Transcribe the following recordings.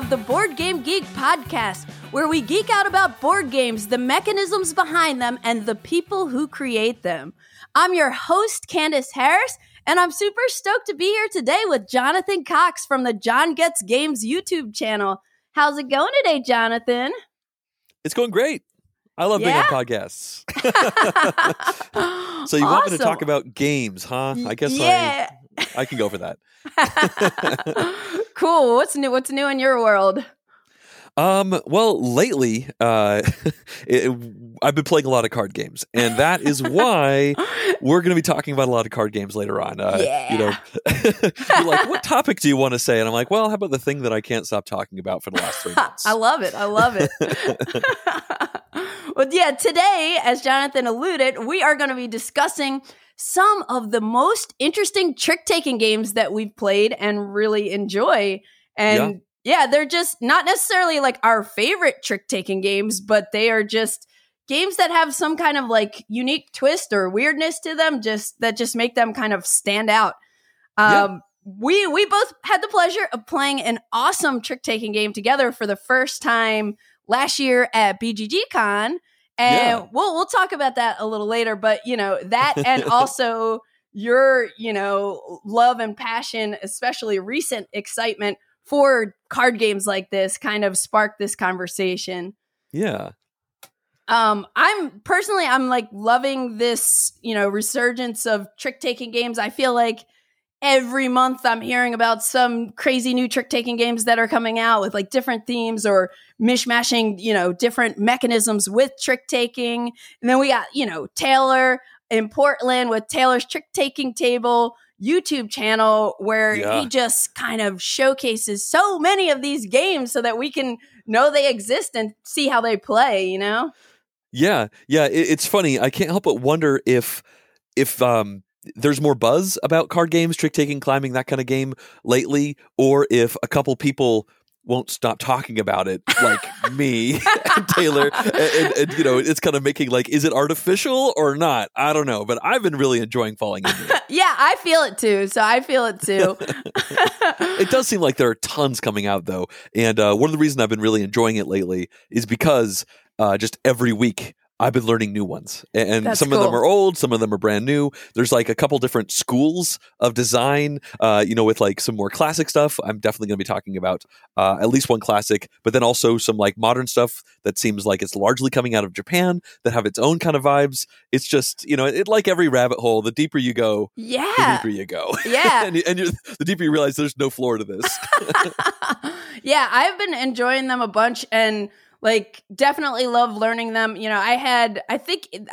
of the Board Game Geek podcast, where we geek out about board games, the mechanisms behind them, and the people who create them. I'm your host, Candice Harris, and I'm super stoked to be here today with Jonathan Cox from the JonGetsGames YouTube channel. How's it going today, Jonathan? It's going great. I love being on podcasts. So you want me to talk about games, huh? I guess I can go for that. Cool. What's new in your world? Well, lately, I've been playing a lot of card games, and that is why we're going to be talking about a lot of card games later on. You know, you're like, what topic do you want to say? And I'm like, well, how about the thing that I can't stop talking about for the last 3 months? I love it. Well, yeah, today, as Jonathan alluded, we are going to be discussing some of the most interesting trick-taking games that we've played and really enjoy. And yeah, they're just not necessarily like our favorite trick-taking games, but they are just games that have some kind of like unique twist or weirdness to them, that make them kind of stand out. We both had the pleasure of playing an awesome trick-taking game together for the first time last year at BGGCon, and we'll talk about that a little later. But you know that, and also your love and passion, especially recent excitement for card games like this, kind of sparked this conversation. Yeah. I'm like loving this, resurgence of trick-taking games. I feel like every month I'm hearing about some crazy new trick-taking games that are coming out with like different themes or mishmashing, different mechanisms with trick-taking. And then we got, Taylor in Portland with Taylor's Trick Taking Table YouTube channel, where he just kind of showcases so many of these games so that we can know they exist and see how they play, Yeah. It's funny. I can't help but wonder if there's more buzz about card games, trick taking, climbing, that kind of game lately, or if a couple people won't stop talking about it, like me and Taylor, and it's kind of making like, is it artificial or not? I don't know, but I've been really enjoying falling into it. Yeah, I feel it too. It does seem like there are tons coming out though, and one of the reasons I've been really enjoying it lately is because just every week I've been learning new ones, and that's some cool. of them are old, some of them are brand new. There's like a couple different schools of design, with like some more classic stuff. I'm definitely going to be talking about at least one classic, but then also some like modern stuff that seems like it's largely coming out of Japan that have its own kind of vibes. It's just, like every rabbit hole, the deeper you go, the deeper you go. Yeah. and the deeper you realize there's no floor to this. Yeah, I've been enjoying them a bunch, and definitely love learning them. I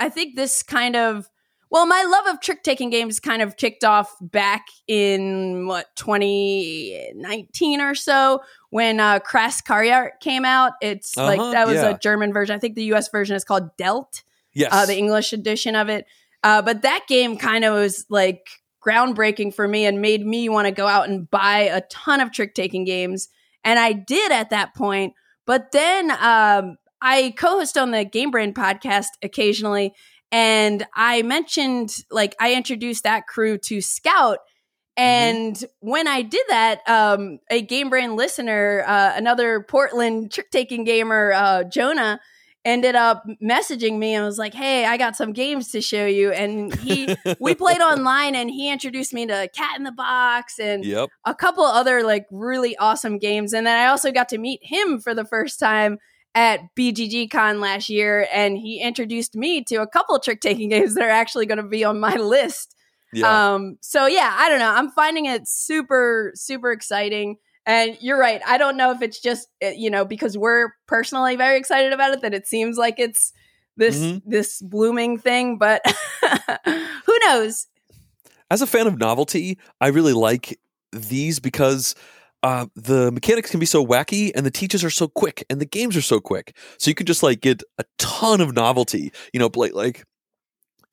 think this kind of, my love of trick-taking games kind of kicked off back in 2019 or so when Krass Kariert came out. It's that was a German version. I think the US version is called Delt. Yes. The English edition of it. But that game kind of was like groundbreaking for me and made me want to go out and buy a ton of trick-taking games. And I did at that point. But then I co-host on the Game Brand podcast occasionally, and I mentioned, I introduced that crew to Scout. And when I did that, a Game Brand listener, another Portland trick-taking gamer, Jonah, ended up messaging me and was like, hey, I got some games to show you. And we played online, and he introduced me to Cat in the Box and a couple other really awesome games. And then I also got to meet him for the first time at BGGCon last year. And he introduced me to a couple trick-taking games that are actually going to be on my list. Yeah. I don't know. I'm finding it super, super exciting. And you're right. I don't know if it's just, because we're personally very excited about it, that it seems like it's this blooming thing. But who knows? As a fan of novelty, I really like these because the mechanics can be so wacky, and the teaches are so quick, and the games are so quick. So you can just get a ton of novelty, play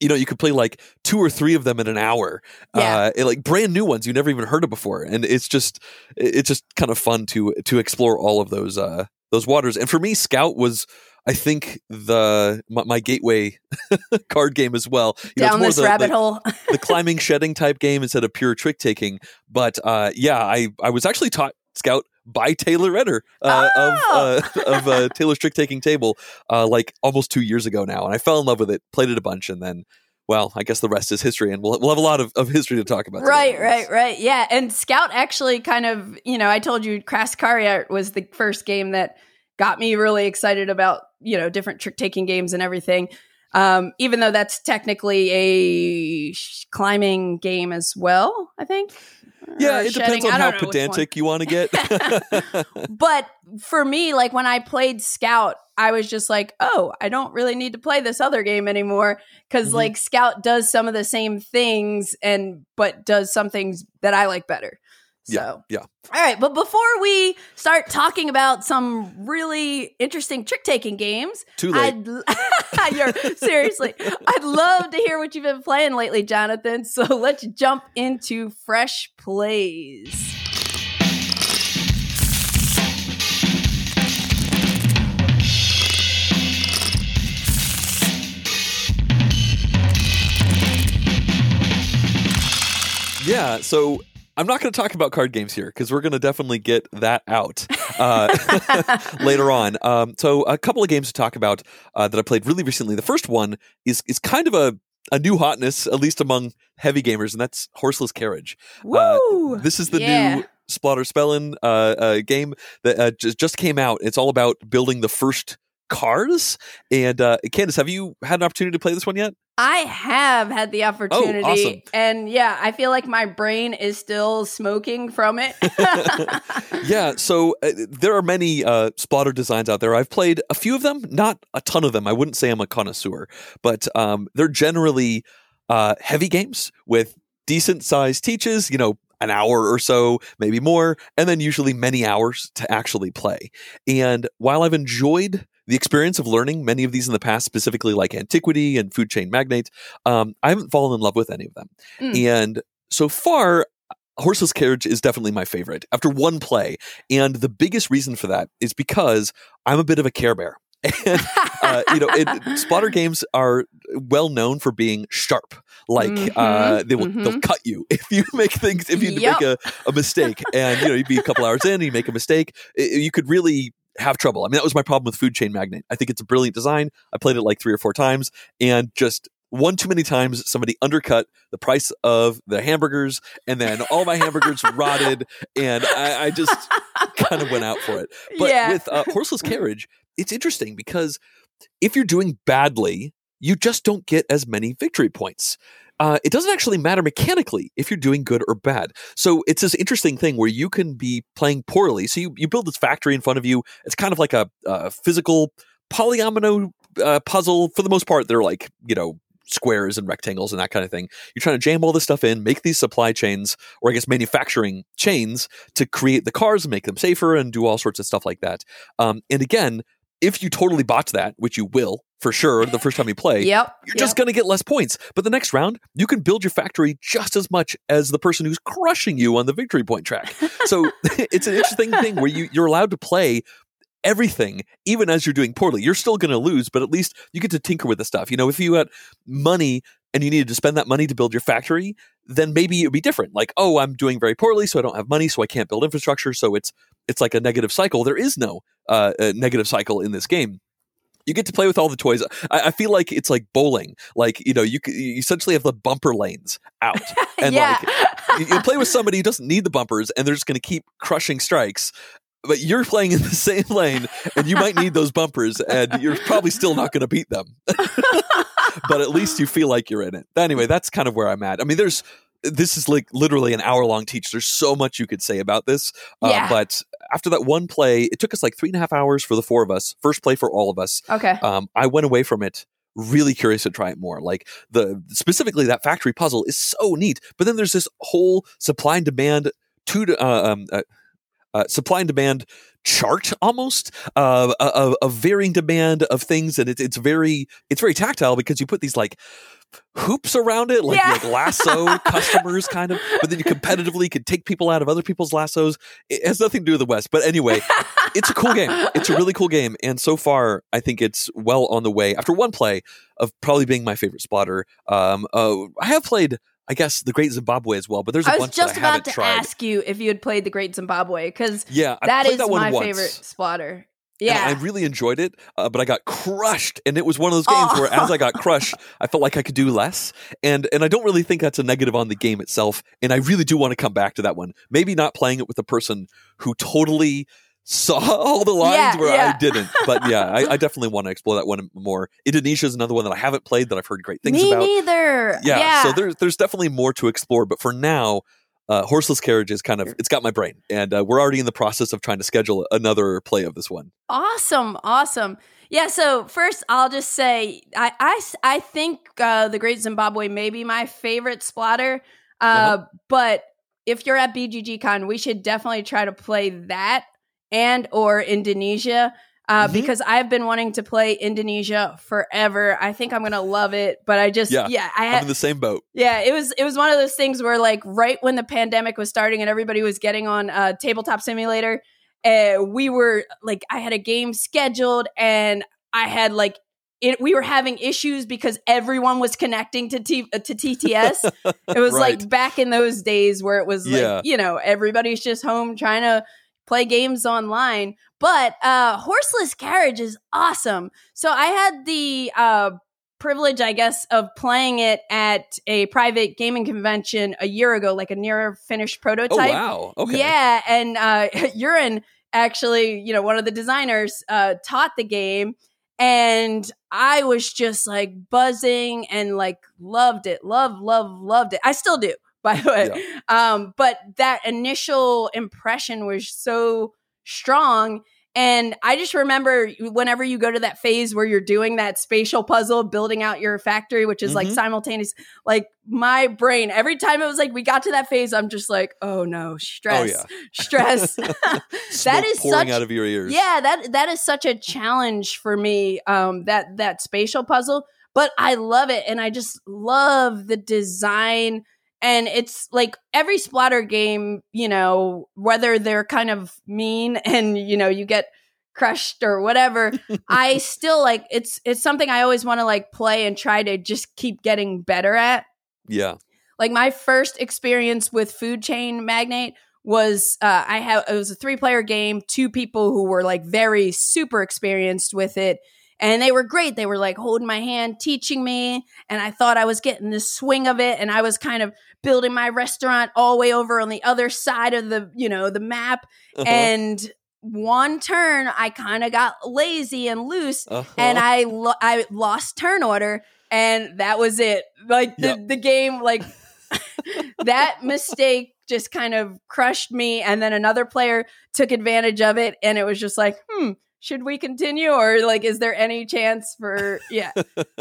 you could play 2 or 3 of them in an hour, brand new ones you never even heard of before, and it's just kind of fun to explore all of those waters. And for me, Scout was, I think, my gateway card game as well. Down this rabbit hole, the climbing shedding type game instead of pure trick taking. But I was actually taught Scout by Taylor Redder of Taylor's Trick Taking Table, like almost 2 years ago now, and I fell in love with it, played it a bunch, and then, well, I guess the rest is history, and we'll have a lot of history to talk about. Right. Yeah, and Scout actually kind of, you know, I told you Krass Kariert was the first game that got me really excited about, you know, different trick-taking games and everything, even though that's technically a climbing game as well, I think. Yeah, it depends on how pedantic you want to get. But for me, like when I played Scout, I was just like, oh, I don't really need to play this other game anymore, because mm-hmm. like Scout does some of the same things but does some things that I like better. So, yeah. All right. But before we start talking about some really interesting trick-taking games, too late. Seriously, I'd love to hear what you've been playing lately, Jonathan. So let's jump into Fresh Plays. Yeah. So, I'm not going to talk about card games here because we're going to definitely get that out later on. So a couple of games to talk about that I played really recently. The first one is kind of a new hotness, at least among heavy gamers, and that's Horseless Carriage. Woo! This is the new Splotter Spellen game that just came out. It's all about building the first cars. And Candice, have you had an opportunity to play this one yet? I have had the opportunity. Oh, awesome. And yeah, I feel like my brain is still smoking from it. Yeah, so there are many splatter designs out there. I've played a few of them, not a ton of them. I wouldn't say I'm a connoisseur, but they're generally heavy games with decent sized teaches, you know, an hour or so, maybe more, and then usually many hours to actually play. And while I've enjoyed the experience of learning many of these in the past, specifically like Antiquity and Food Chain Magnate, I haven't fallen in love with any of them. And so far, Horseless Carriage is definitely my favorite after one play. And the biggest reason for that is because I'm a bit of a Care Bear. And, you know, splatter games are well known for being sharp. Like, they'll cut you if you make things, if you make a mistake. And, you know, you'd be a couple hours in and you make a mistake. You could really have trouble. I mean, that was my problem with Food Chain Magnate. I think it's a brilliant design. I played it like 3 or 4 times, and just one too many times somebody undercut the price of the hamburgers, and then all my hamburgers rotted, and I just kind of went out for it. But with Horseless Carriage, it's interesting because if you're doing badly, you just don't get as many victory points. It doesn't actually matter mechanically if you're doing good or bad. So it's this interesting thing where you can be playing poorly. So you build this factory in front of you. It's kind of like a physical polyomino puzzle. For the most part, they're like, you know, squares and rectangles and that kind of thing. You're trying to jam all this stuff in, make these supply chains, or I guess manufacturing chains, to create the cars and make them safer and do all sorts of stuff like that. And again, if you totally botch that, which you will for sure the first time you play, you're just going to get less points. But the next round, you can build your factory just as much as the person who's crushing you on the victory point track. So it's an interesting thing where you're allowed to play everything, even as you're doing poorly. You're still going to lose, but at least you get to tinker with the stuff. You know, if you had money and you needed to spend that money to build your factory, then maybe it would be different. Like, oh, I'm doing very poorly, so I don't have money, so I can't build infrastructure. So it's like a negative cycle. There is no negative cycle in this game. You get to play with all the toys. I feel like it's like bowling. Like, you know, you essentially have the bumper lanes out. And like you play with somebody who doesn't need the bumpers, and they're just going to keep crushing strikes. But you're playing in the same lane, and you might need those bumpers, and you're probably still not going to beat them. But at least you feel like you're in it. Anyway, that's kind of where I'm at. I mean, this is like literally an hour-long teach. There's so much you could say about this. But after that one play, it took us like 3.5 hours for the 4 of us. First play for all of us. Okay. I went away from it really curious to try it more. Like specifically that factory puzzle is so neat. But then there's this whole supply and demand supply and demand chart almost of varying demand of things, and it's very tactile because you put these like hoops around it, like lasso customers kind of, but then you competitively could take people out of other people's lassos. It has nothing to do with the West, but anyway, it's a cool game. It's a really cool game, and so far I think it's well on the way after one play of probably being my favorite splatter. I have played I guess The Great Zimbabwe as well, but there's a bunch that I haven't tried. I was just about to ask you if you had played The Great Zimbabwe, because that is my favorite splatter. Yeah, and I really enjoyed it, but I got crushed, and it was one of those games where as I got crushed, I felt like I could do less, and I don't really think that's a negative on the game itself, and I really do want to come back to that one. Maybe not playing it with a person who totally saw all the lines I didn't, but I definitely want to explore that one more. Indonesia is another one that I haven't played that I've heard great things about. Me neither. Yeah, so there's definitely more to explore, but for now... Horseless Carriage is kind of, it's got my brain, and we're already in the process of trying to schedule another play of this one. Awesome. Yeah, so first I'll just say, I think The Great Zimbabwe may be my favorite splatter, but if you're at BGGCon, we should definitely try to play that and or Indonesia, because I've been wanting to play Indonesia forever. I think I'm going to love it, but I just, I'm in the same boat. Yeah, it was one of those things where, like, right when the pandemic was starting and everybody was getting on Tabletop Simulator, we were, like, I had a game scheduled and I had, like, we were having issues because everyone was connecting to TTS. It was like back in those days where it was like, you know, everybody's just home trying to play games online. But Horseless Carriage is awesome. So I had the privilege, I guess, of playing it at a private gaming convention a year ago, like a near finished prototype. Oh, wow. Okay. Yeah. And Urin, actually, you know, one of the designers, taught the game. And I was just like buzzing and like loved it. Loved it. I still do, by the way. Yeah. But that initial impression was so strong. And I just remember whenever you go to that phase where you're doing that spatial puzzle, building out your factory, which is like simultaneous, like my brain, every time it was like, we got to that phase, I'm just like, oh no, stress. That is pouring out of your ears. Yeah. That is such a challenge for me. That spatial puzzle, but I love it. And I just love the design. And it's like every splatter game, you know, whether they're kind of mean and, you know, you get crushed or whatever, I still like, it's something I always want to like play and try to just keep getting better at. Yeah. Like my first experience with Food Chain Magnate was, it was a 3-player game, 2 people who were like very super experienced with it. And they were great. They were like holding my hand, teaching me. And I thought I was getting the swing of it. And I was kind of building my restaurant all the way over on the other side of the, you know, the map. Uh-huh. And one turn, I kind of got lazy and loose. Uh-huh. And I lost turn order. And that was it. Like the game, like that mistake just kind of crushed me. And then another player took advantage of it. And it was just like, should we continue, or like, is there any chance for,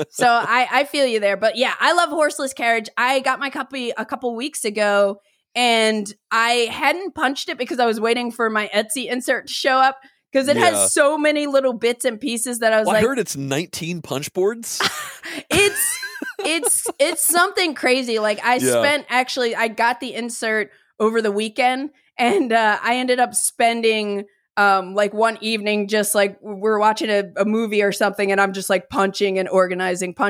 So I feel you there, but I love Horseless Carriage. I got my copy a couple weeks ago and I hadn't punched it because I was waiting for my Etsy insert to show up because it has so many little bits and pieces that I was I heard it's 19 punch boards. It's something crazy. Like I got the insert over the weekend and I ended up spending like one evening, just like we're watching a movie or something, and I'm just like punching and organizing. Yeah.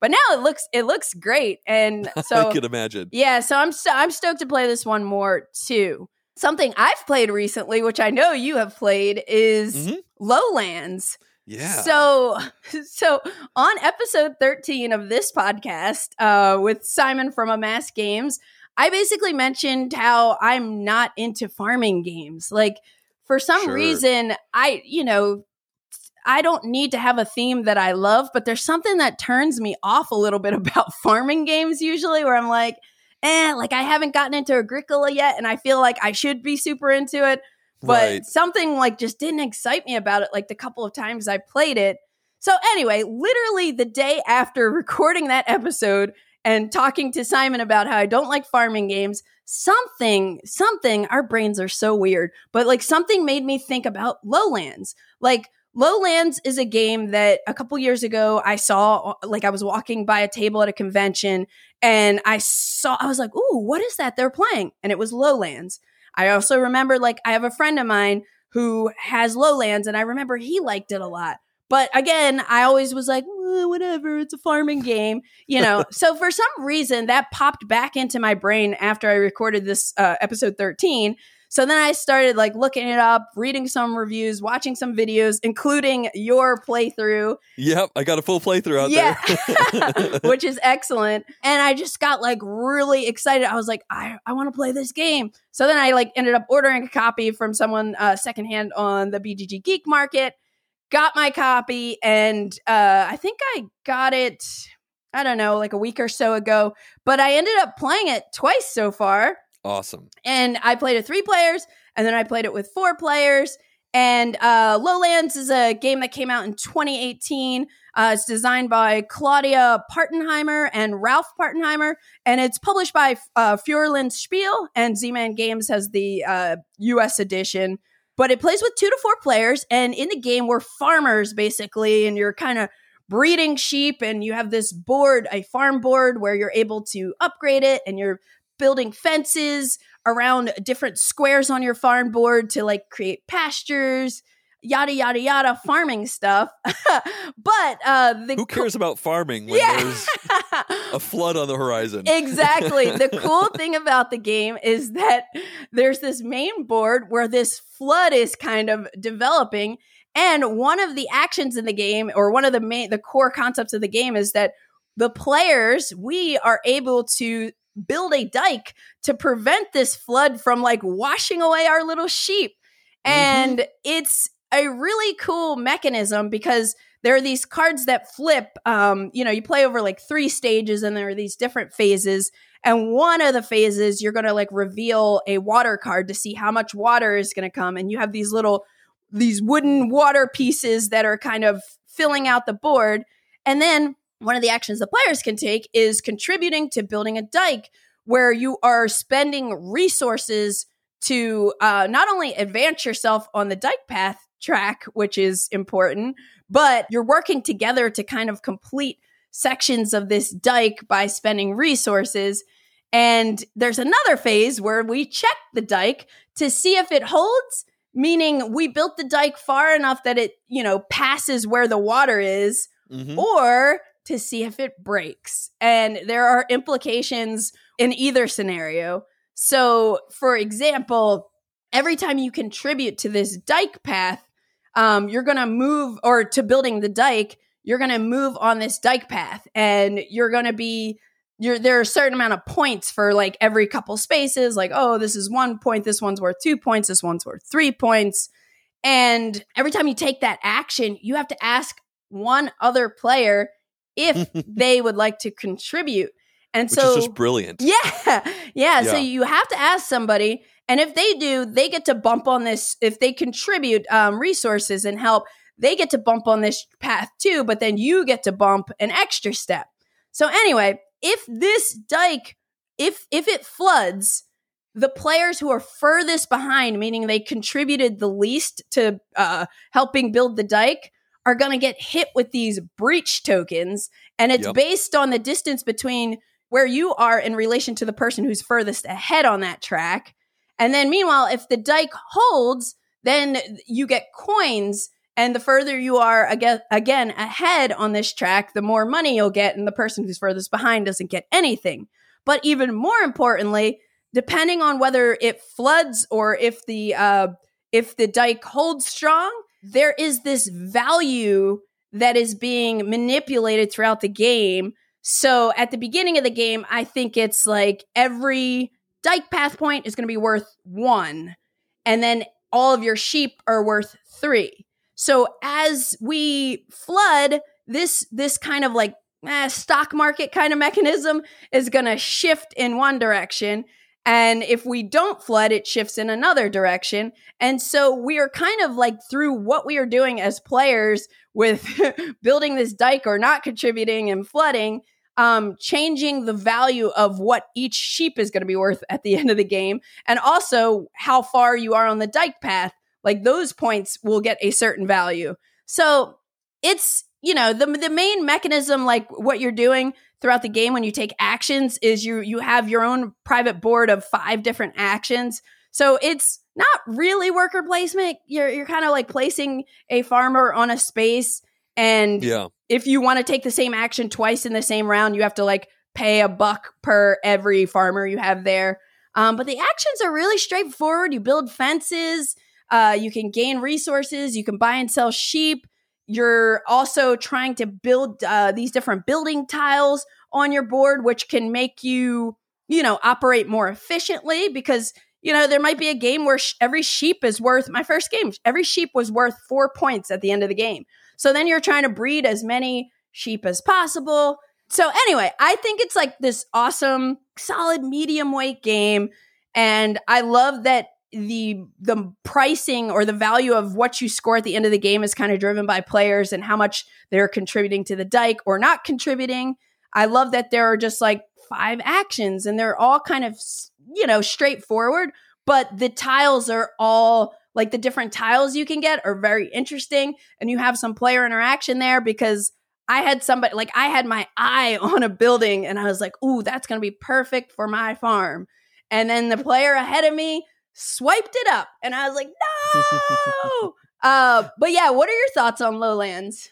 But now it looks great, and so I can imagine. Yeah, so I'm stoked to play this one more too. Something I've played recently, which I know you have played, is Lowlands. Yeah. So on episode 13 of this podcast, with Simon from Amass Games, I basically mentioned how I'm not into farming games. Like, for some reason, I don't need to have a theme that I love, but there's something that turns me off a little bit about farming games usually, where I'm like, like I haven't gotten into Agricola yet, and I feel like I should be super into it, but something like just didn't excite me about it, like the couple of times I played it. So anyway, literally the day after recording that episode and talking to Simon about how I don't like farming games, something, our brains are so weird, but like something made me think about Lowlands. Like Lowlands is a game that a couple years ago I saw, like I was walking by a table at a convention and I was like, ooh, what is that they're playing? And it was Lowlands. I also remember, like, I have a friend of mine who has Lowlands and I remember he liked it a lot. But again, I always was like, whatever, it's a farming game, you know. So for some reason that popped back into my brain after I recorded this episode 13. So then I started like looking it up, reading some reviews, watching some videos, including your playthrough. Yep, I got a full playthrough out there. Which is excellent. And I just got like really excited. I was like, I want to play this game. So then I like ended up ordering a copy from someone secondhand on the BGG Geek Market, got my copy, and I think I got it, I don't know, like a week or so ago. But I ended up playing it twice so far. Awesome. And I played it 3 players, and then I played it with 4 players. And Lowlands is a game that came out in 2018. It's designed by Claudia Partenheimer and Ralph Partenheimer, and it's published by Horseless Spiel, and Z-Man Games has the U.S. edition. But it plays with 2 to 4 players, and in the game, we're farmers, basically, and you're kind of breeding sheep, and you have this board, a farm board, where you're able to upgrade it, and you're building fences around different squares on your farm board to like create pastures, yada, yada, yada, farming stuff. But who cares about farming when there's a flood on the horizon? Exactly. The cool thing about the game is that there's this main board where this flood is kind of developing. And one of the actions in the game, or one of the core concepts of the game, is that the players, we are able to build a dike to prevent this flood from like washing away our little sheep. And it's a really cool mechanism because there are these cards that flip. You know, you play over like 3 stages, and there are these different phases. And one of the phases, you're going to like reveal a water card to see how much water is going to come. And you have these little, these wooden water pieces that are kind of filling out the board. And then one of the actions the players can take is contributing to building a dike, where you are spending resources to not only advance yourself on the dike path track, which is important, but you're working together to kind of complete sections of this dike by spending resources. And there's another phase where we check the dike to see if it holds, meaning we built the dike far enough that it, you know, passes where the water is, or to see if it breaks. And there are implications in either scenario. So, for example, every time you contribute to this dike path, you're going to move, or to building the dike, you're going to move on this dike path. And you're going to be, there are a certain amount of points for like every couple spaces, like, oh, this is 1 point, this one's worth 2 points, this one's worth 3 points. And every time you take that action, you have to ask one other player if they would like to contribute. And which so is just brilliant. Yeah. So you have to ask somebody, and if they do, they get to bump on this. If they contribute resources and help, they get to bump on this path too, but then you get to bump an extra step. So anyway, if this dike, if it floods, the players who are furthest behind, meaning they contributed the least to helping build the dike, are going to get hit with these breach tokens. And it's based on the distance between where you are in relation to the person who's furthest ahead on that track. And then meanwhile, if the dike holds, then you get coins. And the further you are, again, ahead on this track, the more money you'll get. And the person who's furthest behind doesn't get anything. But even more importantly, depending on whether it floods or if the dike holds strong, there is this value that is being manipulated throughout the game. So at the beginning of the game, I think it's like every dike path point is going to be worth 1. And then all of your sheep are worth 3. So as we flood, this kind of like stock market kind of mechanism is going to shift in one direction. And if we don't flood, it shifts in another direction. And so we are kind of like, through what we are doing as players with building this dike or not contributing and flooding, changing the value of what each sheep is going to be worth at the end of the game. And also how far you are on the dike path, like those points will get a certain value. So it's, you know, the main mechanism, like what you're doing throughout the game when you take actions, is you have your own private board of 5 different actions. So it's not really worker placement. You're kind of like placing a farmer on a space, and if you want to take the same action twice in the same round, you have to like pay $1 per every farmer you have there. But the actions are really straightforward. You build fences, you can gain resources, you can buy and sell sheep. You're also trying to build these different building tiles on your board, which can make you, you know, operate more efficiently because, you know, there might be a game where every sheep is worth, my first game, every sheep was worth 4 points at the end of the game. So then you're trying to breed as many sheep as possible. So anyway, I think it's like this awesome, solid medium weight game. And I love that the pricing or the value of what you score at the end of the game is kind of driven by players and how much they're contributing to the dike or not contributing. I love that there are just like 5 actions and they're all kind of, you know, straightforward, but the tiles are all like the different tiles you can get are very interesting. And you have some player interaction there because I had somebody, like I had my eye on a building and I was like, ooh, that's going to be perfect for my farm. And then the player ahead of me swiped it up and I was like, no. But yeah, what are your thoughts on Lowlands?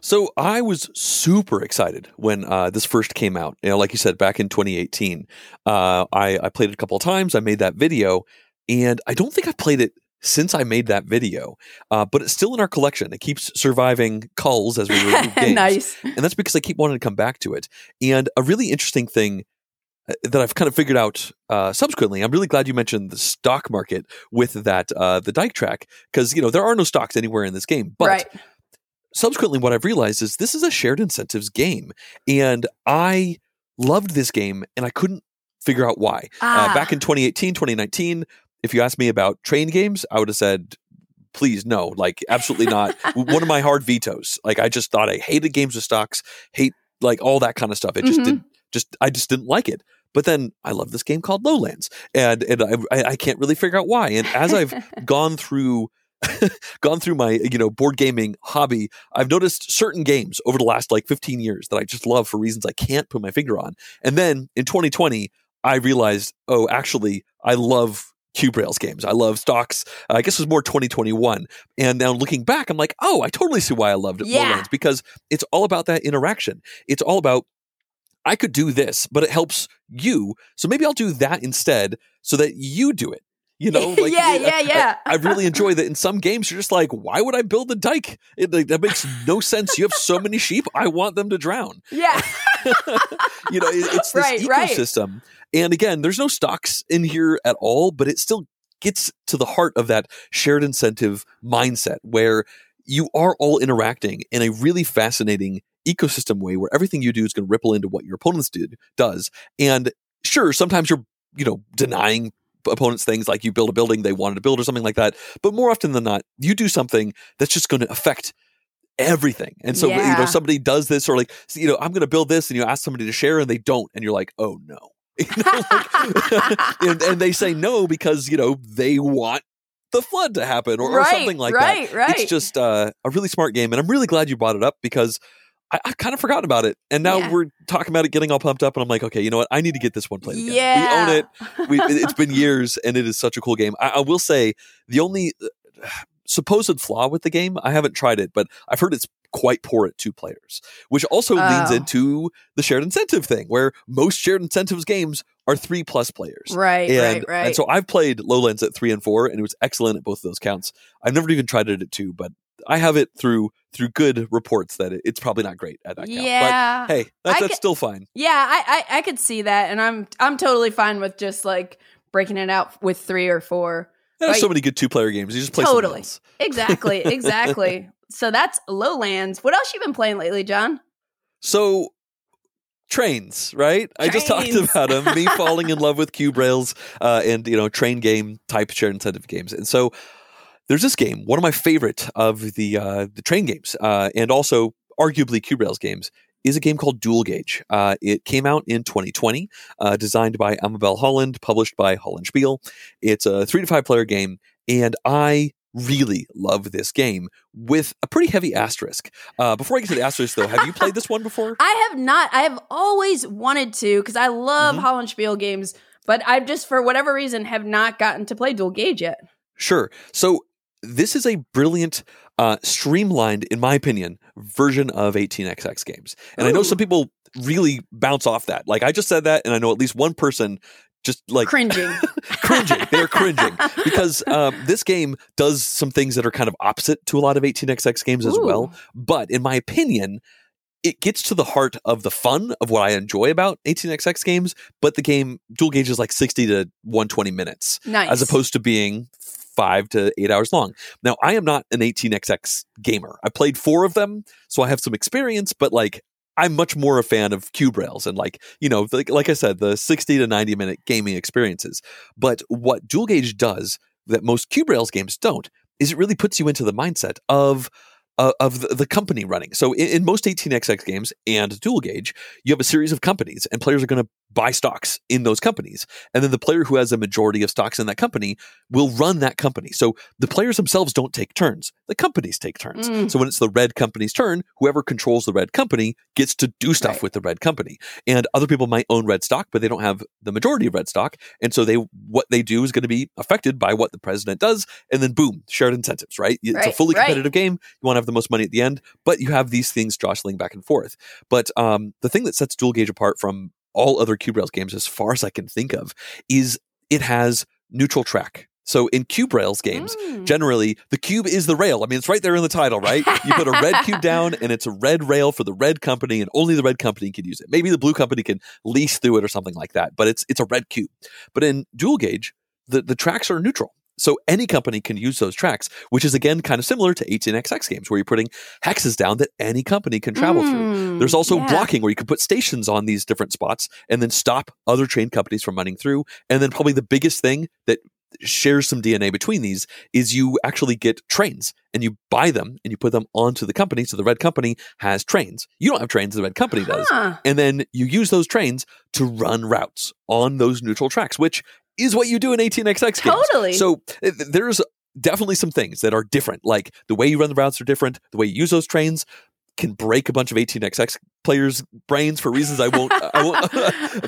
So I was super excited when this first came out. You know, like you said, back in 2018, I played it a couple of times. I made that video and I don't think I've played it since I made that video, but it's still in our collection. It keeps surviving culls as we remove games. Nice. And that's because I keep wanting to come back to it. And a really interesting thing that I've kind of figured out subsequently, I'm really glad you mentioned the stock market with that, the dike track, because, you know, there are no stocks anywhere in this game. But right. Subsequently, what I've realized is this is a shared incentives game. And I loved this game and I couldn't figure out why. Back in 2018, 2019, if you asked me about train games, I would have said, please, no, like, absolutely not. One of my hard vetoes. Like, I just thought I hated games with stocks, hate, like, all that kind of stuff. It I just didn't like it. But then I love this game called Lowlands, and I can't really figure out why. And as I've gone through my, you know, board gaming hobby, I've noticed certain games over the last, like, 15 years that I just love for reasons I can't put my finger on. And then in 2020, I realized, oh, actually, I love Cube Rails games. I love stocks. I guess it was more 2021. And now looking back, I'm like, oh, I totally see why I loved it. Yeah. Lowlands, because it's all about that interaction. It's all about, I could do this, but it helps you. So maybe I'll do that instead so that you do it. You know, like, yeah. I really enjoy that. In some games, you're just like, why would I build the dike? That makes no sense. You have so many sheep. I want them to drown. Yeah. You know, it's this ecosystem. Right. And again, there's no stocks in here at all, but it still gets to the heart of that shared incentive mindset where you are all interacting in a really fascinating ecosystem way where everything you do is going to ripple into what your opponents does. And sure, sometimes you're, you know, denying opponents things, like you build a building they wanted to build or something like that, but more often than not you do something that's just going to affect everything. And so you know, somebody does this, or like, you know, I'm going to build this, and you ask somebody to share and they don't, and you're like, oh no. You know, like, and they say no because, you know, they want the flood to happen or something like that. Right. It's just a really smart game, and I'm really glad you brought it up because I've kind of forgotten about it. And now we're talking about it, getting all pumped up, and I'm like, okay, you know what? I need to get this one played again. Yeah. We own it. It's been years, and it is such a cool game. I will say the only supposed flaw with the game, I haven't tried it, but I've heard it's quite poor at 2 players, which also leans into the shared incentive thing, where most shared incentives games are 3+ players. Right. And so I've played Lowlands at 3 and 4, and it was excellent at both of those counts. I've never even tried it at 2, but I have it through good reports that it's probably not great at that count. Yeah. But hey, that's still fine. Yeah, I could see that, and I'm totally fine with just like breaking it out with 3 or 4. There's so many good 2-player games. You just play something else. Exactly. So that's Lowlands. What else you been playing lately, John? So trains, right? Trains. I just talked about them. Me falling in love with Cube Rails and, you know, train game type shared incentive games. And so there's this game, one of my favorite of the train games and also arguably Cube Rails games, is a game called Dual Gauge. It came out in 2020, designed by Amabel Holland, published by Holland Spiel. It's a 3 to 5 player game, and I really love this game with a pretty heavy asterisk. Before I get to the asterisk, though, have you played this one before? I have not. I have always wanted to, because I love Holland Spiel games, but I just, for whatever reason, have not gotten to play Dual Gauge yet. Sure. So This is a brilliant, streamlined, in my opinion, version of 18xx games. And I know some people really bounce off that. Like, I just said that, and I know at least one person just like cringing. They're cringing because this game does some things that are kind of opposite to a lot of 18xx games as well. But in my opinion, it gets to the heart of the fun of what I enjoy about 18xx games. But the game Dual Gauge is like 60 to 120 minutes, as opposed to being 5 to 8 hours long. Now, I am not an 18xx gamer. I played 4 of them, so I have some experience. But like, I'm much more a fan of cube rails and, like, you know, like I said, the 60 to 90 minute gaming experiences. But what Dual Gauge does that most cube rails games don't is it really puts you into the mindset of the company running. So in most 18xx games and Dual Gauge, you have a series of companies and players are going to buy stocks in those companies. And then the player who has a majority of stocks in that company will run that company. So the players themselves don't take turns. The companies take turns. So when it's the red company's turn, whoever controls the red company gets to do stuff with the red company. And other people might own red stock, but they don't have the majority of red stock. And so what they do is going to be affected by what the president does. And then boom, shared incentives, right? It's a fully competitive game. You want to have the most money at the end, but you have these things jostling back and forth. But the thing that sets Dual Gauge apart from all other cube rails games, as far as I can think of, is it has neutral track. So in cube rails games, generally the cube is the rail. I mean, it's right there in the title, right? You put a red cube down and it's a red rail for the red company, and only the red company can use it. Maybe the blue company can lease through it or something like that, but it's a red cube. But in Dual Gauge, the tracks are neutral. So any company can use those tracks, which is, again, kind of similar to 18xx games, where you're putting hexes down that any company can travel through. There's also blocking, where you can put stations on these different spots and then stop other train companies from running through. And then probably the biggest thing that shares some DNA between these is you actually get trains, and you buy them and you put them onto the company. So the red company has trains. You don't have trains, the red company does. And then you use those trains to run routes on those neutral tracks, which is what you do in 18xx games. Totally. So there's definitely some things that are different. Like, the way you run the routes are different. The way you use those trains can break a bunch of 18xx players' brains for reasons I won't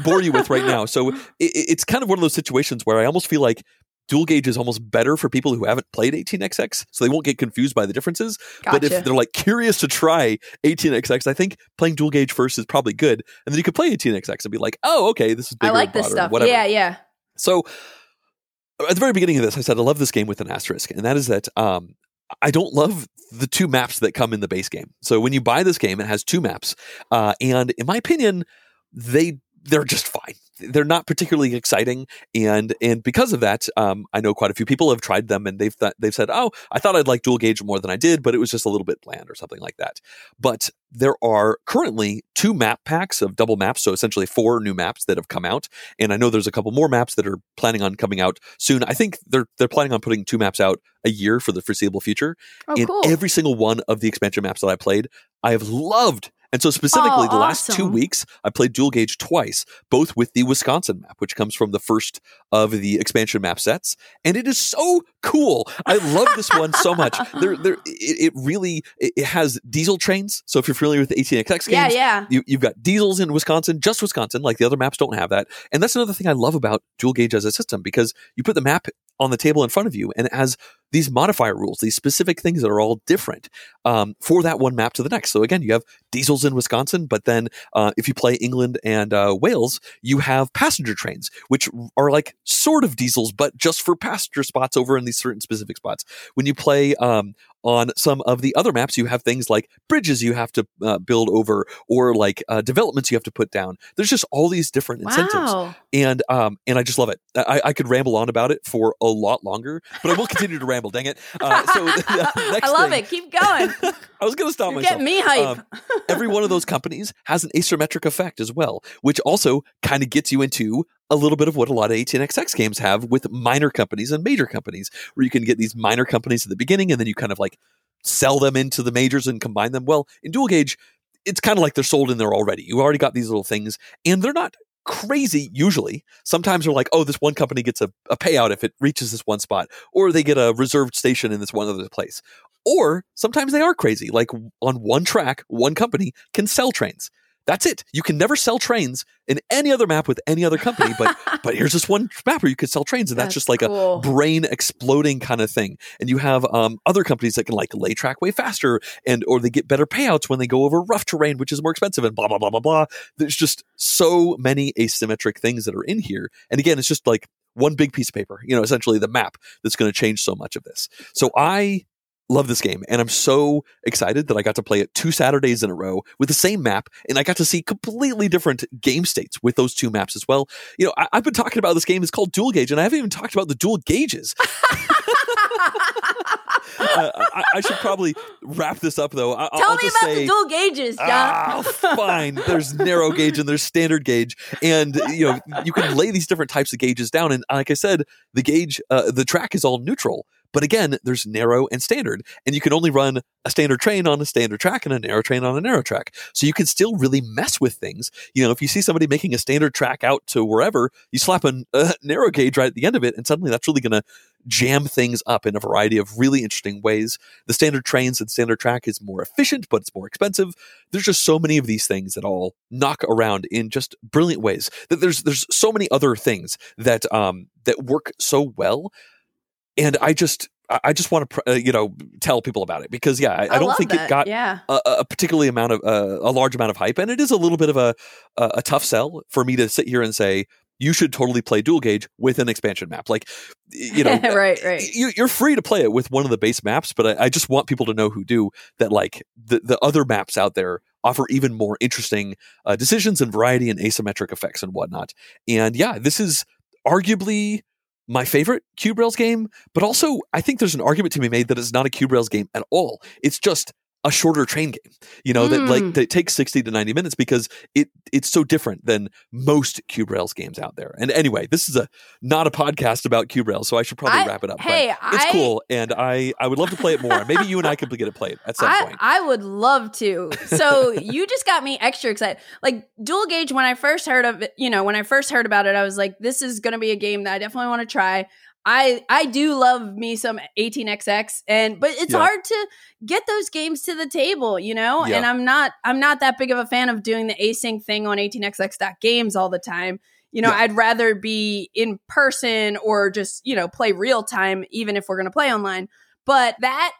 bore you with right now. So it's kind of one of those situations where I almost feel like Dual Gauge is almost better for people who haven't played 18xx, so they won't get confused by the differences. Gotcha. But if they're like curious to try 18xx, I think playing Dual Gauge first is probably good, and then you could play 18xx and be like, oh, okay, this is bigger, I like and this stuff. Whatever. Yeah. So at the very beginning of this, I said I love this game with an asterisk, and that is that I don't love the 2 maps that come in the base game. So when you buy this game, it has 2 maps, and in my opinion, they're just fine. They're not particularly exciting, and because of that, I know quite a few people have tried them, and they've said, oh, I thought I'd like Dual Gauge more than I did, but it was just a little bit bland or something like that. But there are currently 2 map packs of double maps, so essentially 4 new maps that have come out, and I know there's a couple more maps that are planning on coming out soon. I think they're planning on putting 2 maps out a year for the foreseeable future. Cool. Every single one of the expansion maps that I played, I have loved. And so specifically, the last 2 weeks, I played Dual Gauge twice, both with the Wisconsin map, which comes from the first of the expansion map sets. And it is so cool. I love this one so much. It has diesel trains. So if you're familiar with the 18xx games, you've got diesels in Wisconsin, just Wisconsin, like the other maps don't have that. And that's another thing I love about Dual Gauge as a system, because you put the map on the table in front of you, and it has these modifier rules, these specific things that are all different for that one map to the next. So again, you have diesels in Wisconsin, but then if you play England and Wales, you have passenger trains, which are like sort of diesels, but just for passenger spots over in these certain specific spots. When you play on some of the other maps, you have things like bridges you have to build over, or like developments you have to put down. There's just all these different incentives. Wow. And I just love it. I could ramble on about it for a lot longer, but I will continue to ramble, dang it. So next I love thing, it. Keep going. I was going to stop You're myself. Get me hype. Every one of those companies has an asymmetric effect as well, which also kind of gets you into a little bit of what a lot of 18xx games have with minor companies and major companies, where you can get these minor companies at the beginning and then you kind of like sell them into the majors and combine them. Well, in Dual Gauge, it's kind of like they're sold in there already. You already got these little things, and they're not crazy usually. Sometimes they're like, oh, this one company gets a payout if it reaches this one spot, or they get a reserved station in this one other place. Or sometimes they are crazy. Like on one track, one company can sell trains. That's it. You can never sell trains in any other map with any other company, but but here's this one map where you could sell trains, and that's just like cool. a brain exploding kind of thing. And you have other companies that can like lay track way faster, and or they get better payouts when they go over rough terrain, which is more expensive, and blah blah blah blah blah. There's just so many asymmetric things that are in here, and again, it's just like one big piece of paper, you know, essentially the map that's going to change so much of this. So I love this game, and I'm so excited that I got to play it 2 Saturdays in a row with the same map, and I got to see completely different game states with those two maps as well. You know, I've been talking about this game. It's called Dual Gauge, and I haven't even talked about the dual gauges. I should probably wrap this up, though. Tell me about the dual gauges, yeah. Fine. There's narrow gauge and there's standard gauge, and you know you can lay these different types of gauges down. And like I said, the gauge, the track is all neutral. But again, there's narrow and standard, and you can only run a standard train on a standard track and a narrow train on a narrow track. So you can still really mess with things. You know, if you see somebody making a standard track out to wherever, you slap a narrow gauge right at the end of it, and suddenly that's really going to jam things up in a variety of really interesting ways. The standard trains and standard track is more efficient, but it's more expensive. There's just so many of these things that all knock around in just brilliant ways. That there's so many other things that that work so well. And I just want to, tell people about it because, yeah, I don't think it got a particularly amount of a large amount of hype, and it is a little bit of a tough sell for me to sit here and say you should totally play Dual Gauge with an expansion map. Like, you know, right. You're free to play it with one of the base maps, but I just want people to know who do that. Like the other maps out there offer even more interesting decisions and variety and asymmetric effects and whatnot. And yeah, this is arguably my favorite Cube Rails game, but also I think there's an argument to be made that it's not a Cube Rails game at all. It's just a shorter train game, that takes 60 to 90 minutes because it's so different than most Cube Rails games out there. And anyway, this is not a podcast about Cube Rails, so I should probably wrap it up. Hey, but it's cool, and I would love to play it more. Maybe you and I could get it played at some point. I would love to. So you just got me extra excited. Like Dual Gauge, when I first heard of it, when I first heard about it, I was like, this is going to be a game that I definitely want to try. I do love me some 18xx, but it's hard to get those games to the table, and I'm not that big of a fan of doing the async thing on 18xx.games all the time. I'd rather be in person or just, play real time, even if we're going to play online. But that,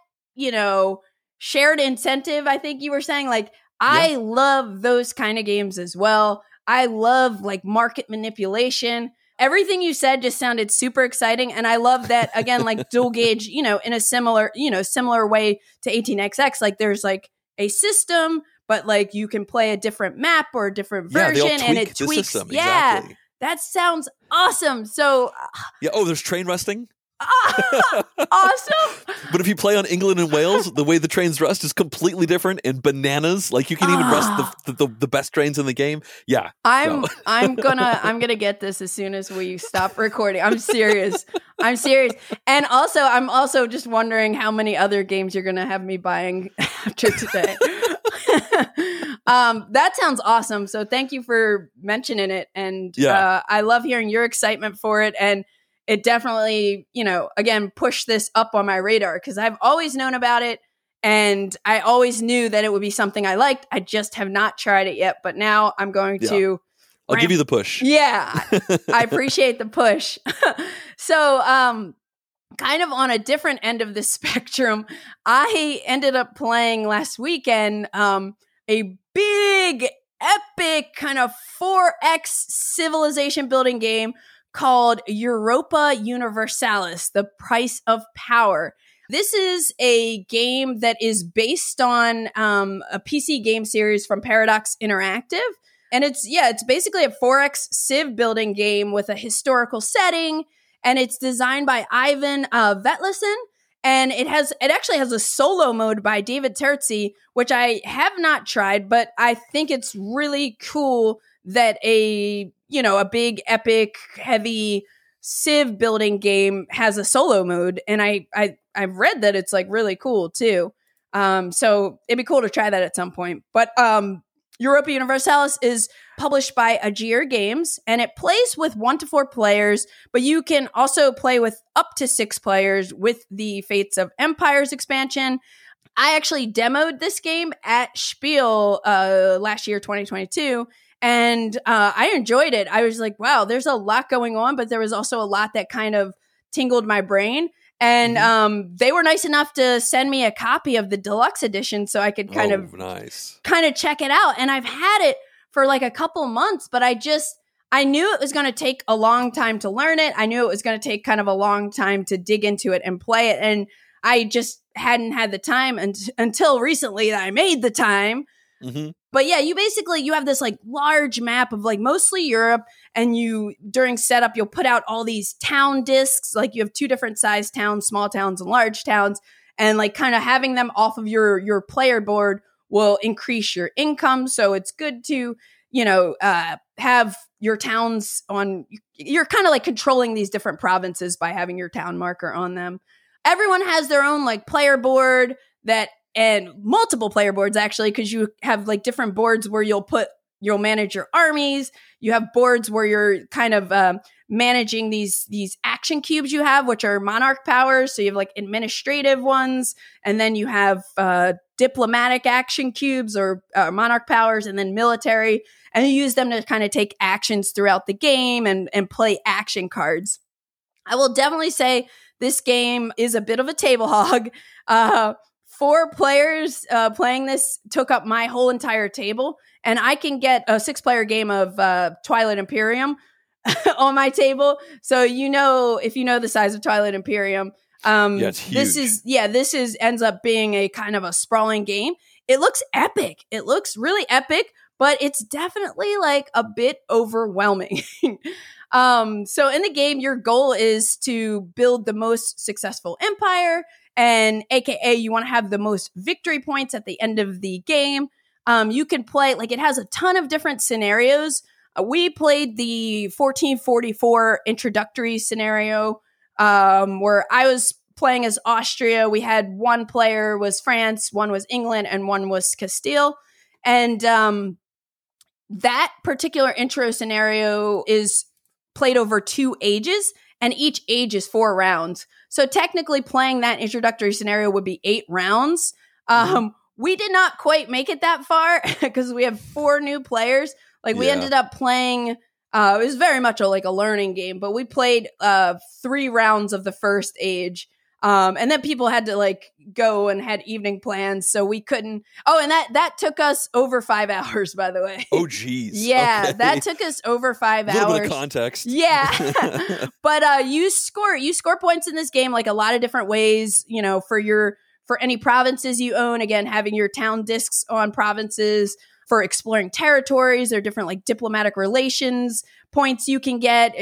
shared incentive, I think you were saying, I love those kind of games as well. I love market manipulation. Everything you said just sounded super exciting, and I love that, again, Dual Gauge, in a similar way to 18xx, there's a system, but you can play a different map or a different version, and it tweaks the system. Yeah, exactly. That sounds awesome. So there's train rusting. Awesome. But if you play on England and Wales, the way the trains rust is completely different and bananas. You can even rust the best trains in the game. Yeah. I'm gonna get this as soon as we stop recording. I'm serious. And also I'm also just wondering how many other games you're gonna have me buying after today. That sounds awesome. So thank you for mentioning it, and I love hearing your excitement for it, and it definitely, again, pushed this up on my radar because I've always known about it, and I always knew that it would be something I liked. I just have not tried it yet, but now I'm going to... I'll give you the push. Yeah, I appreciate the push. So, kind of on a different end of the spectrum, I ended up playing last weekend a big, epic kind of 4X civilization building game called Europa Universalis: The Price of Power. This is a game that is based on a PC game series from Paradox Interactive. And it's basically a 4X civ building game with a historical setting. And it's designed by Ivan Vetleson. And it actually has a solo mode by David Terzi, which I have not tried, but I think it's really cool that a big, epic, heavy civ building game has a solo mode. And I've read that it's really cool too. So it'd be cool to try that at some point. But Europa Universalis is published by Aegir Games, and it plays with 1 to 4 players, but you can also play with up to 6 players with the Fates of Empires expansion. I actually demoed this game at Spiel last year, 2022, and I enjoyed it. I was like, wow, there's a lot going on, but there was also a lot that kind of tingled my brain. And they were nice enough to send me a copy of the deluxe edition so I could kind of check it out. And I've had it for like a couple months, but I knew it was going to take a long time to learn it. I knew it was going to take kind of a long time to dig into it and play it. And I just hadn't had the time until recently that I made the time. Mm-hmm. But yeah, you have this like large map of like mostly Europe, and you during setup, you'll put out all these town discs. Like you have two different size towns, small towns and large towns, and like kind of having them off of your player board will increase your income. So it's good to, have your towns on, you're kind of like controlling these different provinces by having your town marker on them. Everyone has their own like player board and multiple player boards, actually, because you have like different boards where you'll manage your armies. You have boards where you're kind of managing these action cubes you have, which are monarch powers. So you have like administrative ones, and then you have diplomatic action cubes or monarch powers, and then military. And you use them to kind of take actions throughout the game and play action cards. I will definitely say this game is a bit of a table hog. 4 players playing this took up my whole entire table, and I can get a 6-player game of Twilight Imperium on my table. So if you know the size of Twilight Imperium, it's huge. This ends up being a kind of a sprawling game. It looks epic. It looks really epic, but it's definitely like a bit overwhelming. So in the game, your goal is to build the most successful empire, and AKA you want to have the most victory points at the end of the game. You can play, like it has a ton of different scenarios. We played the 1444 introductory scenario where I was playing as Austria. We had one player was France, one was England, and one was Castile. And that particular intro scenario is played over 2 ages, and each age is 4 rounds. So technically playing that introductory scenario would be 8 rounds. We did not quite make it that far because we have 4 new players. We ended up playing, it was very much like a learning game, but we played 3 rounds of the first age. And then people had to like go and had evening plans, so we couldn't. Oh, and that took us over 5 hours, by the way. Oh, geez. Yeah, okay. That took us over 5 hours. A little bit of context. Yeah, but you score points in this game like a lot of different ways. For any provinces you own. Again, having your town discs on provinces for exploring territories or different like diplomatic relations. Points you can get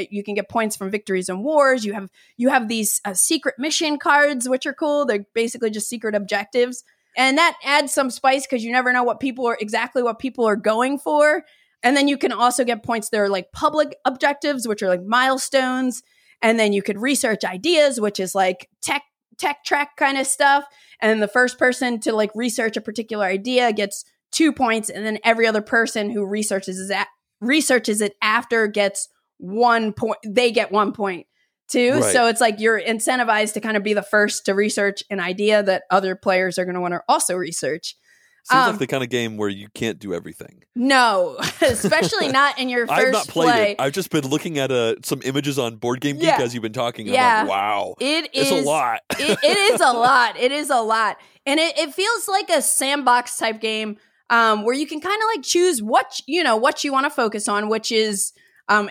points from victories and wars. You have these secret mission cards, which are cool. They're basically just secret objectives, and that adds some spice because you never know what people are going for. And then you can also get points. There are like public objectives, which are like milestones, and then you could research ideas, which is like tech track kind of stuff. And the first person to like research a particular idea gets 2 points, and then every other person who researches it after gets 1 point. They get 1 point too. Right. So it's like you're incentivized to kind of be the first to research an idea that other players are going to want to also research. Seems like the kind of game where you can't do everything. No, especially not in your first play. I've not played it. I've just been looking at some images on Board Game Geek as you've been talking. I'm like, wow, it's a lot. It is a lot. It is a lot. And it feels like a sandbox type game. Where you can kind of like choose what you want to focus on, which is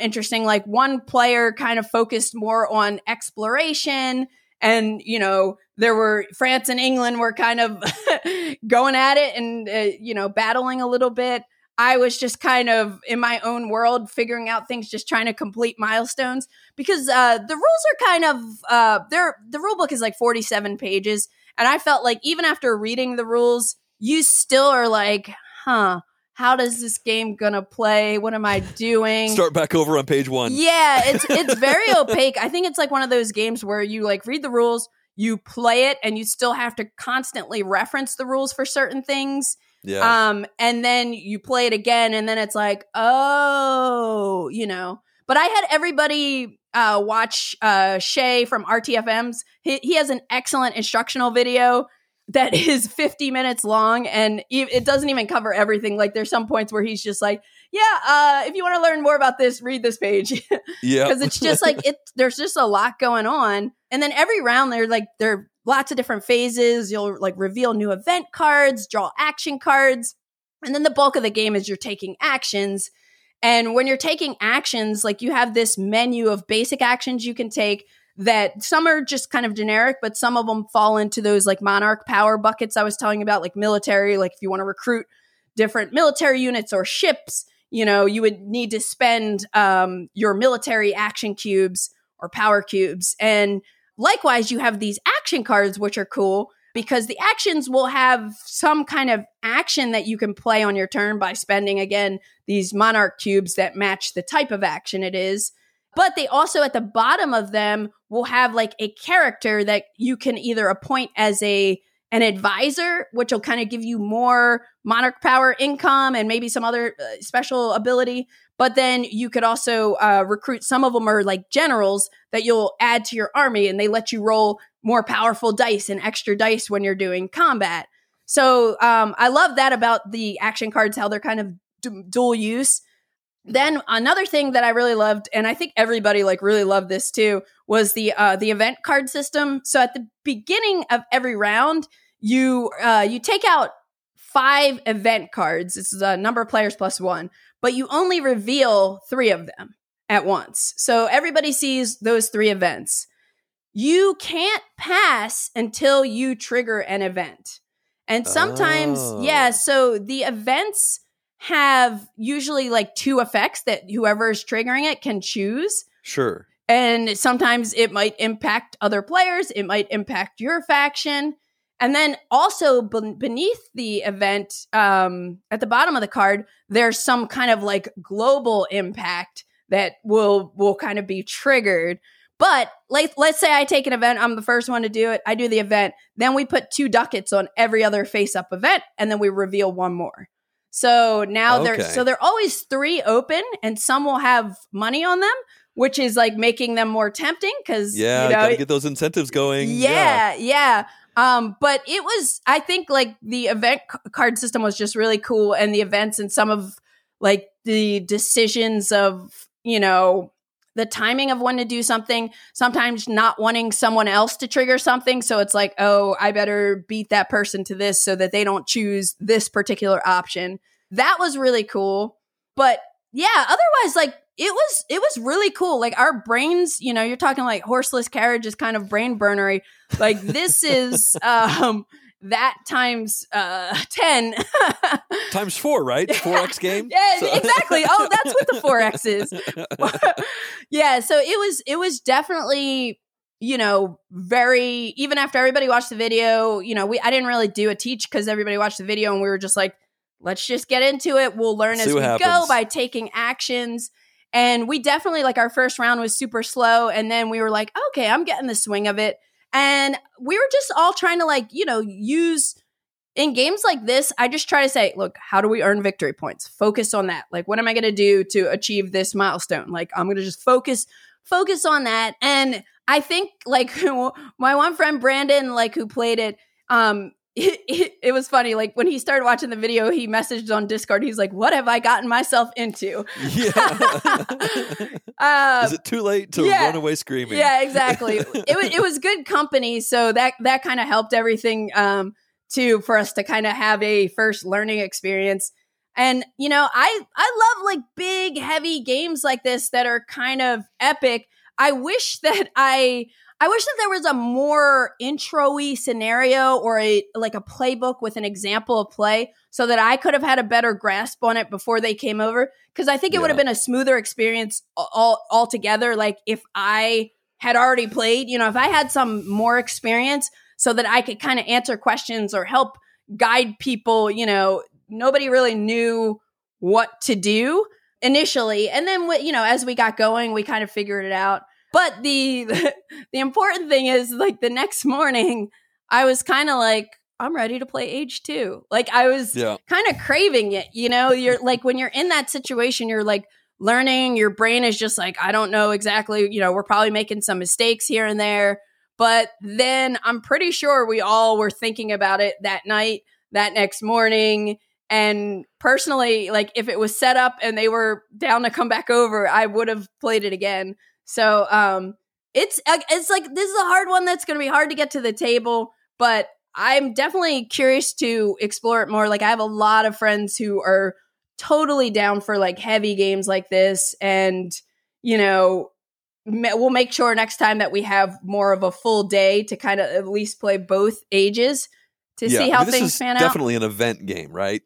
interesting. Like one player kind of focused more on exploration, and there were France and England were kind of going at it and battling a little bit. I was just kind of in my own world, figuring out things, just trying to complete milestones because the rules are kind of the rule book is like 47 pages, and I felt like even after reading the rules, you still are like, how does this game gonna play? What am I doing? Start back over on page 1. Yeah, it's very opaque. I think it's like one of those games where you like read the rules, you play it, and you still have to constantly reference the rules for certain things. Yeah. And then you play it again, and then it's like, oh. But I had everybody watch Shay from RTFMs. He has an excellent instructional video. that is 50 minutes long, and it doesn't even cover everything. Like, there's some points where he's just like, if you want to learn more about this, read this page. Yeah. Because it's just like, there's just a lot going on. And then every round, there are lots of different phases. You'll reveal new event cards, draw action cards. And then the bulk of the game is you're taking actions. And when you're taking actions, you have this menu of basic actions you can take, that some are just kind of generic, but some of them fall into those monarch power buckets I was telling about, military, if you want to recruit different military units or ships, you would need to spend your military action cubes or power cubes. And likewise, you have these action cards, which are cool because the actions will have some kind of action that you can play on your turn by spending, again, these monarch cubes that match the type of action it is. But they also, at the bottom of them, will have a character that you can either appoint as an advisor, which will kind of give you more monarch power income and maybe some other special ability. But then you could also recruit. Some of them are generals that you'll add to your army, and they let you roll more powerful dice and extra dice when you're doing combat. So I love that about the action cards, how they're kind of dual use. Then another thing that I really loved, and I think everybody really loved this too, was the event card system. So at the beginning of every round, you take out 5 event cards. This is a number of players plus 1, but you only reveal 3 of them at once. So everybody sees those 3 events. You can't pass until you trigger an event. And sometimes, so the events have usually 2 effects that whoever is triggering it can choose. Sure. And sometimes it might impact other players. It might impact your faction. And then also beneath the event, at the bottom of the card, there's some kind of global impact that will kind of be triggered. But let's say I take an event. I'm the first one to do it. I do the event. Then we put 2 ducats on every other face-up event, and then we reveal one more. So now there are always 3 open, and some will have money on them, which is making them more tempting because gotta get those incentives going. But it was, I think, the event card system was just really cool, and the events and some of the decisions of the timing of when to do something, sometimes not wanting someone else to trigger something. So it's I better beat that person to this so that they don't choose this particular option. That was really cool. But otherwise, it was really cool. Our brains, you're talking horseless carriage is kind of brain burnery. This is, that times 10 times 4, right? 4x game. Yeah, so. Exactly. Oh, that's what the 4x is. So it was definitely, very, even after everybody watched the video, I didn't really do a teach because everybody watched the video and we were just let's just get into it. We'll learn as we go by taking actions. And we definitely, our first round was super slow. And then we were okay, I'm getting the swing of it. And we were just all trying to use in games like this. I just try to say, look, how do we earn victory points? Focus on that. What am I going to do to achieve this milestone? I'm going to just focus on that. And I think my one friend, Brandon, who played it, it was funny. When he started watching the video, he messaged on Discord. He's like, what have I gotten myself into? Is it too late to run away screaming? Yeah, exactly. It was good company. So that kind of helped everything too, for us to kind of have a first learning experience. And, I love big, heavy games like this that are kind of epic. I wish that there was a more intro-y scenario or a playbook with an example of play so that I could have had a better grasp on it before they came over. Because I think it would have been a smoother experience altogether. If I had already played, if I had some more experience so that I could kind of answer questions or help guide people, nobody really knew what to do initially. And then, as we got going, we kind of figured it out. But the important thing is, the next morning, I was kind of I'm ready to play Age 2. I was kind of craving it, You're when you're in that situation, you're learning. Your brain is just I don't know exactly, we're probably making some mistakes here and there. But then I'm pretty sure we all were thinking about it that night, that next morning. And personally, like if it was set up and they were down to come back over, I would have played it again. So it's like, this is a hard one that's going to be hard to get to the table, but I'm definitely curious to explore it more. Like I have a lot of friends who are totally down for like heavy games like this. And, you know, we'll make sure next time that we have more of a full day to kind of at least play both ages to see how things pan out. This is definitely an event game, right?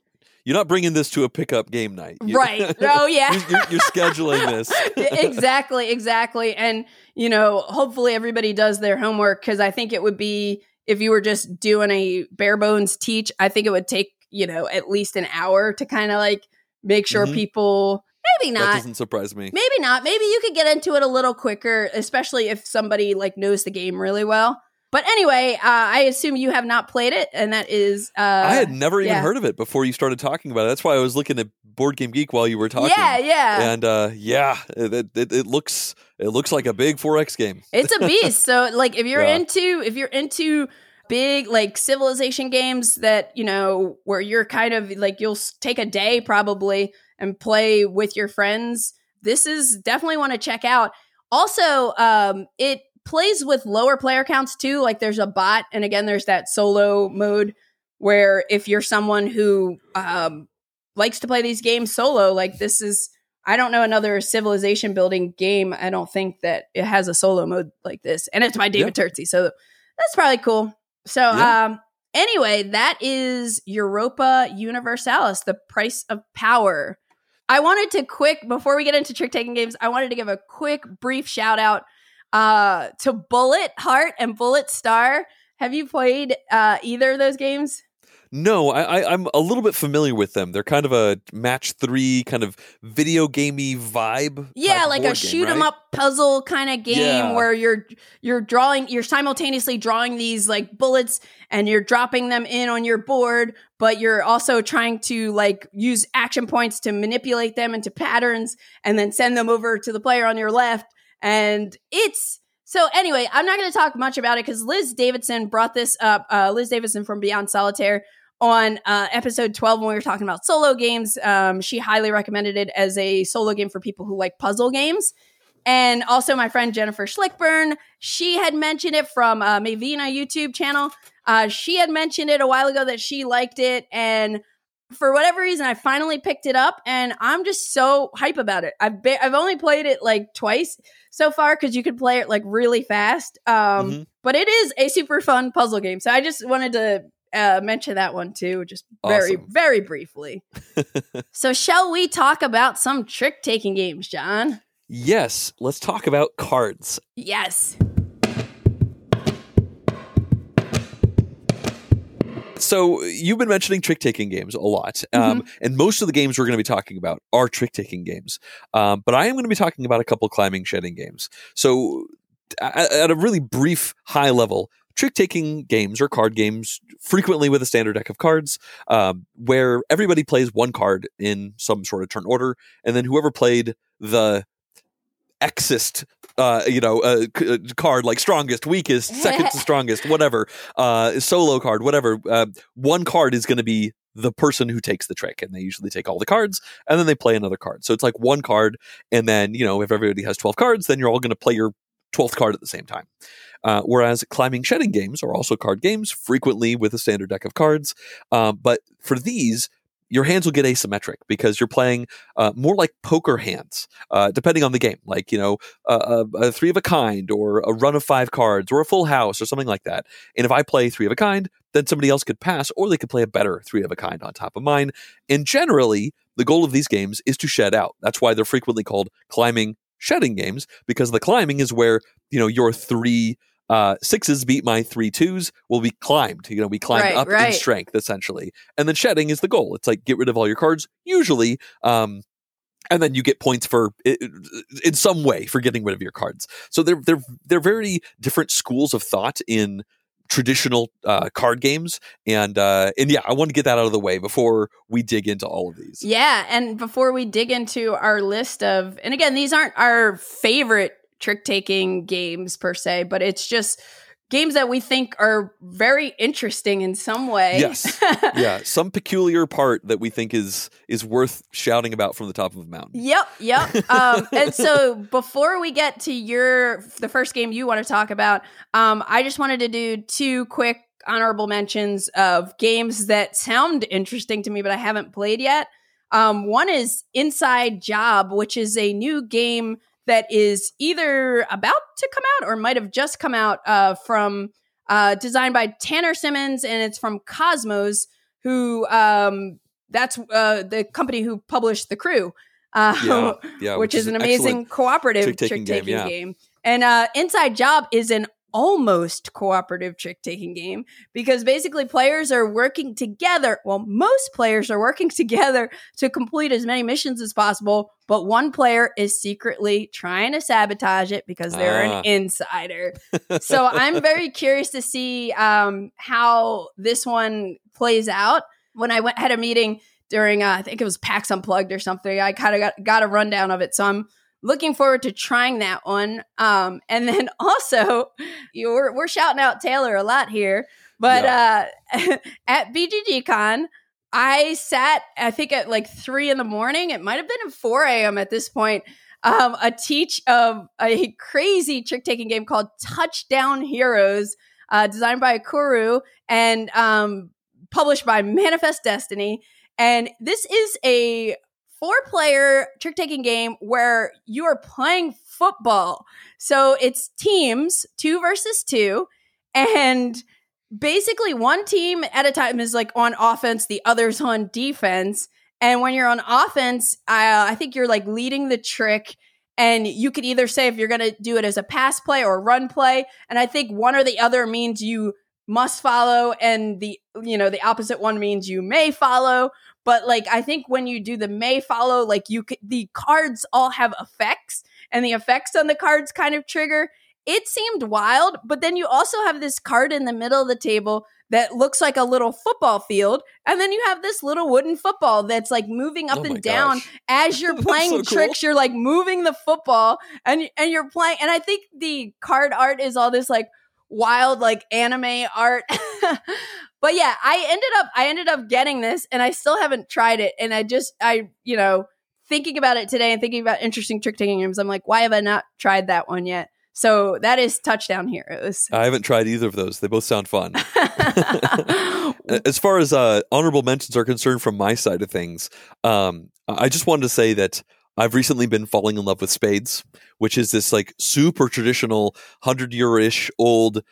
You're not bringing this to a pickup game night. Right. Oh, yeah. you're scheduling this. Exactly. And, you know, hopefully everybody does their homework, because I think it would be, if you were just doing a bare bones teach, I think it would take, you know, at least an hour to kind of like make sure people... Maybe not. That doesn't surprise me. Maybe not. Maybe you could get into it a little quicker, especially if somebody like knows the game really well. But anyway, I assume you have not played it, and that is... I had never even heard of it before you started talking about it. That's why I was looking at Board Game Geek while you were talking. Yeah. And it looks like a big 4X game. It's a beast. So like if you're into big like civilization games that, you know, where you're kind of like, you'll take a day probably and play with your friends, this is definitely one to check out. Also, it plays with lower player counts too. Like there's a bot, and again, there's that solo mode where if you're someone who likes to play these games solo, like this is, I don't know another civilization building game, I don't think, that it has a solo mode like this. And it's by David Turtsey, so that's probably cool. So, anyway, that is Europa Universalis, The Price of Power. I wanted to before we get into trick-taking games, I wanted to give a quick, brief shout-out to Bullet Heart and Bullet Star. Have you played either of those games? No, I'm a little bit familiar with them. They're kind of a match 3 kind of video gamey vibe. Yeah, like a shoot 'em up puzzle kind of game where you're simultaneously drawing these like bullets and you're dropping them in on your board, but you're also trying to like use action points to manipulate them into patterns and then send them over to the player on your left. And it's so anyway, I'm not going to talk much about it because Liz Davidson brought this up. Liz Davidson from Beyond Solitaire on episode 12 when we were talking about solo games. She highly recommended it as a solo game for people who like puzzle games. And also my friend Jennifer Schlickburn, she had mentioned it from Mavina YouTube channel. She had mentioned it a while ago that she liked it. And for whatever reason, I finally picked it up, and I'm just so hype about it. I've only played it like twice so far because you could play it like really fast. But it is a super fun puzzle game. So I just wanted to mention that one too, just very, very briefly. So shall we talk about some trick-taking games, John? Yes, let's talk about cards. Yes. So you've been mentioning trick-taking games a lot, and most of the games we're going to be talking about are trick-taking games. But I am going to be talking about a couple climbing, shedding games. So at a really brief high level, trick-taking games or card games, frequently with a standard deck of cards, where everybody plays one card in some sort of turn order, and then whoever played the X'est card, like strongest, weakest, second to strongest, whatever, solo card, whatever, one card is going to be the person who takes the trick, and they usually take all the cards and then they play another card. So it's like one card, and then, you know, if everybody has 12 cards, then you're all going to play your 12th card at the same time. Whereas climbing shedding games are also card games, frequently with a standard deck of cards, but for these, your hands will get asymmetric because you're playing more like poker hands, depending on the game. Like, you know, a three of a kind or a run of 5 cards or a full house or something like that. And if I play three of a kind, then somebody else could pass, or they could play a better three of a kind on top of mine. And generally, the goal of these games is to shed out. That's why they're frequently called climbing shedding games, because the climbing is where, you know, your 3 sixes beat my 3 twos. Well, we climbed. You know, we climbed up in strength, essentially. And then shedding is the goal. It's like get rid of all your cards, usually, and then you get points for in some way for getting rid of your cards. So they're very different schools of thought in traditional card games, and I want to get that out of the way before we dig into all of these. Yeah, and before we dig into our list of, and again, these aren't our favorite trick-taking games per se, but it's just games that we think are very interesting in some way. Yes. Yeah. Some peculiar part that we think is worth shouting about from the top of the mountain. Yep. And so before we get to the first game you want to talk about, I just wanted to do two quick honorable mentions of games that sound interesting to me, but I haven't played yet. One is Inside Job, which is a new game that is either about to come out or might have just come out designed by Tanner Simmons, and it's from Cosmos, who that's the company who published The Crew, which is an amazing cooperative trick-taking game. And Inside Job is an almost cooperative trick-taking game, because basically players are working together. Well, most players are working together to complete as many missions as possible, but one player is secretly trying to sabotage it because they're an insider. So I'm very curious to see how this one plays out. When I had a meeting during, I think it was PAX Unplugged or something, I kind of got a rundown of it. So I'm looking forward to trying that one. And then also, we're shouting out Taylor a lot here, but at BGGCon, I sat, I think at like 3 in the morning, it might have been at 4 a.m. at this point, a teach of a crazy trick-taking game called Touchdown Heroes, designed by Kuru and published by Manifest Destiny. And this is a 4-player trick-taking game where you are playing football. So it's teams, 2 versus 2, and basically one team at a time is like on offense, the other's on defense. And when you're on offense, I think you're like leading the trick, and you could either say if you're going to do it as a pass play or run play. And I think one or the other means you must follow, and the opposite one means you may follow. But like, I think when you do the may follow, like the cards all have effects, and the effects on the cards kind of trigger. It seemed wild, but then you also have this card in the middle of the table that looks like a little football field. And then you have this little wooden football that's like moving up and down as you're playing tricks. Cool. You're like moving the football and you're playing. And I think the card art is all this like wild, like anime art. But yeah, I ended up getting this, and I still haven't tried it. And I thinking about it today and thinking about interesting trick-taking games, I'm like, why have I not tried that one yet? So that is Touchdown Heroes. I haven't tried either of those. They both sound fun. As far as honorable mentions are concerned from my side of things, I just wanted to say that I've recently been falling in love with Spades, which is this like super traditional 100-year-ish old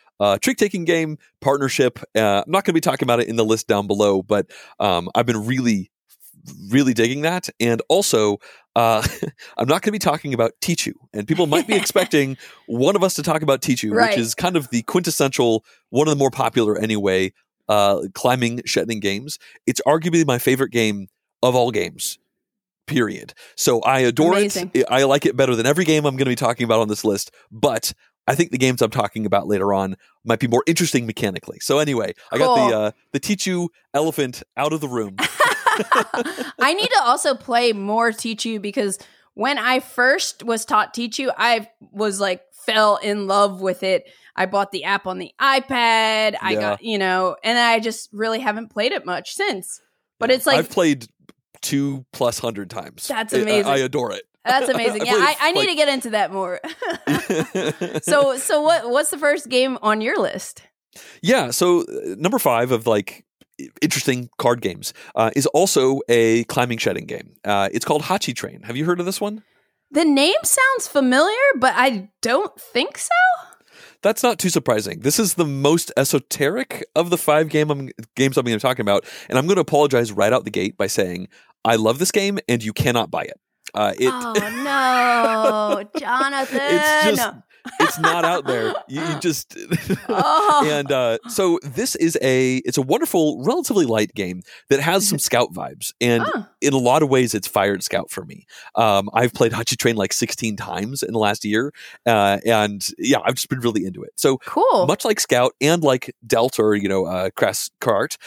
trick-taking game partnership. I'm not going to be talking about it in the list down below, but I've been really, really digging that. And also, I'm not going to be talking about Tichu. And people might be expecting one of us to talk about Tichu, right, which is kind of the quintessential, one of the more popular anyway, climbing shetting games. It's arguably my favorite game of all games. Period. So I adore it. I like it better than every game I'm going to be talking about on this list, but I think the games I'm talking about later on might be more interesting mechanically. So anyway, cool. I got the Tichu elephant out of the room. I need to also play more Tichu, because when I first was taught Tichu, I was like fell in love with it. I bought the app on the iPad. I got, and I just really haven't played it much since. But it's like I've played 200+ times. That's amazing. I adore it. That's amazing. Yeah, I need to get into that more. So what's the first game on your list? Yeah, so number 5 of like interesting card games is also a climbing shedding game. It's called Hachi Train. Have you heard of this one? The name sounds familiar, but I don't think so. That's not too surprising. This is the most esoteric of the 5 games I'm going to be talking about. And I'm going to apologize right out the gate by saying, I love this game and you cannot buy it. Oh, no, Jonathan. It's not out there. You just... And so this is it's a wonderful, relatively light game that has some Scout vibes. And in a lot of ways, it's fired Scout for me. I've played Hachi Train like 16 times in the last year. And yeah, I've just been really into it. So cool. Much like Scout and like Delt or, Krass Kariert,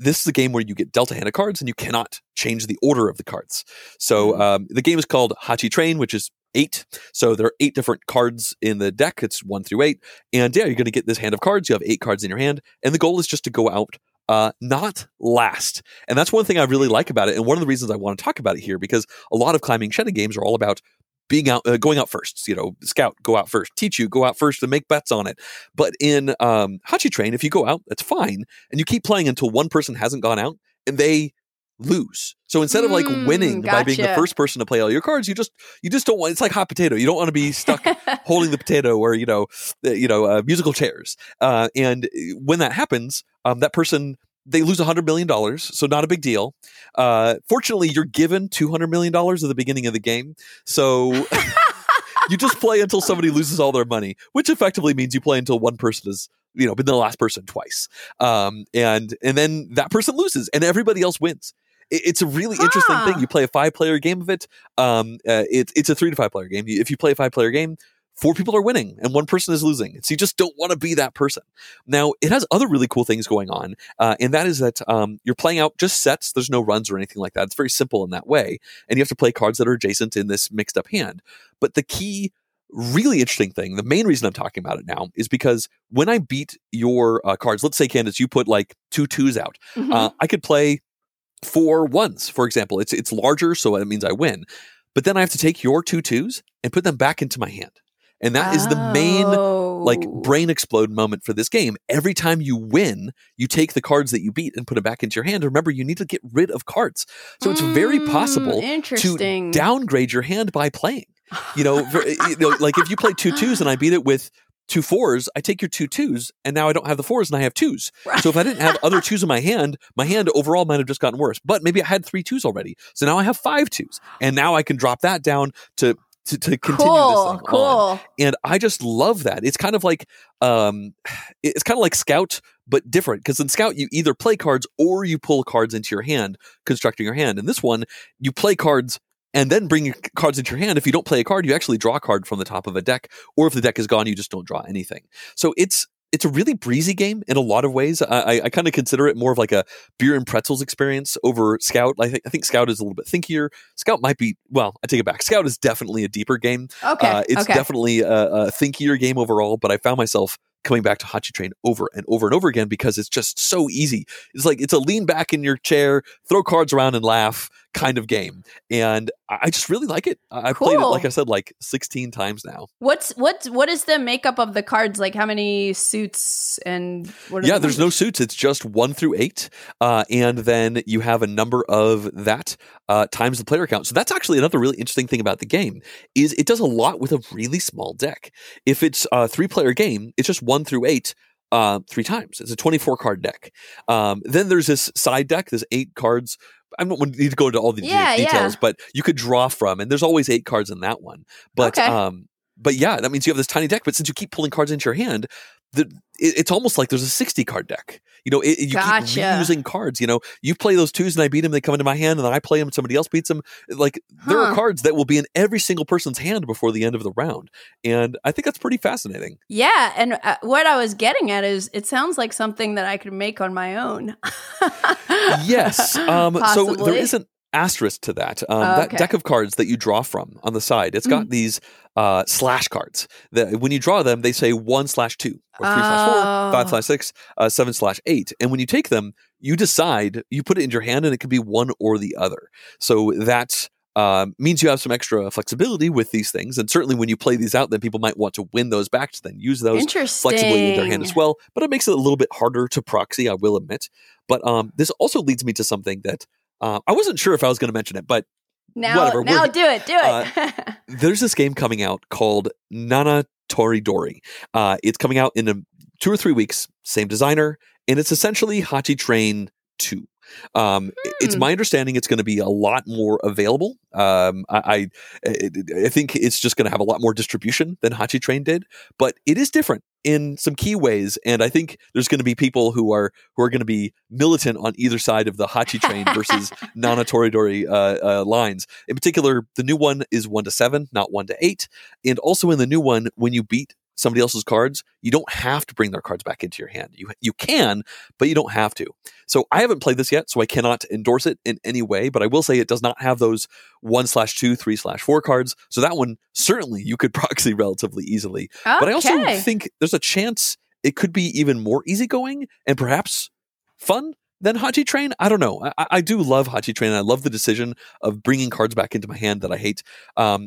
this is a game where you get dealt a hand of cards and you cannot change the order of the cards. So the game is called Hachi Train, which is 8. So there are 8 different cards in the deck. It's 1 through 8. And yeah, you're going to get this hand of cards. You have 8 cards in your hand. And the goal is just to go out not last. And that's one thing I really like about it. And one of the reasons I want to talk about it here, because a lot of climbing shedding games are all about being out, going out first. You know, Scout, go out first. Tichu, go out first and make bets on it. But in Hachi Train, if you go out, that's fine. And you keep playing until one person hasn't gone out and they lose. So instead of like winning by being the first person to play all your cards, you just don't want, it's like hot potato. You don't want to be stuck holding the potato or, musical chairs. And when that happens, that person, they lose $100 million. So not a big deal. Fortunately, you're given $200 million at the beginning of the game. So you just play until somebody loses all their money, which effectively means you play until one person is, been the last person twice. And then that person loses and everybody else wins. It's a really interesting thing. You play a 5-player game of it. It's a 3 to 5-player game. If you play a 5-player game, 4 people are winning and 1 person is losing. So you just don't want to be that person. Now, it has other really cool things going on. And that is that you're playing out just sets. There's no runs or anything like that. It's very simple in that way. And you have to play cards that are adjacent in this mixed up hand. But the key really interesting thing, the main reason I'm talking about it now, is because when I beat your cards, let's say, Candice, you put like 2 2s out. Mm-hmm. I could play 4 1s, for example. It's larger, so it means I win. But then I have to take your 2 2s and put them back into my hand. And that is the main brain explode moment for this game. Every time you win, you take the cards that you beat and put them back into your hand. Remember, you need to get rid of cards. So it's very possible to downgrade your hand by playing. Like if you play 2 2s and I beat it with 2 4s, I take your 2 2s and now I don't have the 4s and I have 2s. Right. So if I didn't have other 2s in my hand overall might have just gotten worse. But maybe I had 3 2s already. So now I have 5 2s. And now I can drop that down to continue this thing on. And I just love that. It's kind of like Scout, but different, because in Scout you either play cards or you pull cards into your hand, constructing your hand. In this one, you play cards and then bring your cards into your hand. If you don't play a card, you actually draw a card from the top of a deck, or if the deck is gone, you just don't draw anything. So it's a really breezy game in a lot of ways. I kind of consider it more of like a beer and pretzels experience over Scout. I think Scout is a little bit thinkier. Scout might be, well, I take it back. Scout is definitely a deeper game. It's definitely a thinkier game overall, but I found myself coming back to Hachi Train over and over and over again because it's just so easy. It's like it's a lean back in your chair, throw cards around and laugh kind of game. And I just really like it. I've played it, like I said, like 16 times now. What is the makeup of the cards? Like how many suits and what are the there's no suits. It's just 1 through 8. And then you have a number of that times the player count. So that's actually another really interesting thing about the game is it does a lot with a really small deck. If it's a 3-player game, it's just 1 through 8 3 times. It's a 24-card deck. Then there's this side deck. There's 8 cards. I don't need to go into all the details, but you could draw from, and there's always 8 cards in that one. But that means you have this tiny deck. But since you keep pulling cards into your hand, it's almost like there's a 60-card deck. You keep reusing cards. You play those 2s and I beat them. They come into my hand, and then I play them. Somebody else beats them. There are cards that will be in every single person's hand before the end of the round, and I think that's pretty fascinating. Yeah, and what I was getting at is it sounds like something that I could make on my own. Yes. So there is an asterisk to that. That deck of cards that you draw from on the side, it's got these slash cards that when you draw them, they say 1/2 or 3/4, 5/6, 7/8. And when you take them, you decide, you put it in your hand and it could be one or the other. So that's means you have some extra flexibility with these things. And certainly when you play these out, then people might want to win those back to then use those flexibly in their hand as well. But it makes it a little bit harder to proxy, I will admit. But this also leads me to something that I wasn't sure if I was going to mention it, but whatever. Now do it. There's this game coming out called Nana Toridori. It's coming out in 2 or 3 weeks, same designer, and it's essentially Hachi Train 2. It's my understanding it's going to be a lot more available. I think it's just going to have a lot more distribution than Hachi Train did, but it is different in some key ways. And I think there's going to be people who are going to be militant on either side of the Hachi Train versus Nana Toridori lines. In particular, the new one is 1 to 7, not 1 to 8. And also in the new one, when you beat somebody else's cards, you don't have to bring their cards back into your hand. You can, but you don't have to. So I haven't played this yet, so I cannot endorse it in any way, but I will say it does not have those 1/2, 3/4 cards. So that one, certainly you could proxy relatively easily. Okay. But I also think there's a chance it could be even more easygoing and perhaps fun than Hachi Train. I don't know. I do love Hachi Train. I love the decision of bringing cards back into my hand that I hate.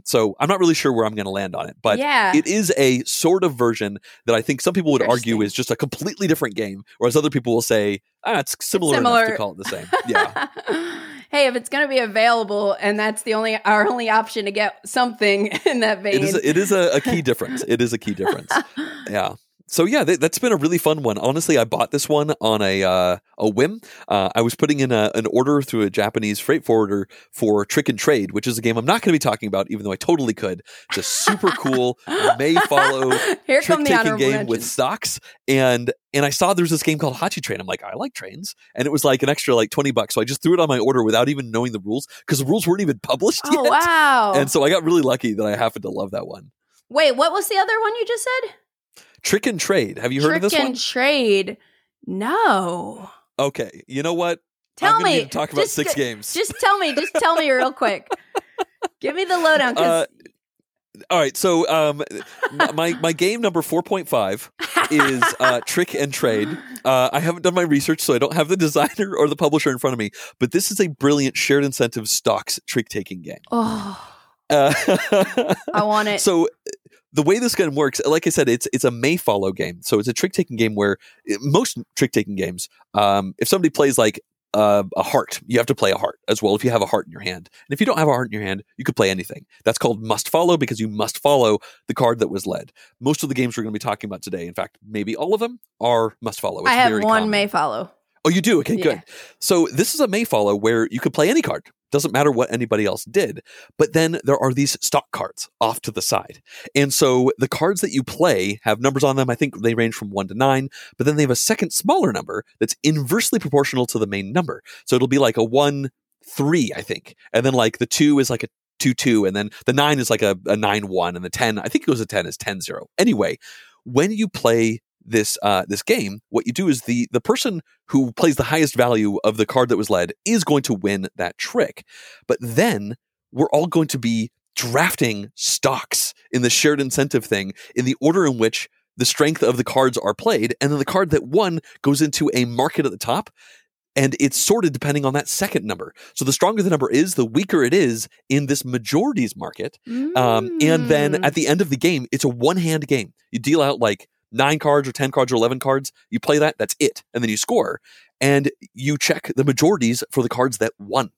So I'm not really sure where I'm going to land on it. But it is a sort of version that I think some people would argue is just a completely different game, whereas other people will say, it's similar enough to call it the same. Yeah. Hey, if it's going to be available and that's the only our only option to get something in that vein. It is a key difference. It is a key difference. Yeah. So yeah, that's been a really fun one. Honestly, I bought this one on a whim. I was putting in an order through a Japanese freight forwarder for Trick and Trade, which is a game I'm not going to be talking about, even though I totally could. Just super cool. May follow Here trick taking game mentions. With stocks. And I saw there's this game called Hachi Train. I'm like, I like trains. And it was like an extra like $20. So I just threw it on my order without even knowing the rules because the rules weren't even published yet. Oh, wow. And so I got really lucky that I happened to love that one. Wait, what was the other one you just said? Trick and Trade. Have you heard of this one? Trick and Trade. No. Okay. You know what? Tell me. Need to talk about six games. Just tell me. Just tell me real quick. Give me the lowdown. All right. So my game number 4.5 is Trick and Trade. I haven't done my research, so I don't have the designer or the publisher in front of me. But this is a brilliant shared incentive stocks trick-taking game. Oh. I want it. So the way this gun works, like I said, it's a may follow game. So it's a trick taking game where most trick taking games, if somebody plays like a heart, you have to play a heart as well if you have a heart in your hand. And if you don't have a heart in your hand, you could play anything. That's called must follow because you must follow the card that was led. Most of the games we're going to be talking about today, in fact, maybe all of them are must follow. I have one common. May follow. Oh, you do? Okay, good. So this is a may follow where you could play any card. Doesn't matter what anybody else did. But then there are these stock cards off to the side. And so the cards that you play have numbers on them. I think they range from 1 to 9, but then they have a second smaller number that's inversely proportional to the main number. So it'll be like a 1-3, I think. And then like the 2 is like a 2-2. And then the 9 is like a 9-1. And the 10, I think it goes to 10 is 10-0. Anyway, when you play this game, what you do is the person who plays the highest value of the card that was led is going to win that trick. But then we're all going to be drafting stocks in the shared incentive thing in the order in which the strength of the cards are played. And then the card that won goes into a market at the top. And it's sorted depending on that second number. So the stronger the number is, the weaker it is in this majorities market. And then at the end of the game, it's a one-hand game. You deal out like 9 cards or 10 cards or 11 cards, you play that's it. And then you score. And you check the majorities for the cards that won.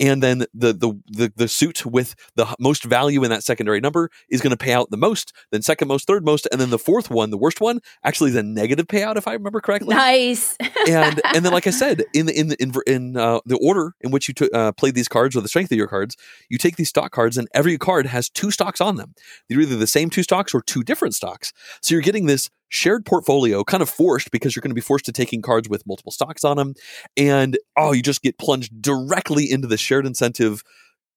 And then the suit with the most value in that secondary number is going to pay out the most, then second most, third most, and then the fourth one, the worst one, actually is a negative payout if I remember correctly. Nice. And then, like I said, in the order in which you played these cards or the strength of your cards, you take these stock cards and every card has 2 stocks on them. They're either the same 2 stocks or 2 different stocks. So you're getting this shared portfolio, kind of forced because you're going to be forced to taking cards with multiple stocks on them. And you just get plunged directly into the shared incentive,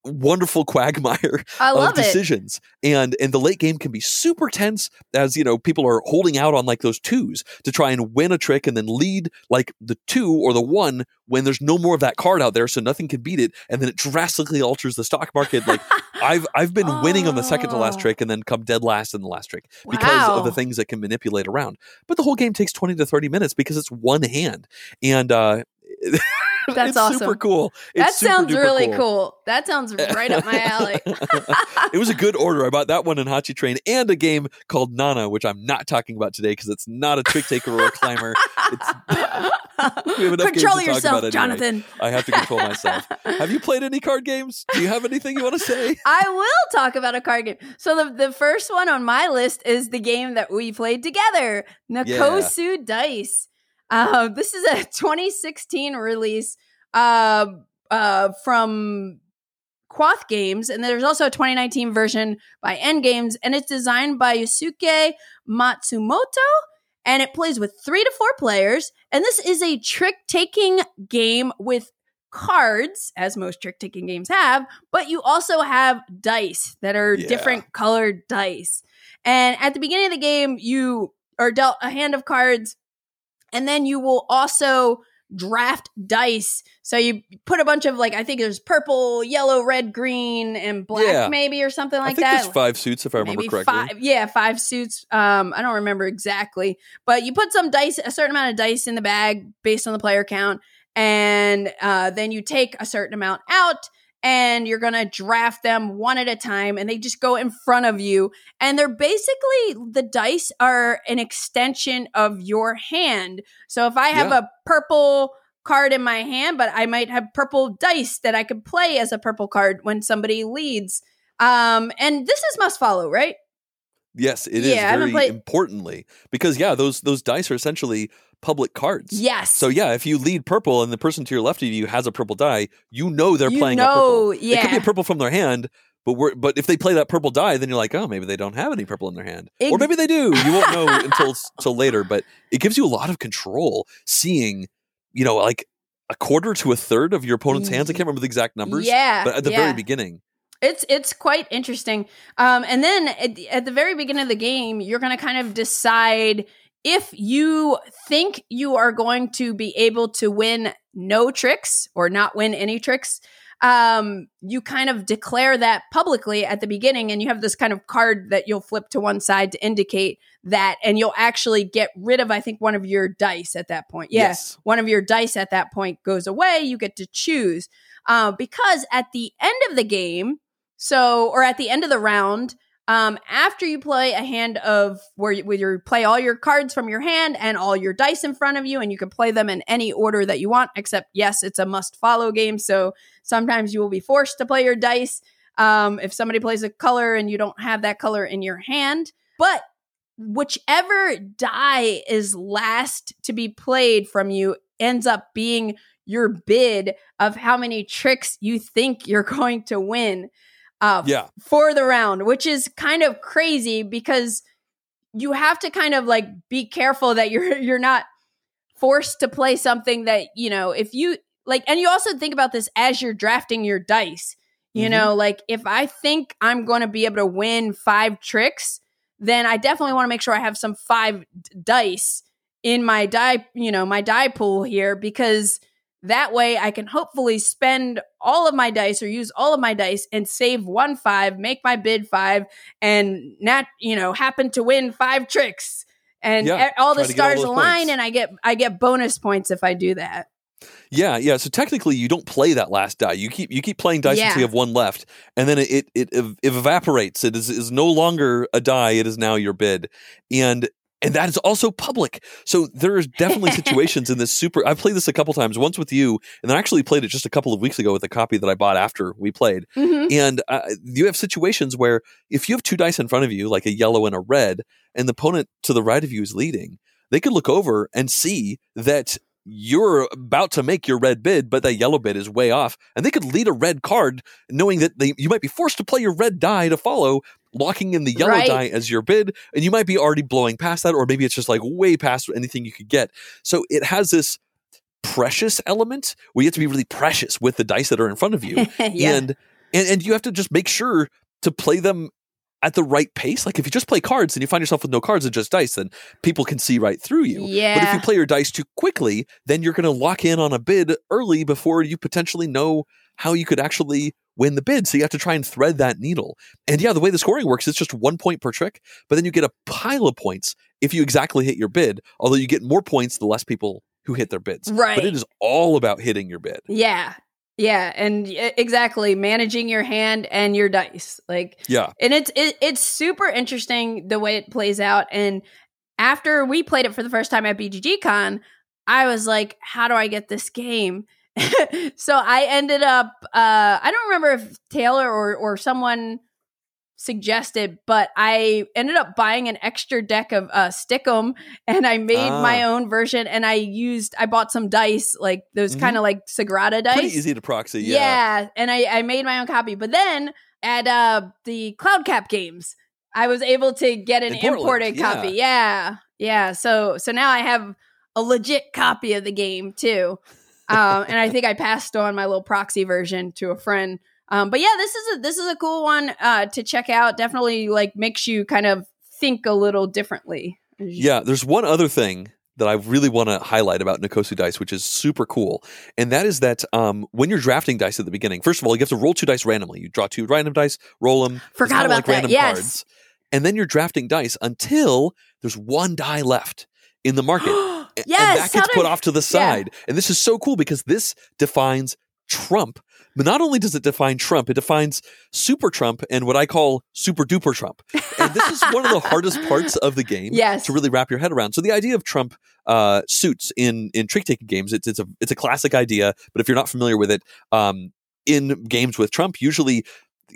wonderful quagmire of decisions. And the late game can be super tense as, people are holding out on like those 2s to try and win a trick and then lead like the 2 or the 1 when there's no more of that card out there. So nothing can beat it. And then it drastically alters the stock market. Like I've been winning on the second to last trick and then come dead last in the last trick because of the things that can manipulate around. But the whole game takes 20 to 30 minutes because it's one hand. And, that's it's awesome. Super cool. That sounds really cool. That sounds right up my alley. It was a good order. I bought that one in Hachi Train and a game called Nana, which I'm not talking about today because it's not a trick taker or a climber. Control yourself, anyway. Jonathan. I have to control myself. Have you played any card games? Do you have anything you want to say? I will talk about a card game. So the first one on my list is the game that we played together, Nokosu Dice. This is a 2016 release from Quoth Games, and there's also a 2019 version by Endgames, and it's designed by Yusuke Matsumoto, and it plays with 3 to 4 players, and this is a trick-taking game with cards, as most trick-taking games have, but you also have dice that are different colored dice. And at the beginning of the game, you are dealt a hand of cards, and then you will also draft dice. So you put a bunch of, like, I think there's purple, yellow, red, green, and black maybe, or something like that. I think there's 5 suits, if I remember correctly. 5 suits. I don't remember exactly. But you put some dice, a certain amount of dice in the bag based on the player count, and then you take a certain amount out, and you're going to draft them one at a time, and they just go in front of you. And they're basically, the dice are an extension of your hand. So if I have a purple card in my hand, but I might have purple dice that I could play as a purple card when somebody leads. And this is must follow, right? Yes, it is very importantly. Because, those dice are essentially public cards. Yes. So, if you lead purple and the person to your left of you has a purple die, you know they're playing a purple. Yeah. It could be a purple from their hand, but if they play that purple die, then you're like, oh, maybe they don't have any purple in their hand. Or maybe they do. You won't know until later. But it gives you a lot of control seeing, like a quarter to a third of your opponent's hands. I can't remember the exact numbers. Yeah. But at the very beginning. It's quite interesting. And then at the very beginning of the game, you're going to kind of decide if you think you are going to be able to win no tricks or not win any tricks. You kind of declare that publicly at the beginning, and you have this kind of card that you'll flip to one side to indicate that, and you'll actually get rid of, I think, one of your dice at that point. Yeah, yes. One of your dice at that point goes away. You get to choose because at the end of the game, or at the end of the round, after you play a hand where you play all your cards from your hand and all your dice in front of you, and you can play them in any order that you want, except, yes, it's a must-follow game, so sometimes you will be forced to play your dice if somebody plays a color and you don't have that color in your hand. But whichever die is last to be played from you ends up being your bid of how many tricks you think you're going to win for the round, which is kind of crazy because you have to kind of like be careful that you're not forced to play something that, if you like, and you also think about this as you're drafting your dice, if I think I'm going to be able to win 5 tricks, then I definitely want to make sure I have some 5 dice in my die pool here, because that way I can hopefully spend all of my dice or use all of my dice and save 1 5, make my bid 5, and not, happen to win 5 tricks, and all the stars align and I get bonus points if I do that. Yeah. So technically, you don't play that last die. You keep playing dice until you have 1 left, and then it evaporates. It is no longer a die. It is now your bid, and that is also public. So there are definitely situations in this I've played this a couple times. Once with you, and I actually played it just a couple of weeks ago with a copy that I bought after we played. Mm-hmm. And you have situations where if you have 2 dice in front of you, like a yellow and a red, and the opponent to the right of you is leading, they could look over and see that you're about to make your red bid, but that yellow bid is way off, and they could lead a red card knowing that you might be forced to play your red die to follow, locking in the yellow die as your bid, and you might be already blowing past that, or maybe it's just like way past anything you could get. So it has this precious element where you have to be really precious with the dice that are in front of you. And you have to just make sure to play them at the right pace. Like if you just play cards and you find yourself with no cards and just dice, then people can see right through you. Yeah. But if you play your dice too quickly, then you're going to lock in on a bid early before you potentially know how you could actually win the bid. So you have to try and thread that needle. And the way the scoring works, it's just 1 point per trick, but then you get a pile of points if you exactly hit your bid, although you get more points the less people who hit their bids. Right. But it is all about hitting your bid. Yeah. Yeah, and exactly, managing your hand and your dice. And it's super interesting the way it plays out. And after we played it for the first time at BGGCon, I was like, how do I get this game? So I ended up, I don't remember if Taylor or someone suggested, but I ended up buying an extra deck of Stick'em, and I made my own version, and I bought some dice, like those kind of like Sagrada dice. Pretty easy to proxy, yeah. And I made my own copy. But then at the CloudCap games, I was able to get an imported copy. Yeah. So now I have a legit copy of the game too. And I think I passed on my little proxy version to a friend. But yeah, this is a cool one to check out. Definitely like makes you kind of think a little differently. Yeah, there's one other thing that I really want to highlight about Nokosu Dice, which is super cool. And that is that when you're drafting dice at the beginning, first of all, you have to roll two dice randomly. You draw two random dice, roll them. Forgot about that. Yes. Cards. And then you're drafting dice until there's one die left in the market. Yes. And that gets put off to the side. Yeah. And this is so cool because this defines Trump. But not only does it define Trump, it defines Super Trump and what I call Super Duper Trump. And this is one of the hardest parts of the game to really wrap your head around. So the idea of Trump suits in trick-taking games, it's a classic idea. But if you're not familiar with it, in games with Trump, usually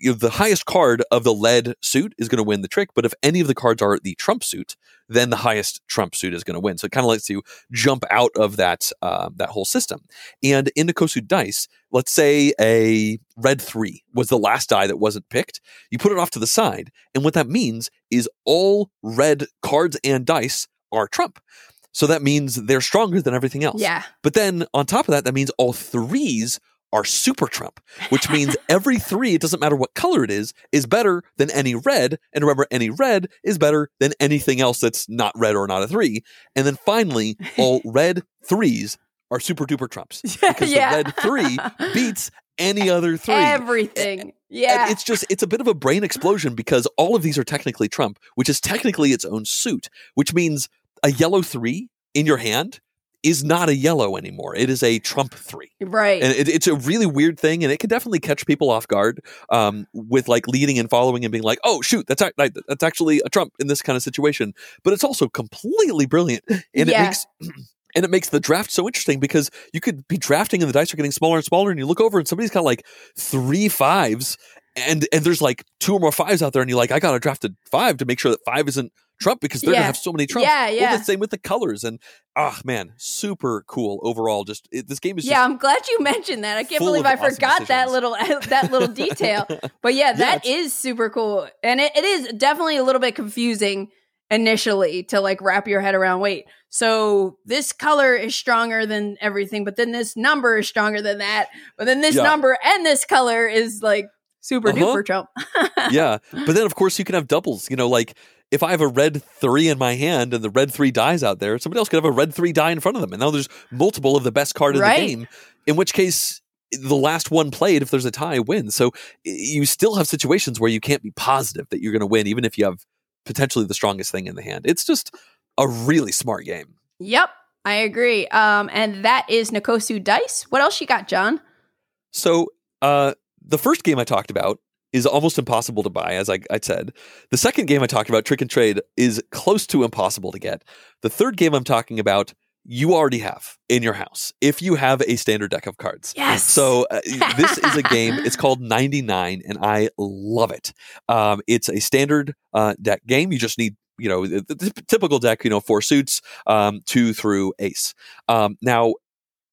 the highest card of the lead suit is going to win the trick. But if any of the cards are the Trump suit, then the highest Trump suit is going to win. So it kind of lets you jump out of that whole system. And in Nokosu Dice, let's say a red 3 was the last die that wasn't picked. You put it off to the side. And what that means is all red cards and dice are Trump. So that means they're stronger than everything else. Yeah. But then on top of that, that means all 3s are super Trump, which means every 3, it doesn't matter what color it is better than any red. And remember, any red is better than anything else that's not red or not a 3. And then finally, all red 3s are super duper Trumps because the red 3 beats any other 3. Everything. Yeah. And it's a bit of a brain explosion because all of these are technically Trump, which is technically its own suit, which means a yellow 3 in your hand is not a yellow anymore. It is a Trump 3. Right. And it's a really weird thing, and it can definitely catch people off guard with like leading and following and being like, oh, shoot, that's actually a Trump in this kind of situation. But it's also completely brilliant, and it makes the draft so interesting because you could be drafting and the dice are getting smaller and smaller, and you look over and somebody's got like 3 5s, and there's like 2 or more 5s out there, and you're like, I got to draft a 5 to make sure that 5 isn't Trump because they're going to have so many Trumps. Yeah, yeah. Well, the same with the colors. And, man, super cool overall. Just this game is I'm glad you mentioned that. I can't believe I forgot that little detail. But, that is super cool. And it is definitely a little bit confusing initially to, like, wrap your head around, wait, so this color is stronger than everything, but then this number is stronger than that. But then this number and this color is, like, super duper Trump. Yeah. But then, of course, you can have doubles, you know, like, if I have a red 3 in my hand and the red 3 dies out there, somebody else could have a red 3 die in front of them. And now there's multiple of the best card in the game, in which case the last one played, if there's a tie, wins. So you still have situations where you can't be positive that you're going to win, even if you have potentially the strongest thing in the hand. It's just a really smart game. Yep, I agree. And that is Nokosu Dice. What else you got, John? So the first game I talked about is almost impossible to buy, as I said. The second game I talked about, Trick and Trade, is close to impossible to get. The third game I'm talking about, you already have in your house, if you have a standard deck of cards. Yes! So this is a game, it's called 99, and I love it. It's a standard deck game. You just need, you know, the typical deck, you know, 4 suits, 2 through ace. Now,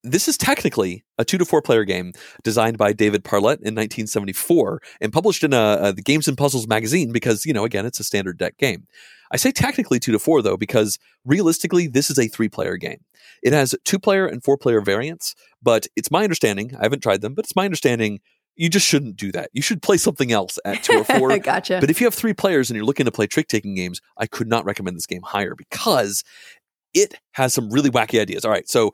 this is technically a 2 to 4 player game designed by David Parlett in 1974 and published in the Games and Puzzles magazine because, you know, again, it's a standard deck game. I say technically 2 to 4, though, because realistically, this is a 3-player game. It has 2-player and 4-player variants, but it's my understanding, I haven't tried them, but it's my understanding you just shouldn't do that. You should play something else at 2 or 4. Gotcha. But if you have 3 players and you're looking to play trick-taking games, I could not recommend this game higher because it has some really wacky ideas. All right, so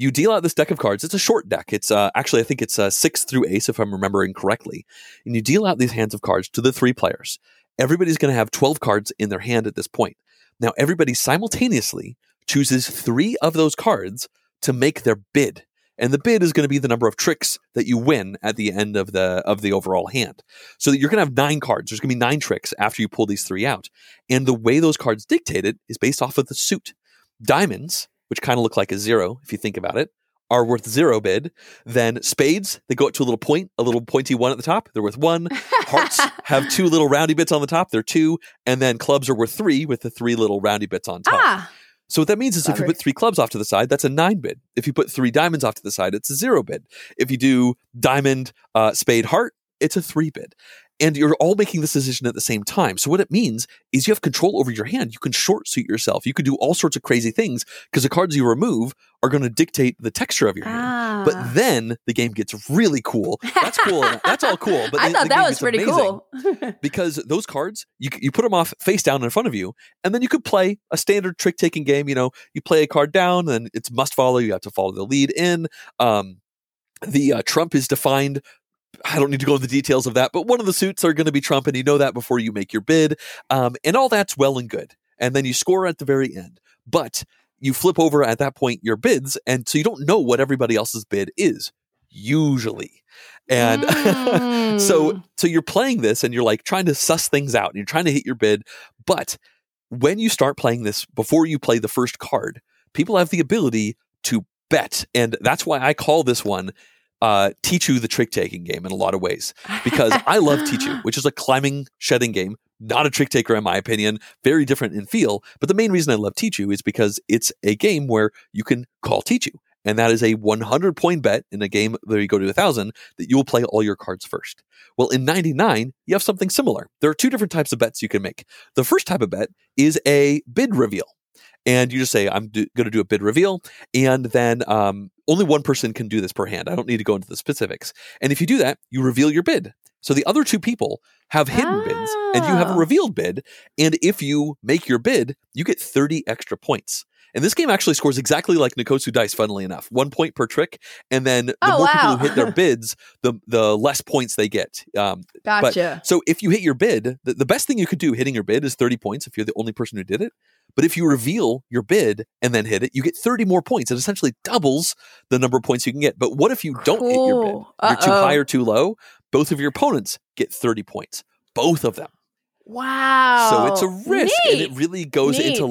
you deal out this deck of cards. It's a short deck. It's actually, I think it's 6 through ace, if I'm remembering correctly. And you deal out these hands of cards to the 3 players. Everybody's going to have 12 cards in their hand at this point. Now, everybody simultaneously chooses 3 of those cards to make their bid. And the bid is going to be the number of tricks that you win at the end of the overall hand. So you're going to have 9 cards. There's going to be 9 tricks after you pull these 3 out. And the way those cards dictate it is based off of the suit. Diamonds, which kind of look like a 0 if you think about it, are worth 0 bid. Then spades, they go up to a little pointy 1 at the top. They're worth 1. Hearts have 2 little roundy bits on the top. They're 2. And then clubs are worth 3 with the 3 little roundy bits on top. So what that means is if you put 3 clubs off to the side, that's a 9 bid. If you put 3 diamonds off to the side, it's a 0 bid. If you do diamond, spade, heart, it's a 3 bid. And you're all making this decision at the same time. So what it means is you have control over your hand. You can short suit yourself. You can do all sorts of crazy things because the cards you remove are going to dictate the texture of your hand. But then the game gets really cool. That's cool. That's all cool. But I thought that was pretty cool. Because those cards, you put them off face down in front of you, and then you could play a standard trick-taking game. You know, you play a card down, and it's must follow. You have to follow the lead in. The trump is defined. I don't need to go into the details of that, but one of the suits are going to be Trump, and you know that before you make your bid. And all that's well and good. And then you score at the very end. But you flip over at that point your bids, and so you don't know what everybody else's bid is, usually. And so you're playing this, and you're like trying to suss things out, and you're trying to hit your bid. But when you start playing this, before you play the first card, people have the ability to bet. And that's why I call this one Tichu, the trick-taking game in a lot of ways, because I love Tichu, which is a climbing, shedding game. Not a trick taker, in my opinion. Very different in feel. But the main reason I love Tichu is because it's a game where you can call Tichu. And that is a 100-point bet in a game where you go to 1,000 that you will play all your cards first. Well, in 99, you have something similar. There are two different types of bets you can make. The first type of bet is a bid reveal. And you just say, I'm going to do a bid reveal. And then only one person can do this per hand. I don't need to go into the specifics. And if you do that, you reveal your bid. So the other two people have hidden bids, and you have a revealed bid. And if you make your bid, you get 30 extra points. And this game actually scores exactly like Nokosu Dice, funnily enough. 1 point per trick. And then the people who hit their bids, the less points they get. Gotcha. But, so if you hit your bid, the best thing you could do hitting your bid is 30 points if you're the only person who did it. But if you reveal your bid and then hit it, you get 30 more points. It essentially doubles the number of points you can get. But what if you don't hit your bid? You're too high or too low. Both of your opponents get 30 points. Both of them. Wow. So it's a risk. Neat. And it really goes into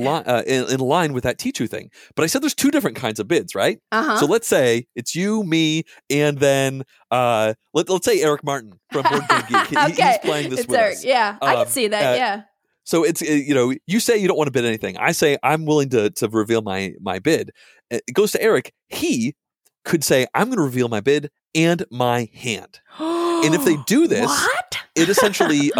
in line with that Tichu thing. But I said there's two different kinds of bids, right? So let's say it's you, me, and then let's say Eric Martin from Board Game Geek. He's playing this with us. Yeah, I can see that, yeah. So it's, you know, you say you don't want to bid anything. I say I'm willing to reveal my bid. It goes to Eric. He could say, I'm going to reveal my bid and my hand. And if they do this, it essentially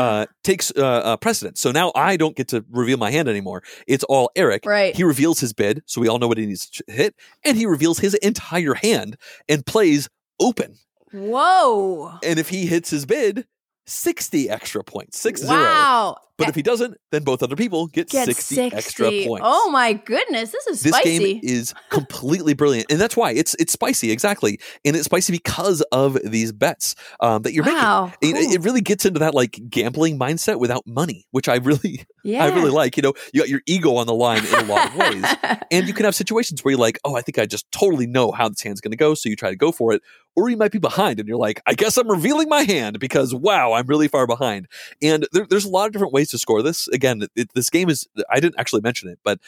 takes precedence. So now I don't get to reveal my hand anymore. It's all Eric. Right. He reveals his bid, so we all know what he needs to hit. And he reveals his entire hand and plays open. Whoa. And if he hits his bid, 60 extra points. 6-0. Wow. But if he doesn't, then both other people get 60 extra points. Oh my goodness, this is spicy. This game is completely brilliant. And that's why it's spicy, exactly. And it's spicy because of these bets that you're making. Cool. It really gets into that like gambling mindset without money, which I really like. You know, you got your ego on the line in a lot of ways. And you can have situations where you're like, oh, I think I just totally know how this hand's going to go. So you try to go for it. Or you might be behind and you're like, I guess I'm revealing my hand because, wow, I'm really far behind. And there's a lot of different ways to score this. Again, this game is, I didn't actually mention it, but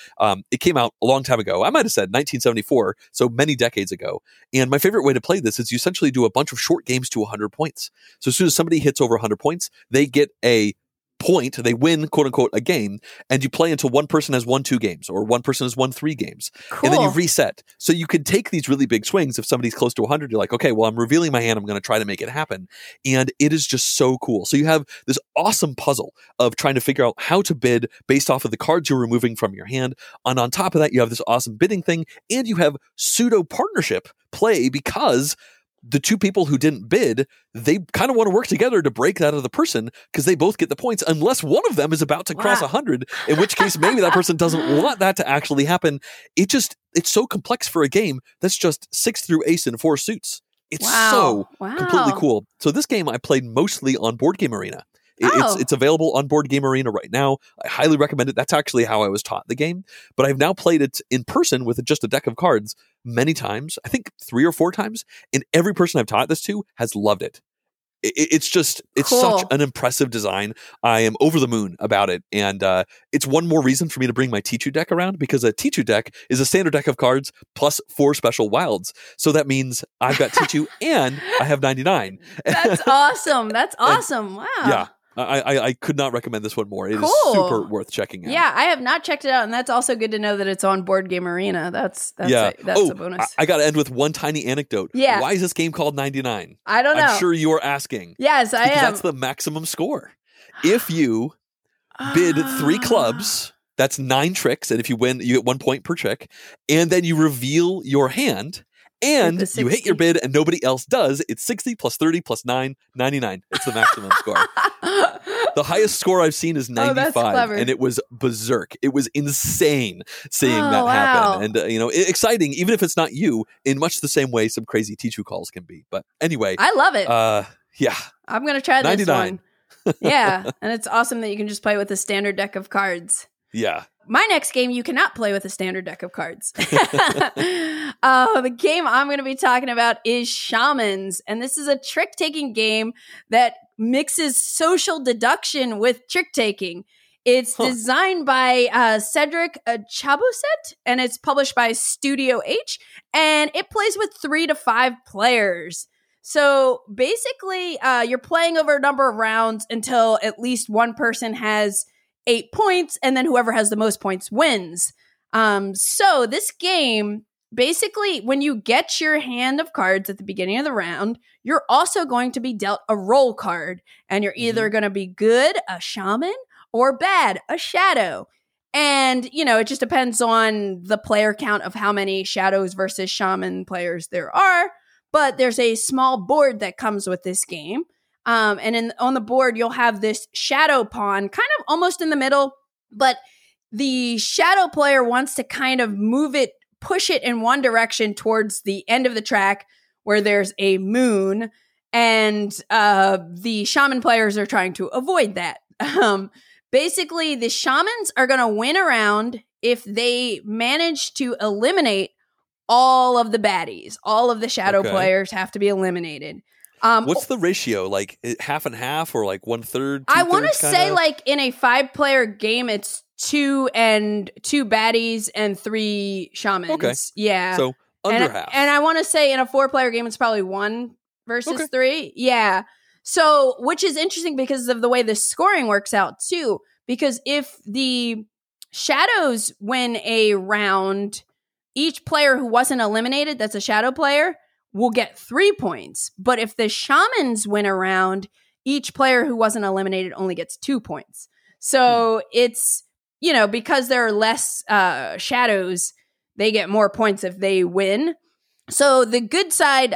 it came out a long time ago. I might have said 1974, so many decades ago. And my favorite way to play this is you essentially do a bunch of short games to 100 points. So as soon as somebody hits over 100 points, they get a point, they win, quote unquote, a game, and you play until one person has won 2 games or one person has won 3 games. Cool. And then you reset. So you can take these really big swings. If somebody's close to 100, you're like, okay, well, I'm revealing my hand. I'm going to try to make it happen. And it is just so cool. So you have this awesome puzzle of trying to figure out how to bid based off of the cards you're removing from your hand. And on top of that, you have this awesome bidding thing, and you have pseudo partnership play because the two people who didn't bid, they kind of want to work together to break that other person because they both get the points unless one of them is about to cross 100, in which case maybe that person doesn't want that to actually happen. It's so complex for a game that's just 6 through ace and 4 suits. It's so completely cool. So this game I played mostly on Board Game Arena. It's available on Board Game Arena right now. I highly recommend it. That's actually how I was taught the game. But I've now played it in person with just a deck of cards many times. I think 3 or 4 times. And every person I've taught this to has loved it. It's such an impressive design. I am over the moon about it. And it's one more reason for me to bring my Tichu deck around, because a Tichu deck is a standard deck of cards plus 4 special wilds. So that means I've got Tichu and I have 99. That's awesome. Wow. Yeah. I could not recommend this one more. It is super worth checking out. Yeah, I have not checked it out, and that's also good to know that it's on Board Game Arena. That's a bonus. I got to end with one tiny anecdote. Yeah. Why is this game called 99? I don't know. I'm sure you are asking. Yes, I am. Because that's the maximum score. If you bid 3 clubs, that's 9 tricks, and if you win, you get 1 point per trick, and then you reveal your hand, and you hit your bid and nobody else does, it's 60 plus 30 plus 9, 99. It's the maximum score. The highest score I've seen is 95, and it was berserk. It was insane seeing that happen. And, exciting, even if it's not you, in much the same way some crazy Tichu calls can be. But anyway. I love it. Yeah. I'm going to try this 99. One. Yeah, and it's awesome that you can just play with a standard deck of cards. Yeah. My next game, you cannot play with a standard deck of cards. The game I'm going to be talking about is Shamans. And this is a trick-taking game that mixes social deduction with trick-taking. It's designed by Cedric Chaboset, and it's published by Studio H. And it plays with 3 to 5 players. So basically, you're playing over a number of rounds until at least one person has 8 points, and then whoever has the most points wins. So this game, basically, when you get your hand of cards at the beginning of the round, you're also going to be dealt a roll card, and you're either going to be good, a shaman, or bad, a shadow. And, it just depends on the player count of how many shadows versus shaman players there are, but there's a small board that comes with this game. And on the board, you'll have this shadow pawn kind of almost in the middle, but the shadow player wants to kind of move it, push it in one direction towards the end of the track where there's a moon, and the shaman players are trying to avoid that. Basically, the shamans are going to win a round if they manage to eliminate all of the baddies. All of the shadow players have to be eliminated. What's the ratio? Like half and half, or like 1/3? I want to say like in a 5-player game, it's 2 baddies and 3 shamans. Okay. Yeah. So under half. And I want to say in a 4-player game, it's probably 1 versus 3. Yeah. So, which is interesting because of the way the scoring works out too, because if the shadows win a round, each player who wasn't eliminated, that's a shadow player, will get 3 points. But if the shamans win a round, each player who wasn't eliminated only gets 2 points. So it's, because there are less shadows, they get more points if they win. So the good side,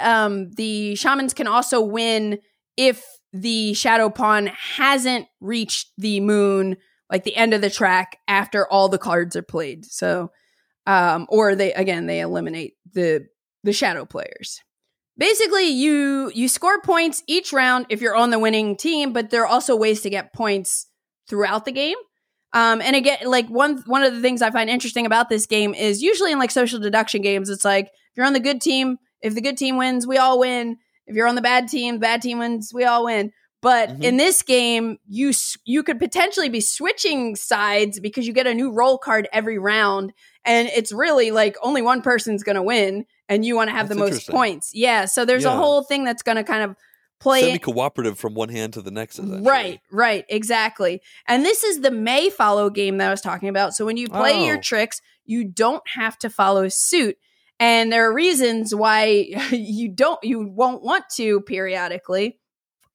the shamans can also win if the shadow pawn hasn't reached the moon, like the end of the track, after all the cards are played. So, or they eliminate the shadow players. Basically, you score points each round if you're on the winning team, but there are also ways to get points throughout the game. And again, like one of the things I find interesting about this game is usually in like social deduction games, it's like if you're on the good team, if the good team wins, we all win. If you're on the bad team wins, we all win. But in this game, you could potentially be switching sides because you get a new roll card every round, and it's really like only one person's going to win, and you want to have the most points. Yeah, so there's a whole thing that's going to kind of play semi-cooperative from one hand to the next. Right, exactly. And this is the may follow game that I was talking about. So when you play your tricks, you don't have to follow suit. And there are reasons why you won't want to periodically.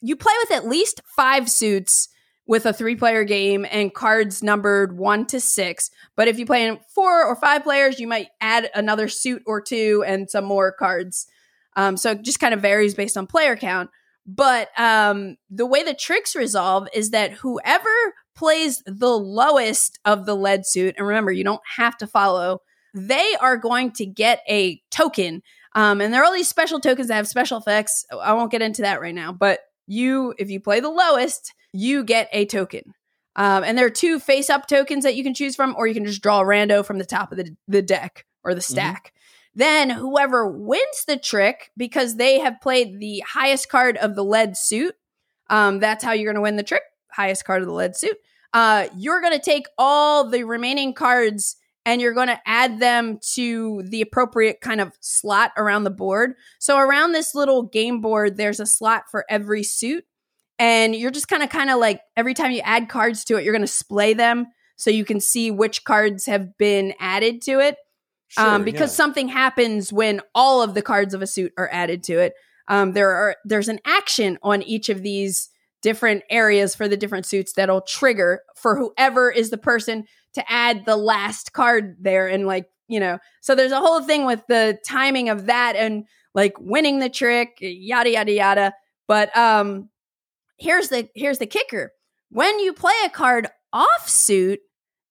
You play with at least 5 suits with a 3-player game and cards numbered 1 to 6. But if you play in 4 or 5 players, you might add another suit or 2 and some more cards. So it just kind of varies based on player count. But the way the tricks resolve is that whoever plays the lowest of the lead suit, and remember, you don't have to follow, they are going to get a token. And there are all these special tokens that have special effects. I won't get into that right now, but if you play the lowest, you get a token. And there are 2 face-up tokens that you can choose from, or you can just draw a rando from the top of the deck or the stack. Then whoever wins the trick, because they have played the highest card of the lead suit, that's how you're going to win the trick, highest card of the lead suit. You're going to take all the remaining cards and you're going to add them to the appropriate kind of slot around the board. So around this little game board, there's a slot for every suit. And you're just kind of like, every time you add cards to it, you're going to splay them so you can see which cards have been added to it. Sure, because something happens when all of the cards of a suit are added to it. There's an action on each of these different areas for the different suits that'll trigger for whoever is the person to add the last card there. And so there's a whole thing with the timing of that and like winning the trick, yada, yada, yada. But here's the kicker. When you play a card off suit,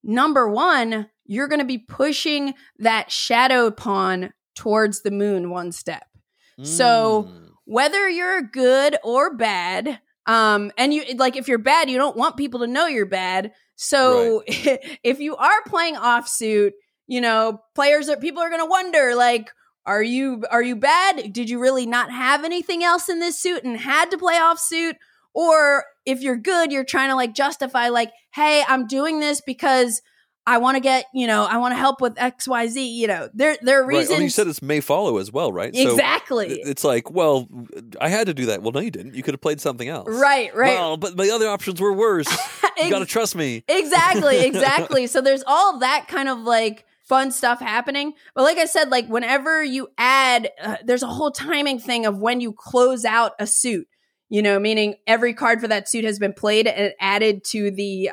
number one, you're going to be pushing that shadow pawn towards the moon one step. So whether you're good or bad, and you like, if you're bad, you don't want people to know you're bad. So right. If you are playing offsuit, people are going to wonder, like, are you bad? Did you really not have anything else in this suit and had to play offsuit? Or if you're good, you're trying to like justify, like, hey, I'm doing this because I want to get, I want to help with XYZ, there are reasons. Right. And you said it's may follow as well, right? Exactly. So it's like, well, I had to do that. Well, no, you didn't. You could have played something else. Right. Well, but the other options were worse. You got to trust me. Exactly. So there's all that kind of like fun stuff happening. But like I said, like whenever you add, there's a whole timing thing of when you close out a suit, meaning every card for that suit has been played and added to the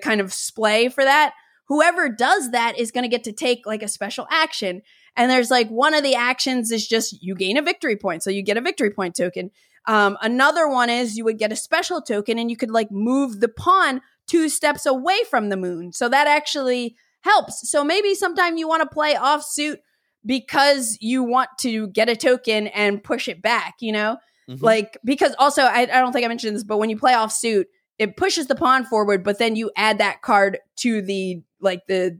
kind of splay for that. Whoever does that is going to get to take like a special action. And there's like one of the actions is just you gain a victory point. So you get a victory point token. Another one is you would get a special token and you could like move the pawn 2 steps away from the moon. So that actually helps. So maybe sometime you want to play offsuit because you want to get a token and push it back, Mm-hmm. Like, because also, I don't think I mentioned this, but when you play offsuit, it pushes the pawn forward, but then you add that card to the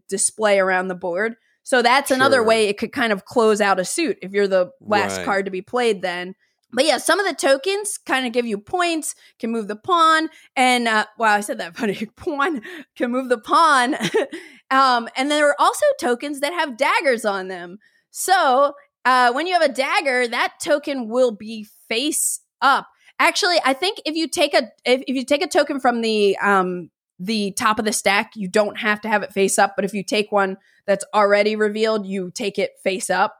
display around the board. So that's another way it could kind of close out a suit if you're the last card to be played then. But yeah, some of the tokens kind of give you points, can move the pawn. And I said that funny. Pawn can move the pawn. And there are also tokens that have daggers on them. So when you have a dagger, that token will be face up. Actually, I think if you take a token from the top of the stack, you don't have to have it face up. But if you take one that's already revealed, you take it face up.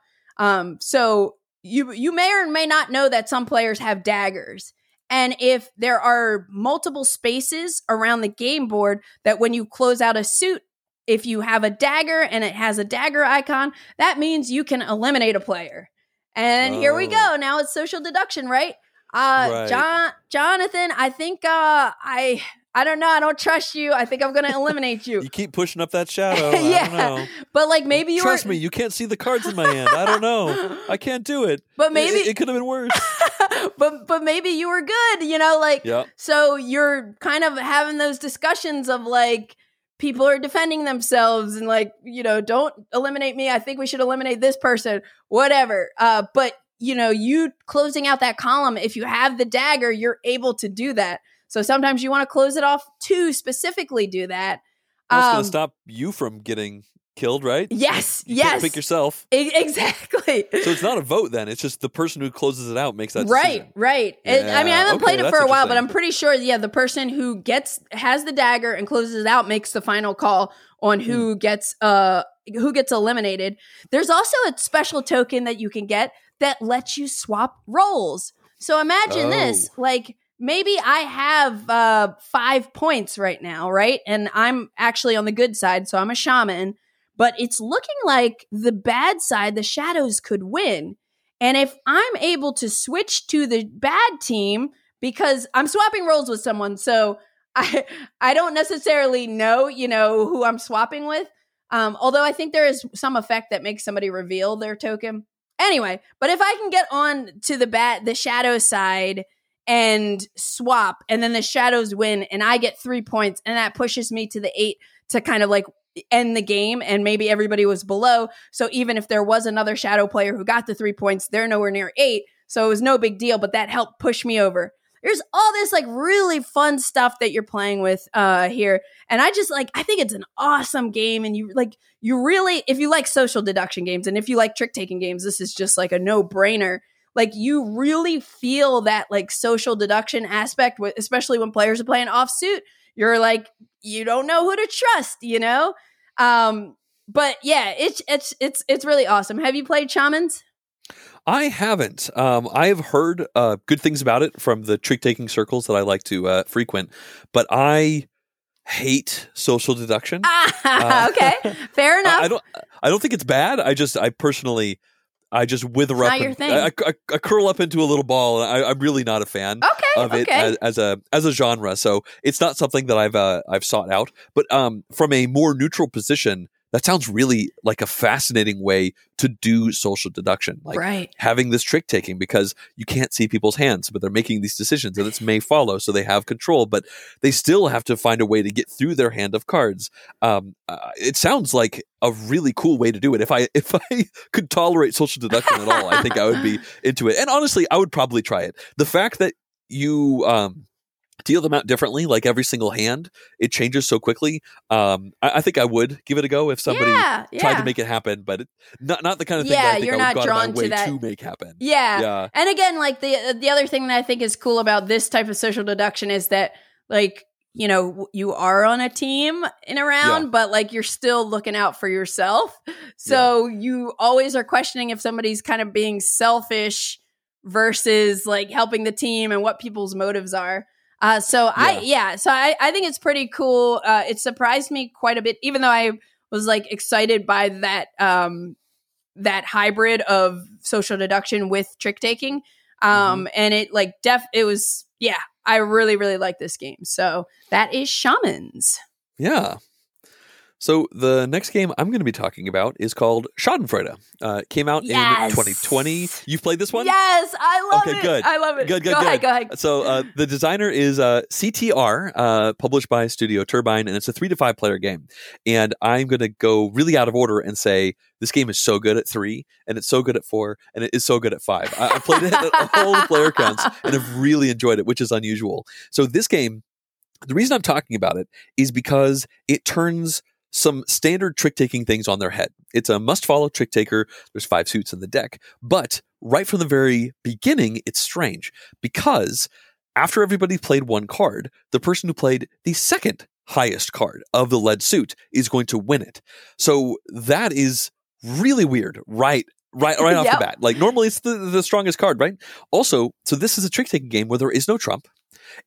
So you may or may not know that some players have daggers. And if there are multiple spaces around the game board that when you close out a suit, if you have a dagger and it has a dagger icon, that means you can eliminate a player. And here we go. Now it's social deduction, right? Right. Jonathan, I think I don't know. I don't trust you. I think I'm going to eliminate you. You keep pushing up that shadow. Yeah. I don't know. But like maybe trust me, you can't see the cards in my hand. I don't know. I can't do it. But maybe it could have been worse. But maybe you were good, So you're kind of having those discussions of like people are defending themselves and like, don't eliminate me. I think we should eliminate this person, whatever. But you closing out that column, if you have the dagger, you're able to do that. So sometimes you want to close it off to specifically do that. That's going to stop you from getting killed, right? Yes, you can't pick yourself. Exactly. So it's not a vote then. It's just the person who closes it out makes that decision. Right. Yeah. I haven't played it for a while, but I'm pretty sure, the person who has the dagger and closes it out makes the final call on who gets eliminated. There's also a special token that you can get that lets you swap roles. So imagine this, like maybe I have 5 points right now, right? And I'm actually on the good side, so I'm a shaman, but it's looking like the bad side, the shadows could win. And if I'm able to switch to the bad team because I'm swapping roles with someone, so I don't necessarily know, who I'm swapping with. Although I think there is some effect that makes somebody reveal their token. Anyway, but if I can get on to the shadow side and swap, and then the shadows win and I get 3 points, and that pushes me to the 8 to kind of like end the game, and maybe everybody was below. So even if there was another shadow player who got the 3 points, they're nowhere near 8. So it was no big deal, but that helped push me over. There's all this like really fun stuff that you're playing with here. And I think it's an awesome game. And you really, if you like social deduction games and if you like trick taking games, this is just like a no brainer. like you really feel that like social deduction aspect, especially when players are playing offsuit. You're like, you don't know who to trust, you know? But yeah, it's really awesome. Have you played Shamans? I haven't. I've heard good things about it from the trick-taking circles that I like to frequent, but I hate social deduction. Okay, fair enough. I don't think it's bad. I personally wither it's up. Not your thing. I curl up into a little ball, and I'm really not a fan of it as a genre. So it's not something that I've sought out. But from a more neutral position, that sounds really like a fascinating way to do social deduction, like having this trick taking, because you can't see people's hands, but they're making these decisions and it's may follow. So they have control, but they still have to find a way to get through their hand of cards. It sounds like a really cool way to do it. If I could tolerate social deduction at all, I think I would be into it. And honestly, I would probably try it. The fact that you, deal them out differently, like every single hand, it changes so quickly. I think I would give it a go if somebody tried to make it happen, but not the kind of thing that I think you're I would not drawn to that to make happen. Yeah. And again, like the other thing that I think is cool about this type of social deduction is that, like, you know, you are on a team in a round, but like you're still looking out for yourself. So you always are questioning if somebody's kind of being selfish versus like helping the team and what people's motives are. So I think it's pretty cool. It surprised me quite a bit, even though I was like excited by that that hybrid of social deduction with trick taking. And it like I really, really like this game. So that is Shamans. Yeah. So the next game I'm going to be talking about is called Schadenfreude. It came out in 2020. You've played this one? Yes, I love it. Okay, good. I love it. Go ahead. So the designer is CTR, published by Studio Turbine, and it's a 3 to 5 player game. And I'm going to go really out of order and say this game is so good at 3, and it's so good at 4, and it is so good at 5. I played it at all the player counts, and I've really enjoyed it, which is unusual. So this game, the reason I'm talking about it is because it turns some standard trick-taking things on their head. It's a must-follow trick-taker. There's 5 suits in the deck. But right from the very beginning, it's strange because after everybody played one card, the person who played the second highest card of the lead suit is going to win it. So that is really weird right off the bat. Like normally it's the strongest card, right? Also, so this is a trick-taking game where there is no trump.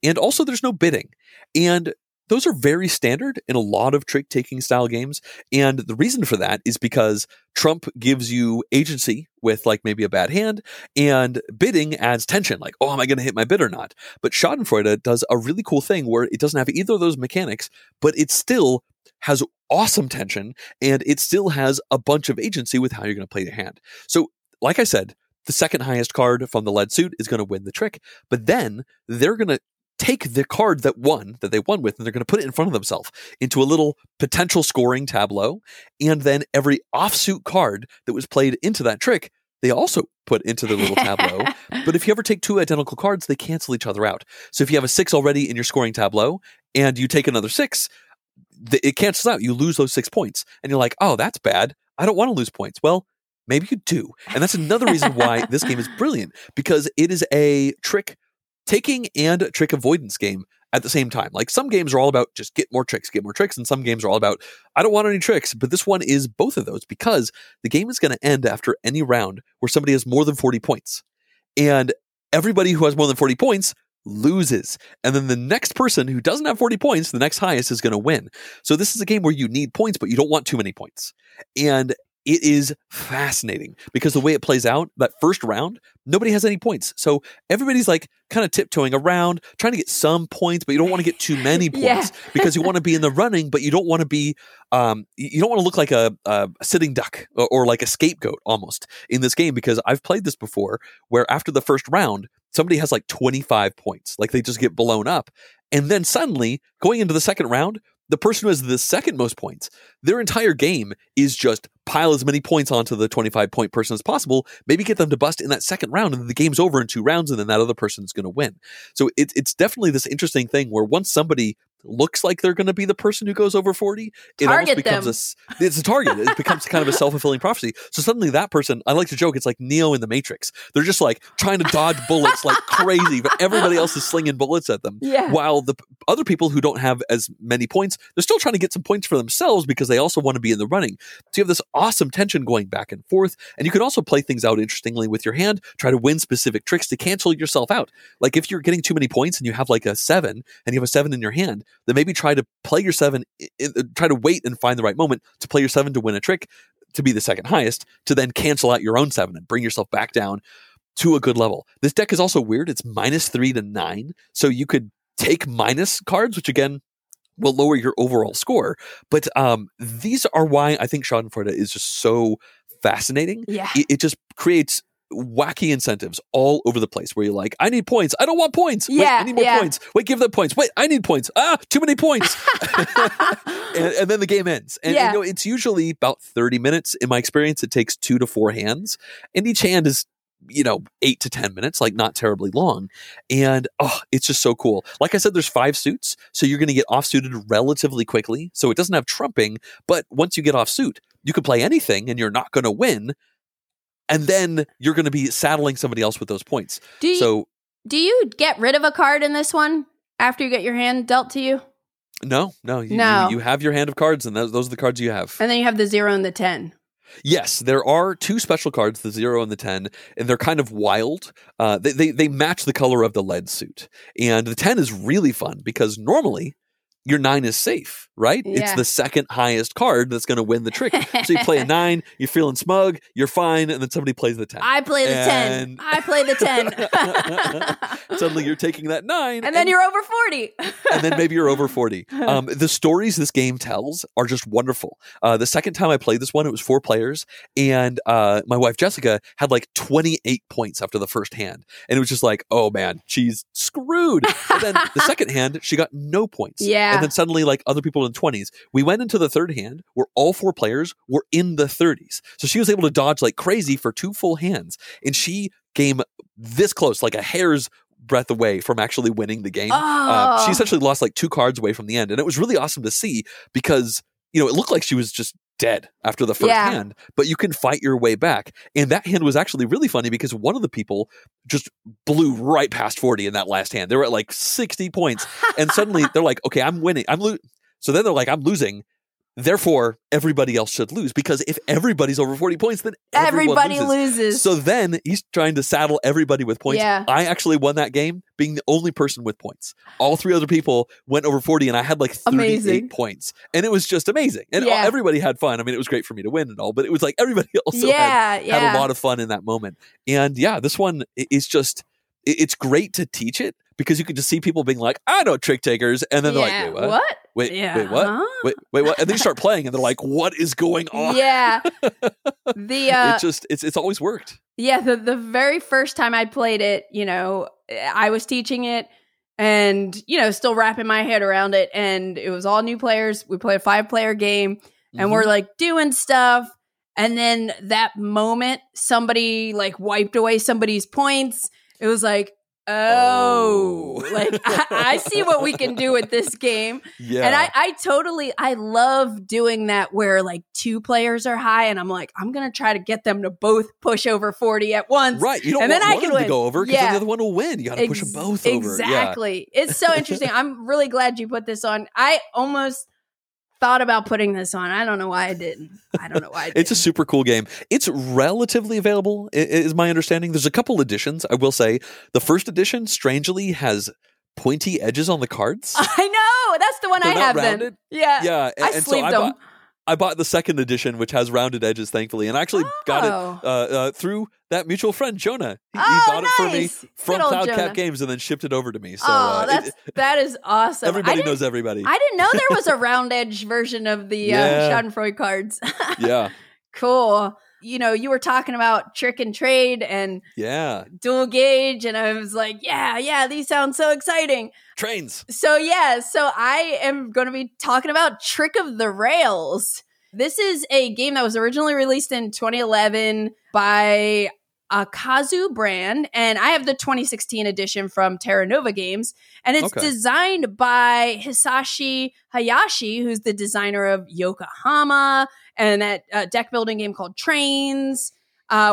And also there's no bidding. And those are very standard in a lot of trick-taking style games, and the reason for that is because trump gives you agency with like maybe a bad hand, and bidding adds tension, like, oh, am I going to hit my bid or not? But Schadenfreude does a really cool thing where it doesn't have either of those mechanics, but it still has awesome tension, and it still has a bunch of agency with how you're going to play your hand. So, like I said, the second highest card from the lead suit is going to win the trick, but then they're going to take the card that they won with, and they're going to put it in front of themselves into a little potential scoring tableau. And then every offsuit card that was played into that trick, they also put into their little tableau. But if you ever take 2 identical cards, they cancel each other out. So if you have a 6 already in your scoring tableau and you take another 6, it cancels out. You lose those 6 points. And you're like, oh, that's bad. I don't want to lose points. Well, maybe you do. And that's another reason why this game is brilliant, because it is a trick taking and trick avoidance game at the same time. Like some games are all about just get more tricks, and some games are all about I don't want any tricks, but this one is both of those, because the game is going to end after any round where somebody has more than 40 points. And everybody who has more than 40 points loses. And then the next person who doesn't have 40 points, the next highest, is going to win. So this is a game where you need points, but you don't want too many points. And it is fascinating because the way it plays out, that first round, nobody has any points. So everybody's like kind of tiptoeing around, trying to get some points, but you don't want to get too many points because you want to be in the running, but you don't want to be, you don't want to look like a sitting duck or like a scapegoat almost in this game, because I've played this before where after the first round, somebody has like 25 points. Like they just get blown up. And then suddenly going into the second round, the person who has the second most points, their entire game is just pile as many points onto the 25-point person as possible, maybe get them to bust in that second round, and then the game's over in 2 rounds, and then that other person's going to win. So it's definitely this interesting thing where once somebody looks like they're going to be the person who goes over 40, it almost becomes it's a target. It becomes kind of a self-fulfilling prophecy. So suddenly that person, I like to joke, it's like Neo in the Matrix. They're just like trying to dodge bullets like crazy, but everybody else is slinging bullets at them. Yeah. While the other people who don't have as many points, they're still trying to get some points for themselves because they also want to be in the running. So you have this awesome tension going back and forth. And you can also play things out interestingly with your hand, try to win specific tricks to cancel yourself out. Like if you're getting too many points and you have like a 7 and you have a 7 in your hand, then maybe try to play your 7, try to wait and find the right moment to play your 7 to win a trick, to be the second highest, to then cancel out your own 7 and bring yourself back down to a good level. This deck is also weird. It's -3 to -9. So you could take minus cards, which again will lower your overall score. But these are why I think Schadenfreude is just so fascinating. Yeah. It just creates wacky incentives all over the place where you're like, I need points. I don't want points. Yeah, wait, I need more points. Wait, give them points. Wait, I need points. Ah, too many points. and then the game ends. And you know, it's usually about 30 minutes. In my experience, it takes 2 to 4 hands. And each hand is, 8 to 10 minutes, like not terribly long. And it's just so cool. Like I said, there's 5 suits. So you're going to get offsuited relatively quickly. So it doesn't have trumping. But once you get offsuit, you can play anything and you're not going to win. And then you're going to be saddling somebody else with those points. Do you get rid of a card in this one after you get your hand dealt to you? No. You have your hand of cards, and those are the cards you have. And then you have the 0 and the 10. Yes, there are 2 special cards, the 0 and the 10, and they're kind of wild. They match the color of the lead suit. And the 10 is really fun because normally your 9 is safe, right? Yeah. It's the second highest card that's going to win the trick. So you play a 9, you're feeling smug, you're fine, and then somebody plays the 10. I play the 10. Suddenly you're taking that 9. And then you're over 40. And then maybe you're over 40. The stories this game tells are just wonderful. The second time I played this one, it was 4 players. And my wife, Jessica, had like 28 points after the first hand. And it was just like, oh man, she's screwed. But then the second hand, she got no points. Yeah. And then suddenly, like other people in the 20s, we went into the third hand where all 4 players were in the 30s. So she was able to dodge like crazy for 2 full hands. And she came this close, like a hair's breadth away from actually winning the game. She essentially lost like 2 cards away from the end. And it was really awesome to see because, it looked like she was just dead after the first hand, but you can fight your way back. And that hand was actually really funny because one of the people just blew right past 40 in that last hand. They were at like 60 points. And suddenly they're like, okay, I'm winning. So then they're like, I'm losing. Therefore, everybody else should lose because if everybody's over 40 points, then everybody loses. So then he's trying to saddle everybody with points. Yeah. I actually won that game being the only person with points. All 3 other people went over 40 and I had like 38 points. And it was just amazing. And everybody had fun. I mean, it was great for me to win and all, but it was like everybody also had a lot of fun in that moment. And this one is just, it's great to teach it because you can just see people being like, I know trick takers. And then they're like, wait, what? Wait, what? And then you start playing and they're like, what is going on? Yeah. It's always worked. Yeah. The very first time I played it, I was teaching it and, still wrapping my head around it. And it was all new players. We played a 5-player game and we're like doing stuff. And then that moment, somebody like wiped away somebody's points. It was like, oh, like I see what we can do with this game. Yeah. And I love doing that where like 2 players are high and I'm like, I'm going to try to get them to both push over 40 at once. Right. You don't want one to go over because then the other one will win. You got to push them both over. Exactly. Yeah. It's so interesting. I'm really glad you put this on. I almost thought about putting this on. I don't know why I didn't. It's a super cool game. It's relatively available, is my understanding. There's a couple editions, I will say. The first edition, strangely, has pointy edges on the cards. I know! That's the one I have rounded. Then. Yeah. And I sleeved them. I bought the second edition, which has rounded edges, thankfully, and I actually got it through that mutual friend, Jonah. He bought it for me from Cloudcap Games and then shipped it over to me. So, that is awesome. Everybody knows everybody. I didn't know there was a round edge version of the Schadenfreude cards. Yeah. Cool. You were talking about Trick and Trade and Dual Gauge, and I was like, these sound so exciting. Trains. So I am going to be talking about Trick of the Rails. This is a game that was originally released in 2011 by Akazu brand, and I have the 2016 edition from Terra Nova Games, and it's designed by Hisashi Hayashi, who's the designer of Yokohama and that deck building game called Trains,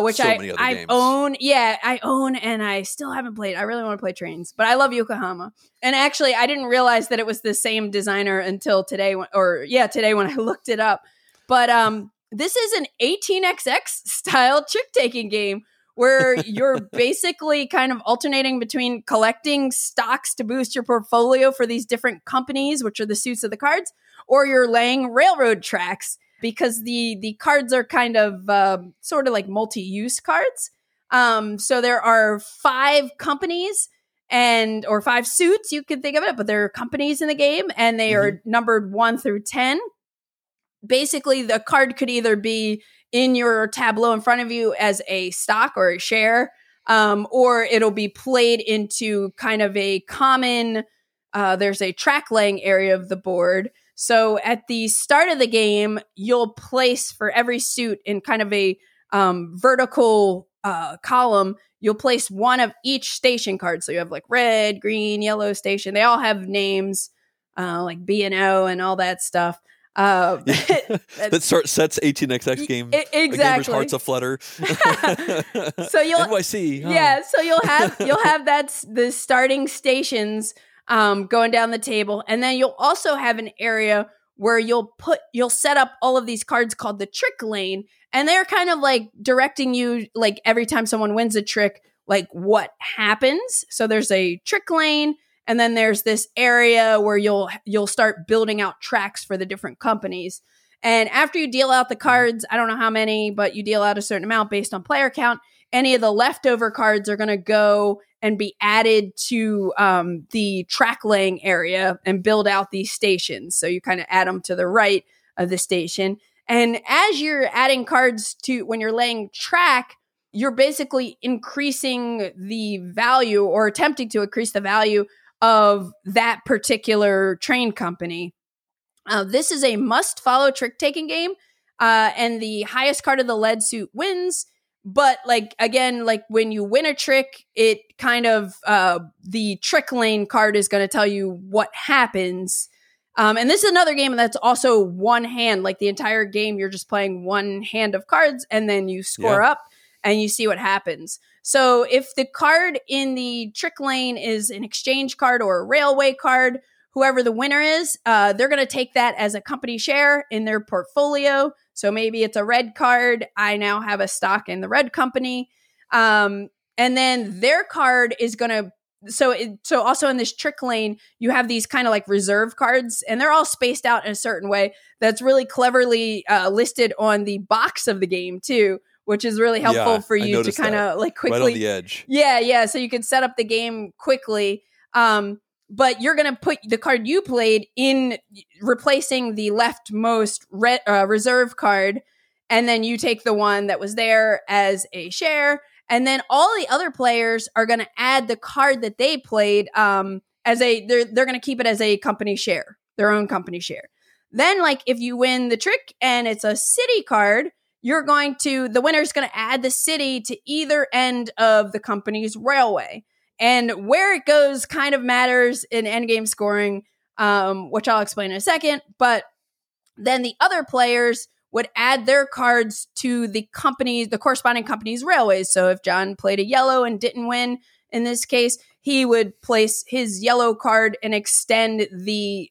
which I own. Yeah, I own, and I still haven't played. I really want to play Trains, but I love Yokohama. And actually, I didn't realize that it was the same designer until today, today when I looked it up. But this is an 18xx style trick taking game, where you're basically kind of alternating between collecting stocks to boost your portfolio for these different companies, which are the suits of the cards, or you're laying railroad tracks, because the cards are kind of sort of like multi-use cards. So there are 5 companies or 5 suits, you can think of it, but there are companies in the game, and they are numbered 1 through 10. Basically, the card could either be in your tableau in front of you as a stock or a share, or it'll be played into kind of a common, there's a track laying area of the board. So at the start of the game, you'll place for every suit in kind of a vertical column, you'll place one of each station card. So you have like red, green, yellow station. They all have names like B&O and all that stuff. That sets 18xx game exactly. Gamer's hearts aflutter. So you'll NYC. Huh? Yeah, so you'll have the starting stations going down the table, and then you'll also have an area where you'll set up all of these cards called the trick lane, and they're kind of like directing you, like every time someone wins a trick, like what happens. So there's a trick lane. And then there's this area where you'll start building out tracks for the different companies. And after you deal out the cards, I don't know how many, but you deal out a certain amount based on player count. Any of the leftover cards are going to go and be added to the track laying area and build out these stations. So you kind of add them to the right of the station. And as you're adding cards to when you're laying track, you're basically increasing the value or attempting to increase the value of that particular train company. This is a must-follow trick-taking game, and the highest card of the lead suit wins. But like again, like when you win a trick, it kind of the trick lane card is going to tell you what happens. And this is another game that's also one hand. Like the entire game, you're just playing one hand of cards, and then you score up and you see what happens. So if the card in the trick lane is an exchange card or a railway card, whoever the winner is, they're going to take that as a company share in their portfolio. So maybe it's a red card. I now have a stock in the red company. And then their card is going to... So also in this trick lane, you have these kind of like reserve cards, and they're all spaced out in a certain way that's really cleverly listed on the box of the game too, which is really helpful for you to kind of like quickly right on the edge. Yeah. So you can set up the game quickly. But you're going to put the card you played in replacing the leftmost reserve card. And then you take the one that was there as a share. And then all the other players are going to add the card that they played they're going to keep it as a company share, their own company share. Then like if you win the trick and it's a city card, the winner's going to add the city to either end of the company's railway. And where it goes kind of matters in endgame scoring, which I'll explain in a second. But then the other players would add their cards to the corresponding company's railways. So if John played a yellow and didn't win in this case, he would place his yellow card and extend the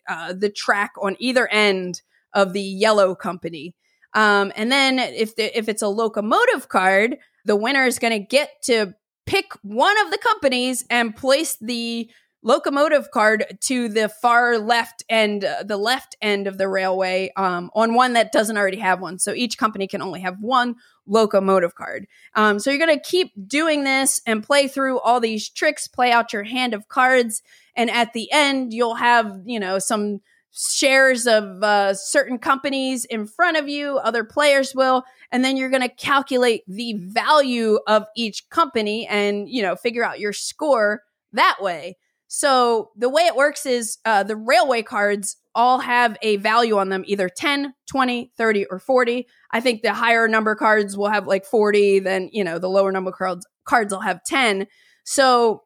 track on either end of the yellow company. And then if it's a locomotive card, the winner is going to get to pick one of the companies and place the locomotive card to the far left end, the left end of the railway, on one that doesn't already have one. So each company can only have one locomotive card. So you're going to keep doing this and play through all these tricks, play out your hand of cards. And at the end, you'll have, some shares of certain companies in front of you, other players will, and then you're going to calculate the value of each company and, figure out your score that way. So the way it works is the railway cards all have a value on them, either 10, 20, 30, or 40. I think the higher number cards will have like 40, then, you know, the lower number cards will have 10. So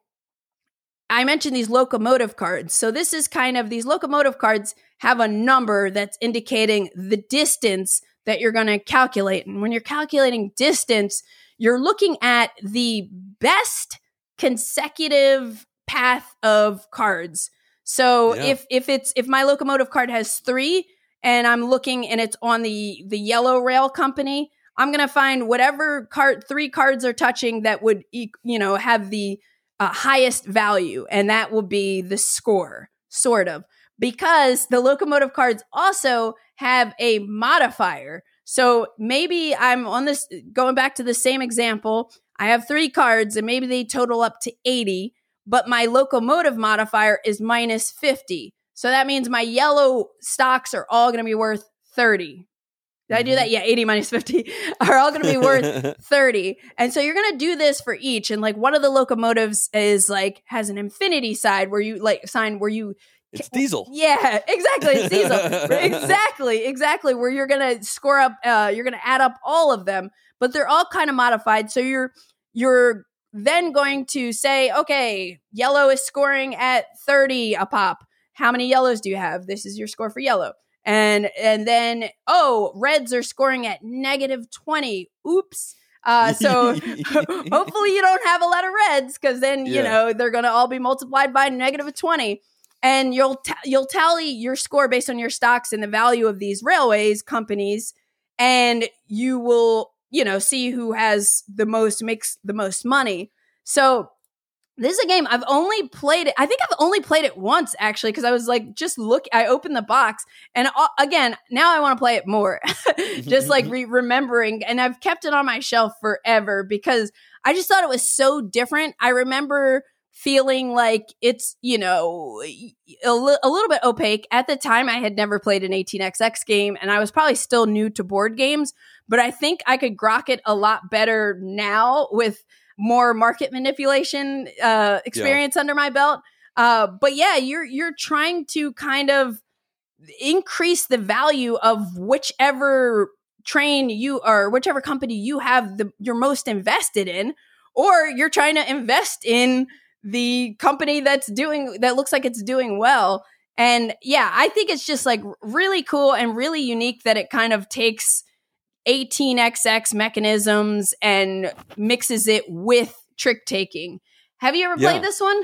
I mentioned these locomotive cards. So this is kind of, these locomotive cards have a number that's indicating the distance that you're going to calculate. And when you're calculating distance, you're looking at the best consecutive path of cards. So if my locomotive card has 3 and I'm looking and it's on the yellow rail company, I'm going to find whatever card 3 cards are touching that would, you know, have the highest value, and that will be the score, sort of, because the locomotive cards also have a modifier. So maybe I'm on this, going back to the same example, I have 3 cards and maybe they total up to 80. But my locomotive modifier is minus 50. So that means my yellow stocks are all going to be worth 30. Did I do that? Yeah, 80 minus 50 are all going to be worth 30. And so you're going to do this for each. And like one of the locomotives is like, has an infinity side where you like sign where you. It's diesel. Yeah, exactly. It's diesel. Exactly. Where you're going to score up, you're going to add up all of them, but they're all kind of modified. So you're then going to say, okay, yellow is scoring at 30 a pop. How many yellows do you have? This is your score for yellow. And then, oh, reds are scoring at negative 20. Oops. So hopefully you don't have a lot of reds, because then, you know, they're going to all be multiplied by negative 20. And you'll tally your score based on your stocks and the value of these railways companies. And you will, you know, see who has the most, makes the most money. So this is a game I've only played it. I think I've only played it once, actually, because I was like, just look, I opened the box. And again, now I want to play it more, just like remembering. And I've kept it on my shelf forever because I just thought it was so different. I remember feeling like it's, you know, a little bit opaque. At the time, I had never played an 18xx game, and I was probably still new to board games, but I think I could grok it a lot better now with more market manipulation experience under my belt. But yeah, you're trying to kind of increase the value of whichever train you are, whichever company you have you're most invested in, or you're trying to invest in the company that looks like it's doing well. And yeah, I think it's just like really cool and really unique that it kind of takes 18xx mechanisms and mixes it with trick taking. Have you ever played this one?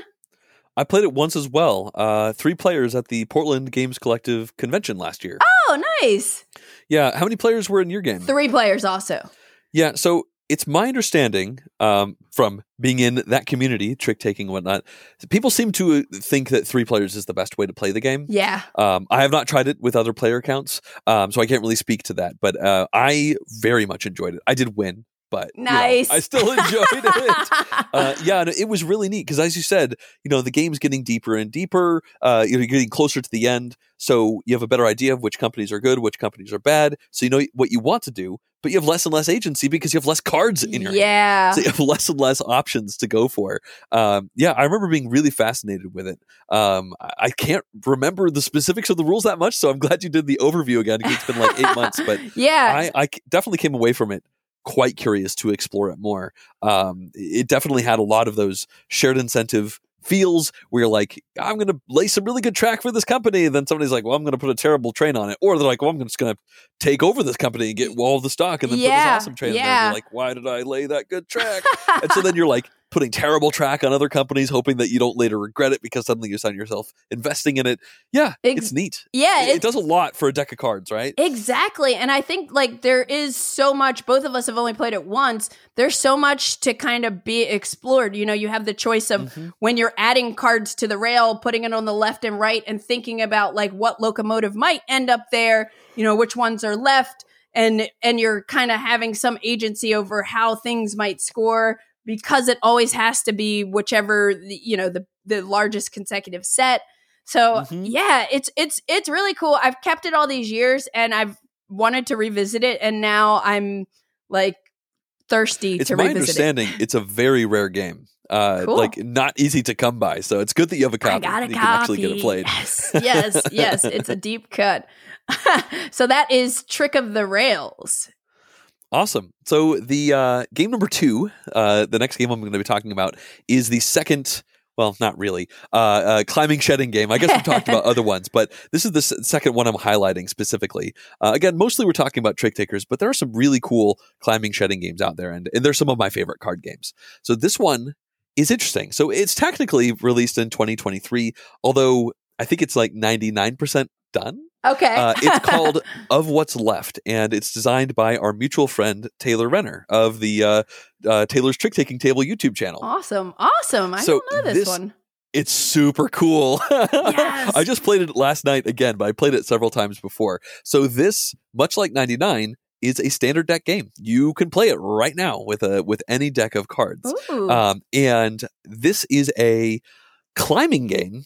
I played it once as well. 3 players at the Portland Games Collective convention last year. Oh, nice. Yeah. How many players were in your game? 3 players also. Yeah. So it's my understanding from being in that community, trick-taking and whatnot, people seem to think that 3 players is the best way to play the game. Yeah. I have not tried it with other player counts, so I can't really speak to that. But I very much enjoyed it. I did win, but nice. Yeah, I still enjoyed it. No, it was really neat because, as you said, you know, the game's getting deeper and deeper. You're getting closer to the end, so you have a better idea of which companies are good, which companies are bad. So you know what you want to do, but you have less and less agency because you have less cards in your hand. So you have less and less options to go for. I remember being really fascinated with it. I can't remember the specifics of the rules that much, so I'm glad you did the overview again. It's been like 8 months, but I definitely came away from it quite curious to explore it more. It definitely had a lot of those shared incentive feels where you're like, I'm going to lay some really good track for this company. And then somebody's like, well, I'm going to put a terrible train on it. Or they're like, well, I'm just going to take over this company and get all the stock and then put this awesome train in there. And you're like, why did I lay that good track? And so then you're like putting terrible track on other companies, hoping that you don't later regret it because suddenly you find yourself investing in it. Yeah, it's neat. Yeah. It does a lot for a deck of cards, right? Exactly. And I think like there is so much, both of us have only played it once. There's so much to kind of be explored. You know, you have the choice of when you're adding cards to the rail, putting it on the left and right and thinking about like what locomotive might end up there, you know, which ones are left. And you're kind of having some agency over how things might score, because it always has to be whichever, you know, the largest consecutive set. So it's really cool. I've kept it all these years and I've wanted to revisit it. And now I'm like thirsty to revisit it. It's my understanding it's a very rare game. Cool. Like not easy to come by. So it's good that you have a copy. I got a copy. You can actually get it played. Yes, yes, yes. It's a deep cut. So that is Trick of the Rails. Awesome. So the game number two, the next game I'm going to be talking about is the second. Well, not really. Climbing shedding game. I guess we've talked about other ones, but this is the second one I'm highlighting specifically. Again, mostly we're talking about trick takers, but there are some really cool climbing shedding games out there, and they're some of my favorite card games. So this one is interesting. So it's technically released in 2023, although I think it's like 99% done. Okay. It's called Of What's Left, and it's designed by our mutual friend, Taylor Renner, of the Taylor's Trick Taking Table YouTube channel. Awesome. Awesome. I don't know this one. It's super cool. Yes. I just played it last night again, but I played it several times before. So this, much like 99, is a standard deck game. You can play it right now with any deck of cards. And this is a climbing game,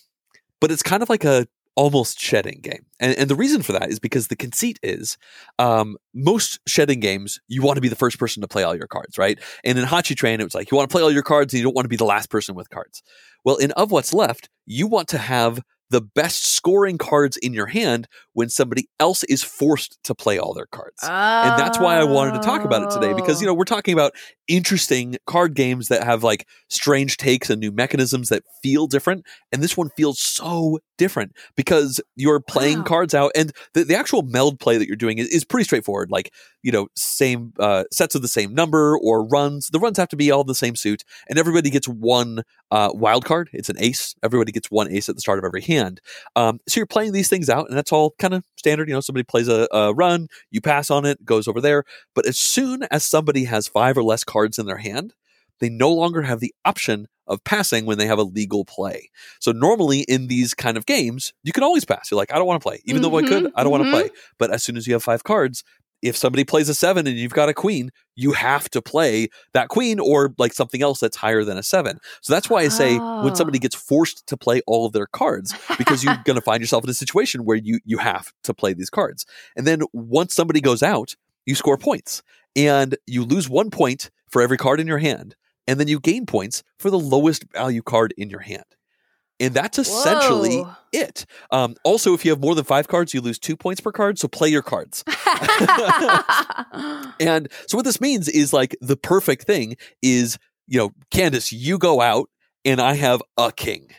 but it's kind of like a almost shedding game. And the reason for that is because the conceit is most shedding games, you want to be the first person to play all your cards, right? And in Hachi Train, it was like, you want to play all your cards and you don't want to be the last person with cards. Well, in Of What's Left, you want to have the best scoring cards in your hand when somebody else is forced to play all their cards. Oh. And that's why I wanted to talk about it today, because, you know, we're talking about interesting card games that have like strange takes and new mechanisms that feel different, and this one feels so different because you're playing cards out, and the actual meld play that you're doing is pretty straightforward, like, you know, same sets of the same number or runs. The runs have to be all the same suit, and everybody gets one wild card. It's an ace. Everybody gets one ace at the start of every hand. So you're playing these things out, and that's all kind of standard. You know, somebody plays a run, you pass on it, goes over there. But as soon as somebody has 5 or less cards in their hand, they no longer have the option of passing when they have a legal play. So normally in these kind of games, you can always pass. You're like, I don't want to play. Even though I could, I don't want to play. But as soon as you have 5 cards, if somebody plays a 7 and you've got a queen, you have to play that queen or like something else that's higher than a 7. So that's why I say when somebody gets forced to play all of their cards, because you're going to find yourself in a situation where you have to play these cards. And then once somebody goes out, you score points. And you lose 1 point for every card in your hand. And then you gain points for the lowest value card in your hand. And that's essentially it. Also, if you have more than 5 cards, you lose 2 points per card. So play your cards. And so what this means is like the perfect thing is, you know, Candice, you go out and I have a king.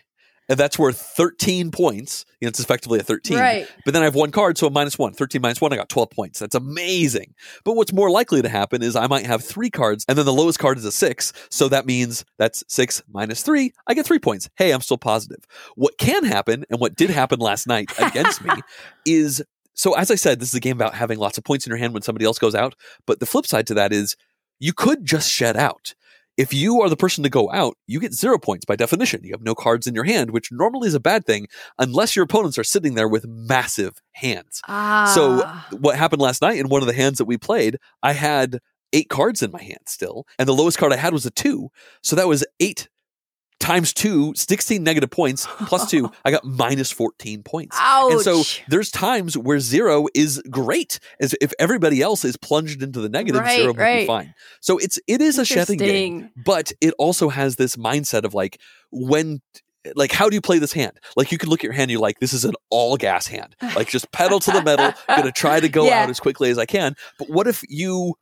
And that's worth 13 points. You know, it's effectively a 13. Right. But then I have 1 card, so a -1. 13 -1, I got 12 points. That's amazing. But what's more likely to happen is I might have 3 cards, and then the lowest card is a 6. So that means that's 6 - 3. I get 3 points. Hey, I'm still positive. What can happen, and what did happen last night against me, is, so as I said, this is a game about having lots of points in your hand when somebody else goes out. But the flip side to that is you could just shed out. If you are the person to go out, you get 0 points by definition. You have no cards in your hand, which normally is a bad thing unless your opponents are sitting there with massive hands. So what happened last night in one of the hands that we played, I had 8 cards in my hand still, and the lowest card I had was a 2. So that was 8 times 2, 16 negative points plus 2. I got -14 points. Ouch. And so there's times where 0 is great. As if everybody else is plunged into the negative, right, 0 would be fine. So it is a shedding game, but it also has this mindset of like, when, like, how do you play this hand? Like, you can look at your hand and you're like, this is an all gas hand. Like, just pedal to the metal. I'm going to try to go out as quickly as I can. But what if you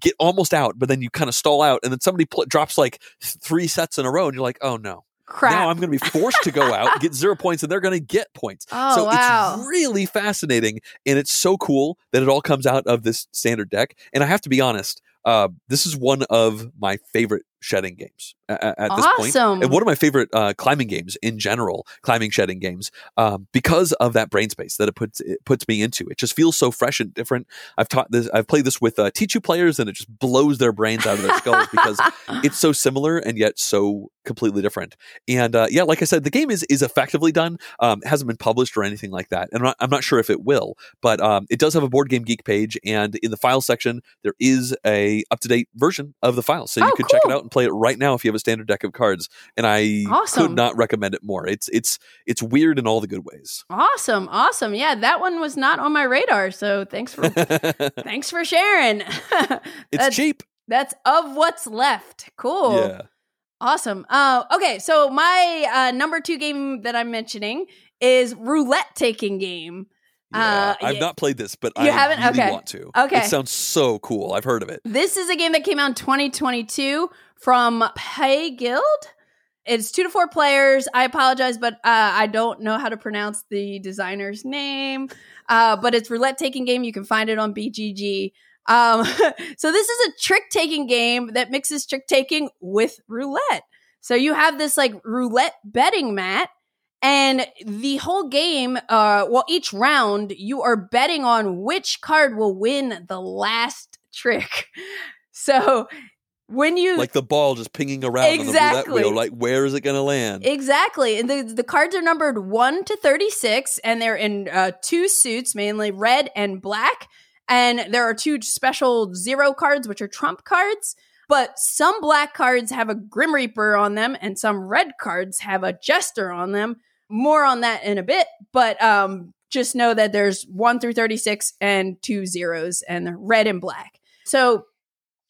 get almost out, but then you kind of stall out, and then somebody drops like 3 sets in a row, and you're like, oh no. Crap. Now I'm going to be forced to go out and get 0 points, and they're going to get points. It's really fascinating, and it's so cool that it all comes out of this standard deck. And I have to be honest, this is one of my favorite shedding games at this point, and one of my favorite climbing games in general, climbing shedding games, because of that brain space that it puts me into. It just feels so fresh and different. I've played this with Tichu players, and it just blows their brains out of their skulls because it's so similar and yet so completely different. And like I said, the game is effectively done. It hasn't been published or anything like that, and I'm not sure if it will. But it does have a Board Game Geek page, and in the files section there is a up to date version of the file, so you can check it out and play it right now if you have a standard deck of cards, and I could not recommend it more. It's weird in all the good ways. Awesome. Yeah, that one was not on my radar, so thanks for sharing. It's cheap. That's Of What's Left. Cool. Yeah. Awesome. Okay, so my number two game that I'm mentioning is roulette taking game. I've not played this, but I haven't? Really want to. Okay. It sounds so cool. I've heard of it. This is a game that came out in 2022 from Pay Guild. It's 2 to 4 players. I apologize, but I don't know how to pronounce the designer's name. But it's roulette taking game. You can find it on BGG. So this is a trick taking game that mixes trick taking with roulette. So you have this like roulette betting mat. And the whole game, each round, you are betting on which card will win the last trick. So when you... like the ball just pinging around on the roulette wheel, like where is it going to land? Exactly. And the cards are numbered 1 to 36, and they're in two suits, mainly red and black. And there are two special zero cards, which are trump cards. But some black cards have a Grim Reaper on them, and some red cards have a Jester on them. More on that in a bit, but just know that there's 1 through 36 and two zeros, and they're red and black. So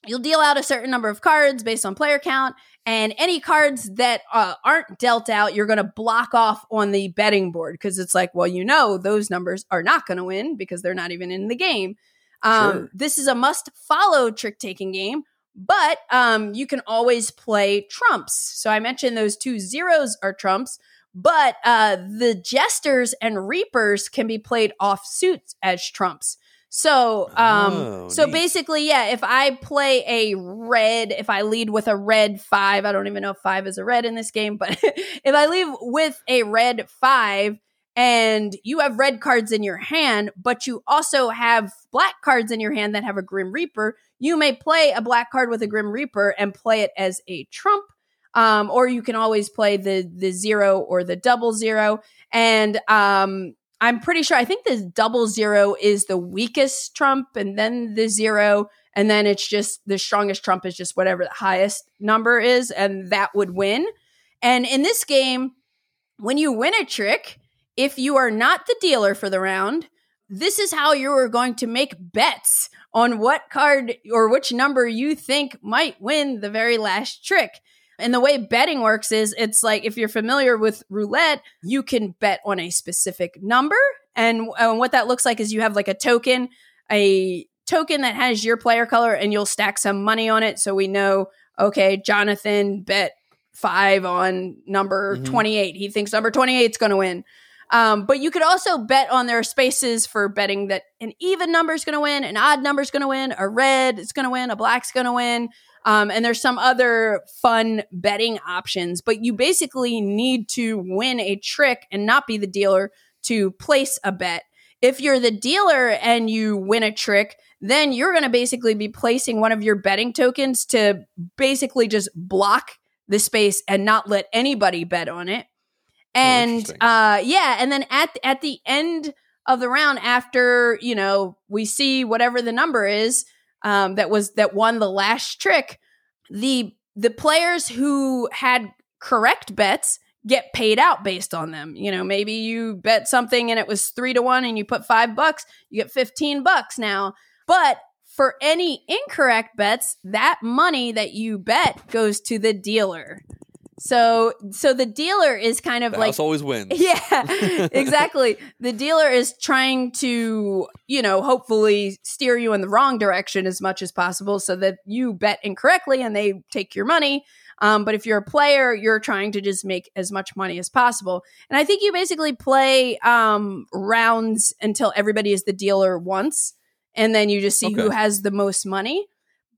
you'll deal out a certain number of cards based on player count, and any cards that aren't dealt out, you're going to block off on the betting board, because it's like, well, you know those numbers are not going to win because they're not even in the game. Sure. This is a must-follow trick-taking game. But you can always play trumps. So I mentioned those two zeros are trumps, but the Jesters and Reapers can be played off suits as trumps. So so basically, yeah, if I play a red, if I lead with a red 5, I don't even know if 5 is a red in this game, but if I lead with a red 5 and you have red cards in your hand, but you also have black cards in your hand that have a Grim Reaper, you may play a black card with a Grim Reaper and play it as a trump, or you can always play the zero or the double zero. And I'm pretty sure, I think the double zero is the weakest trump, and then the zero, and then it's just the strongest trump is just whatever the highest number is, and that would win. And in this game, when you win a trick, if you are not the dealer for the round, this is how you are going to make bets on what card or which number you think might win the very last trick. And the way betting works is, it's like, if you're familiar with roulette, you can bet on a specific number. And what that looks like is you have like a token that has your player color, and you'll stack some money on it. So we know, okay, Jonathan bet 5 on number 28. He thinks number 28 is going to win. But you could also bet on, their spaces for betting that an even number is going to win, an odd number is going to win, a red is going to win, a black's going to win. And there's some other fun betting options. But you basically need to win a trick and not be the dealer to place a bet. If you're the dealer and you win a trick, then you're going to basically be placing one of your betting tokens to basically just block the space and not let anybody bet on it. And and then at the end of the round, after, you know, we see whatever the number is that won the last trick, the players who had correct bets get paid out based on them. You know, maybe you bet something and it was 3 to 1 and you put $5, you get $15 now. But for any incorrect bets, that money that you bet goes to the dealer. So the dealer is kind of like... the house always wins. Yeah, exactly. The dealer is trying to, you know, hopefully steer you in the wrong direction as much as possible so that you bet incorrectly and they take your money. But if you're a player, you're trying to just make as much money as possible. And I think you basically play rounds until everybody is the dealer once, and then you just see who has the most money.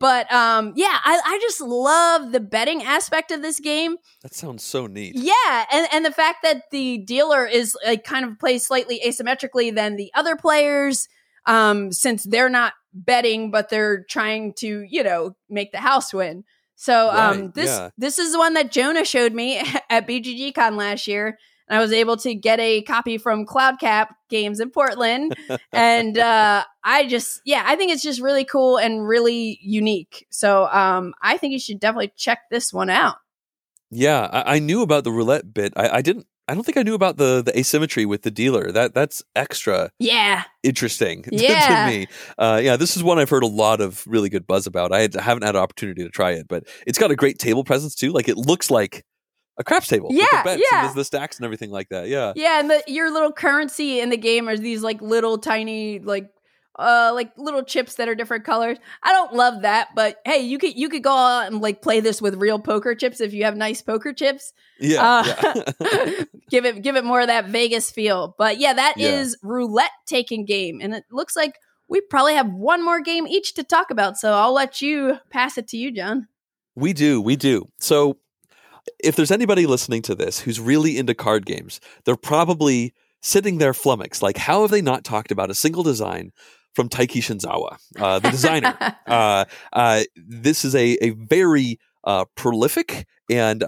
But I just love the betting aspect of this game. That sounds so neat. Yeah, and the fact that the dealer is like kind of plays slightly asymmetrically than the other players, since they're not betting, but they're trying to, you know, make the house win. So this is the one that Jonah showed me at BGGCon last year. And I was able to get a copy from CloudCap Games in Portland. And I think it's just really cool and really unique. So I think you should definitely check this one out. Yeah, I knew about the roulette bit. I didn't I don't think I knew about the asymmetry with the dealer. That's extra interesting to me. This is one I've heard a lot of really good buzz about. I haven't had an opportunity to try it, but it's got a great table presence too. Like, it looks like a craps table. Yeah, with the bets and the stacks and everything like that. Yeah. Yeah, and your little currency in the game are these like little tiny like little chips that are different colors. I don't love that, but hey, you could go out and like play this with real poker chips if you have nice poker chips. Yeah. give it more of that Vegas feel. But yeah, that is roulette taking game, and it looks like we probably have one more game each to talk about. So I'll let you pass it to you, John. We do. So if there's anybody listening to this who's really into card games, they're probably sitting there flummoxed. Like, how have they not talked about a single design from Taiki Shinzawa, the designer? This is a very prolific and,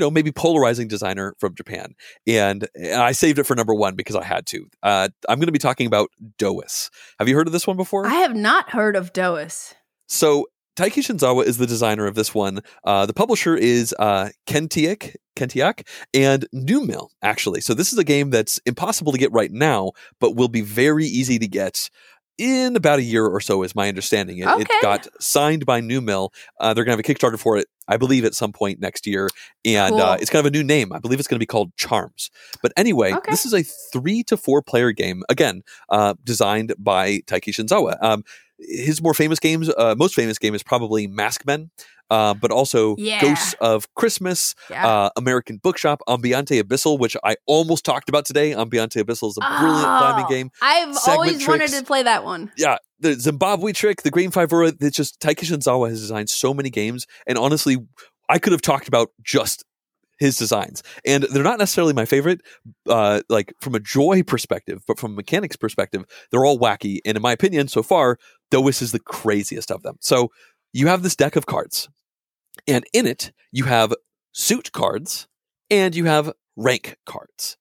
maybe polarizing designer from Japan. And I saved it for number one because I had to. I'm going to be talking about Dois. Have you heard of this one before? I have not heard of Dois. So Taiki Shinzawa is the designer of this one. The publisher is Kentiak and Newmill, actually. So this is a game that's impossible to get right now, but will be very easy to get in about a year or so, is my understanding. It got signed by Newmill. They're going to have a Kickstarter for it, I believe, at some point next year. And cool. It's kind of a new name. I believe it's going to be called Charms. But anyway, This is a 3 to 4 player game, again, designed by Taiki Shinzawa. His most famous game is probably Maskmen, but also Ghosts of Christmas, American Bookshop, Ambiente Abyssal, which I almost talked about today. Ambiente Abyssal is a brilliant climbing game. I've always wanted to play that one. Yeah. The Zimbabwe Trick, the Green Five-Euro, it's just Taiki Shinzawa has designed so many games. And honestly, I could have talked about just his designs, and they're not necessarily my favorite, like from a joy perspective, but from a mechanics perspective, they're all wacky. And in my opinion, so far, Dois is the craziest of them. So you have this deck of cards, and in it you have suit cards and you have rank cards.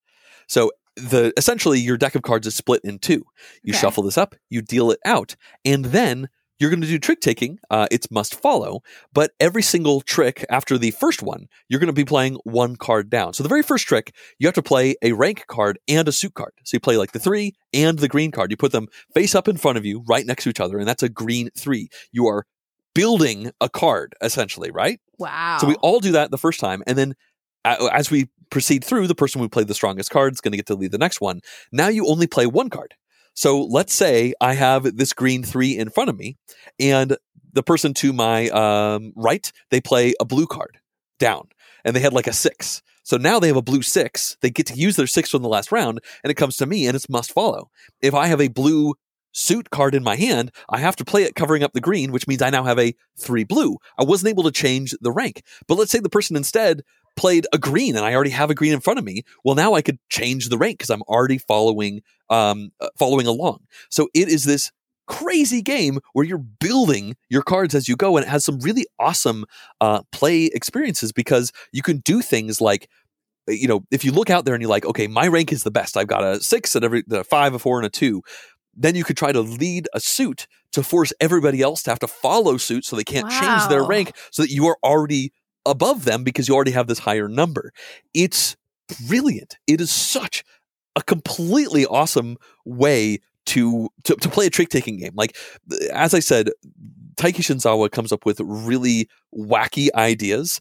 So essentially your deck of cards is split in two. You shuffle this up, you deal it out, and then you're going to do trick taking. It's must follow, but every single trick after the first one, you're going to be playing one card down. So the very first trick, you have to play a rank card and a suit card. So you play like the 3 and the green card. You put them face up in front of you, right next to each other, and that's a green 3. You are building a card, essentially, right? Wow. So we all do that the first time, and then as we proceed through, the person who played the strongest card is going to get to lead the next one. Now you only play one card. So let's say I have this green 3 in front of me, and the person to my right, they play a blue card down, and they had like a 6. So now they have a blue 6. They get to use their 6 from the last round, and it comes to me, and it's must follow. If I have a blue suit card in my hand, I have to play it covering up the green, which means I now have a 3 blue. I wasn't able to change the rank. But let's say the person instead played a green, and I already have a green in front of me. Well, now I could change the rank because I'm already following along. So it is this crazy game where you're building your cards as you go, and it has some really awesome play experiences because you can do things like, if you look out there and you're like, okay, my rank is the best. I've got a 6 at every, a 5, a 4, and a 2. Then you could try to lead a suit to force everybody else to have to follow suit so they can't change their rank, so that you are already above them because you already have this higher number. It's brilliant. It is such a completely awesome way to play a trick-taking game. Like, as I said, Taiki Shinzawa comes up with really wacky ideas,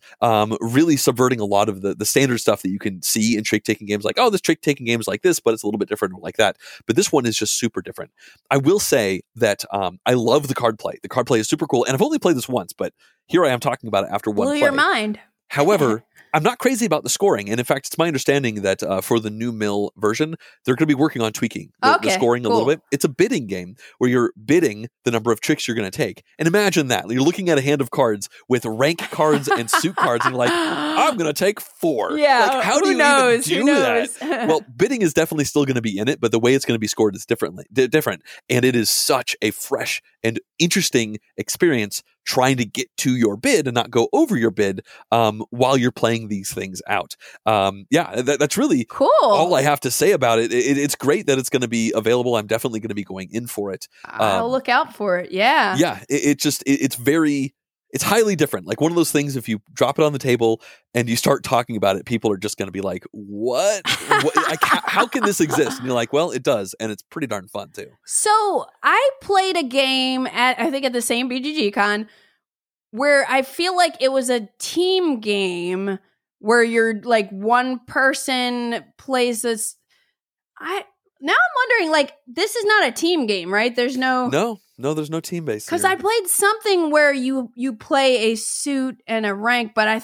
really subverting a lot of the standard stuff that you can see in trick-taking games. Like, oh, this trick-taking game is like this, but it's a little bit different or like that. But this one is just super different. I will say that I love the card play. The card play is super cool, and I've only played this once, but here I am talking about it after one play. Blew your mind. However, I'm not crazy about the scoring, and in fact, it's my understanding that for the Newmill version, they're going to be working on tweaking the scoring a little bit. It's a bidding game where you're bidding the number of tricks you're going to take, and imagine that you're looking at a hand of cards with rank cards and suit cards, and you're like, "I'm going to take 4." Yeah, like, how do you even do that? Well, bidding is definitely still going to be in it, but the way it's going to be scored is different, and it is such a fresh and interesting experience trying to get to your bid and not go over your bid while you're playing these things out. That's really cool. All I have to say about it. It's great that it's going to be available. I'm definitely going to be going in for it. I'll look out for it. Yeah. Yeah. It's it's highly different. Like one of those things, if you drop it on the table and you start talking about it, people are just going to be like, what? How can this exist? And you're like, well, it does. And it's pretty darn fun too. So I played a game I think at the same BGGCon where I feel like it was a team game where you're like one person plays this. Now I'm wondering, like, this is not a team game, right? There's no, there's no team based. Because I played something where you play a suit and a rank, but I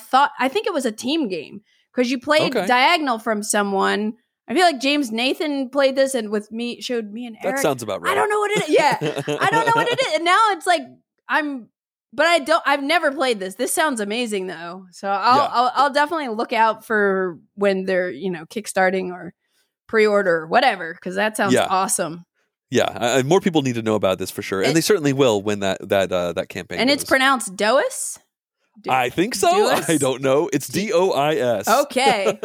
think it was a team game because you played diagonal from someone. I feel like James Nathan played this and with me showed me and Eric. That sounds about right. I don't know what it is. Yeah, I don't know what it is. And now it's like I've never played this. This sounds amazing though, so I'll definitely look out for when they're kickstarting or pre-order, whatever, because that sounds awesome. Yeah, more people need to know about this for sure, and they certainly will when that campaign. And goes. It's pronounced Dois? I think so. Dois? I don't know. It's D-O-I-S. Okay.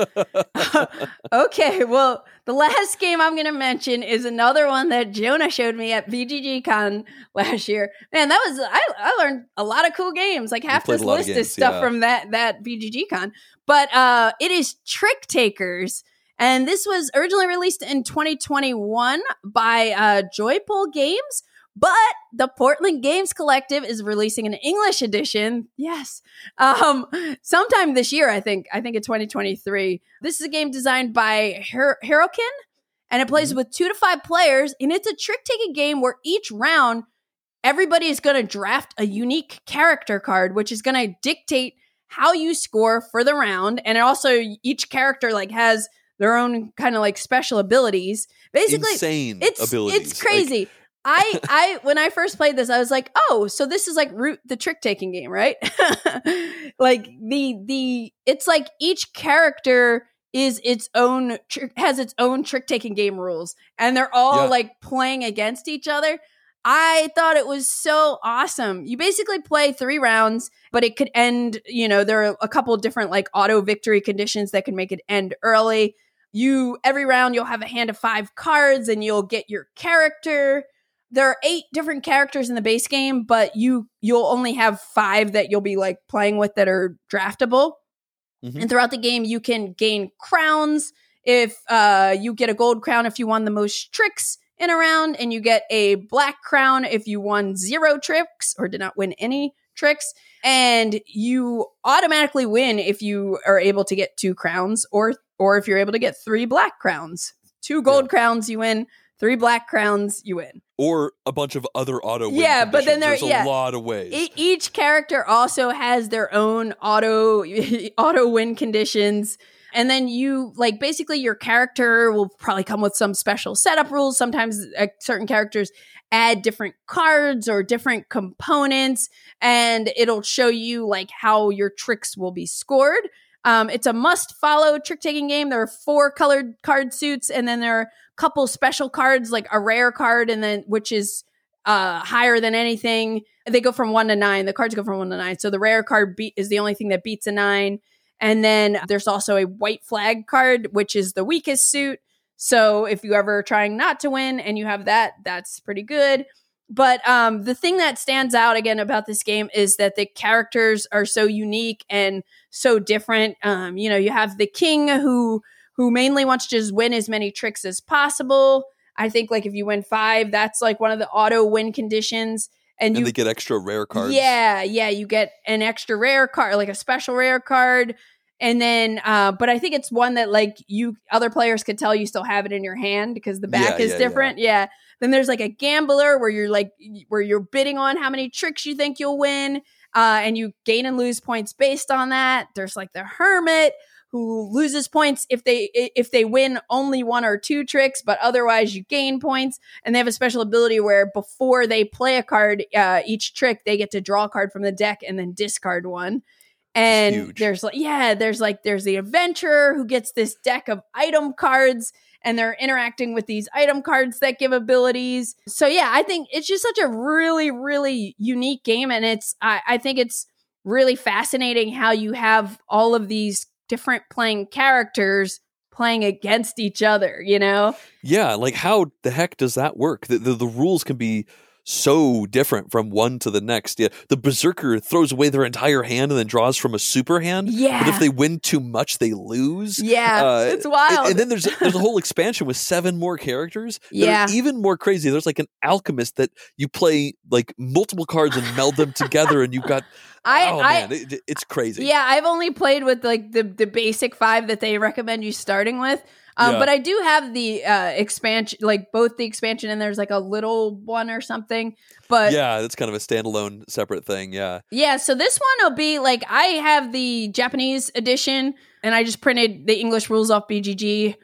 Okay. Well, the last game I'm going to mention is another one that Jonah showed me at BGGCon last year. Man, that was I learned a lot of cool games. Like half this list is stuff from that BGGCon. But it is Trick Takers. And this was originally released in 2021 by Joypool Games, but the Portland Games Collective is releasing an English edition. Yes. Sometime this year, I think in 2023. This is a game designed by Herokin, and it plays with 2 to 5 players, and it's a trick-taking game where each round, everybody is going to draft a unique character card, which is going to dictate how you score for the round. And also each character has their own kind of special abilities. Basically, insane abilities. It's crazy. I when I first played this, I was like, oh, so this is the trick taking game, right? It's like each character is its own has its own trick taking game rules, and they're all playing against each other. I thought it was so awesome. You basically play 3 rounds, but it could end. There are a couple of different auto victory conditions that can make it end early. Every round you'll have a hand of 5 cards and you'll get your character. There are 8 different characters in the base game, but you'll only have 5 that you'll be playing with that are draftable. Mm-hmm. And throughout the game, you can gain crowns. If you get a gold crown if you won the most tricks in a round, and you get a black crown if you won 0 tricks or did not win any tricks. And you automatically win if you are able to get 2 crowns or if you're able to get 3 black crowns. 2 gold crowns, you win. 3 black crowns, you win. Or a bunch of other auto wins. Yeah, but then there's a lot of ways. Each character also has their own auto win conditions. And then you, basically your character will probably come with some special setup rules. Sometimes certain characters add different cards or different components, and it'll show you, how your tricks will be scored. It's a must-follow trick-taking game. There are 4 colored card suits, and then there are a couple special cards, like a rare card, and then which is higher than anything. They go from 1 to 9. The cards go from 1 to 9. So the rare card is the only thing that beats a 9. And then there's also a white flag card, which is the weakest suit. So if you're ever trying not to win and you have that, that's pretty good. But the thing that stands out, again, about this game is that the characters are so unique and so different. You have the king who mainly wants to just win as many tricks as possible. I think, if you win 5, that's, one of the auto win conditions. And they get extra rare cards. Yeah, you get an extra rare card, a special rare card. And then, but I think it's one that, other players could tell you still have it in your hand because the back is different. Yeah. Then there's, a gambler where you're, where you're bidding on how many tricks you think you'll win. And you gain and lose points based on that. There's, the hermit who loses points if they win only 1 or 2 tricks, but otherwise you gain points. And they have a special ability where before they play a card, each trick, they get to draw a card from the deck and then discard one. And there's the adventurer who gets this deck of item cards, and they're interacting with these item cards that give abilities. So yeah, I think it's just such a really, really unique game. And I think it's really fascinating how you have all of these different playing characters playing against each other, Yeah, how the heck does that work? The rules can be so different from one to the next. Yeah, the berserker throws away their entire hand and then draws from a super hand. Yeah. But if they win too much, they lose. Yeah, it's wild. And then there's a whole expansion with 7 more characters. Yeah. Even more crazy. There's like an alchemist that you play like multiple cards and meld them together and you've got... it's crazy. Yeah, I've only played with like the basic 5 that they recommend you starting with. Yeah. But I do have the expansion, like both the expansion and there's like a little one or something. But yeah, that's kind of a standalone separate thing. Yeah. Yeah. So this one will be like, I have the Japanese edition and I just printed the English rules off BGG.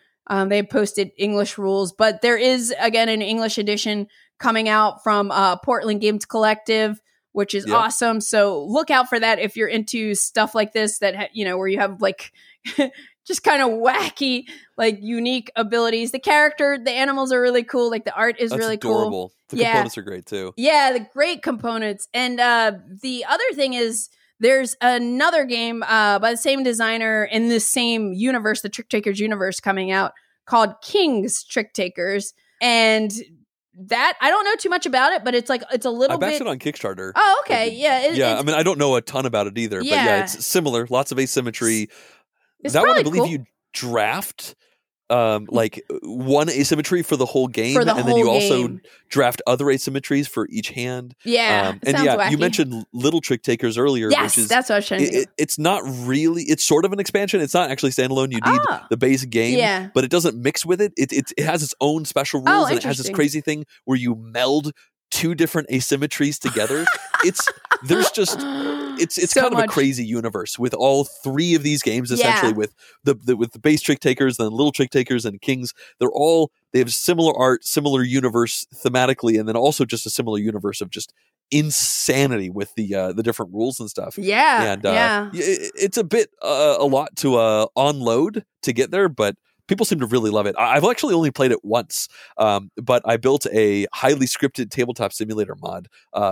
They posted English rules, but there is, again, an English edition coming out from Portland Games Collective, which is awesome. So look out for that if you're into stuff like this that, where you have like just kind of wacky, like unique abilities. The character, the animals are really cool. Like the art is really adorable. Cool. The components are great too. Yeah, the great components. And the other thing is there's another game by the same designer in the same universe, the Trick Takers universe coming out called King's Trick Takers. And that I don't know too much about it, but it's like it's a little bit. I backed it on Kickstarter. Oh, okay, I mean, I don't know a ton about it either, but yeah, it's similar. Lots of asymmetry. It's that one, I believe, you draft like one asymmetry for the whole game, also draft other asymmetries for each hand. Yeah, wacky. You mentioned Little Trick Takers earlier. Yes, which is, that's what I was trying to do. It's not really. It's sort of an expansion. It's not actually standalone. You need the base game, but it doesn't mix with it. It has its own special rules, and it has this crazy thing where you meld 2 different asymmetries together. It's so kind of a crazy universe with all 3 of these games essentially, with the base Trick Takers, then Little Trick Takers, and Kings. They have similar art, similar universe thematically, and then also just a similar universe of just insanity with the different rules and stuff. Yeah, and it's a bit a lot to unload to get there, but people seem to really love it. I've actually only played it once, but I built a highly scripted tabletop simulator mod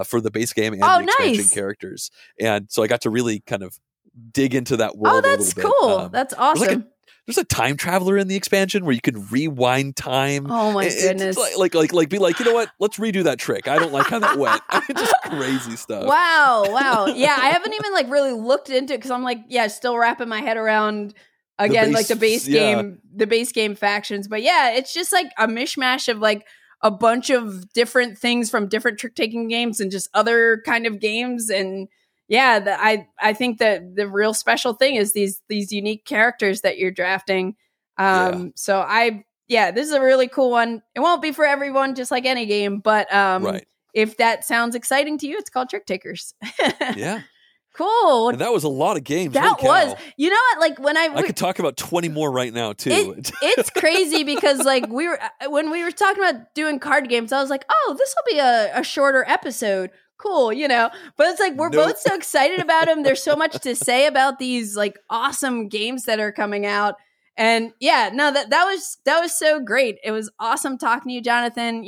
for the base game and the expansion characters. And so I got to really kind of dig into that world a little bit. Oh, that's cool. That's awesome. There's a time traveler in the expansion where you can rewind time. Oh my goodness! Like be like, you know what? Let's redo that trick. I don't like how that went. Just crazy stuff. Wow. Yeah, I haven't even like really looked into it because I'm like, still wrapping my head around. Again, like the base game factions. But yeah, it's just like a mishmash of like a bunch of different things from different trick-taking games and just other kind of games. And yeah, I think that the real special thing is these unique characters that you're drafting. So this is a really cool one. It won't be for everyone, just like any game. But if that sounds exciting to you, it's called Trick Takers. Yeah. Cool. And that was a lot of games. That was. You know what? Like when I could talk about 20 more right now too. It's crazy because like when we were talking about doing card games, I was like, oh, this will be a shorter episode. Cool, but it's like we're both so excited about them. There's so much to say about these like awesome games that are coming out. And that was so great. It was awesome talking to you, Jonathan.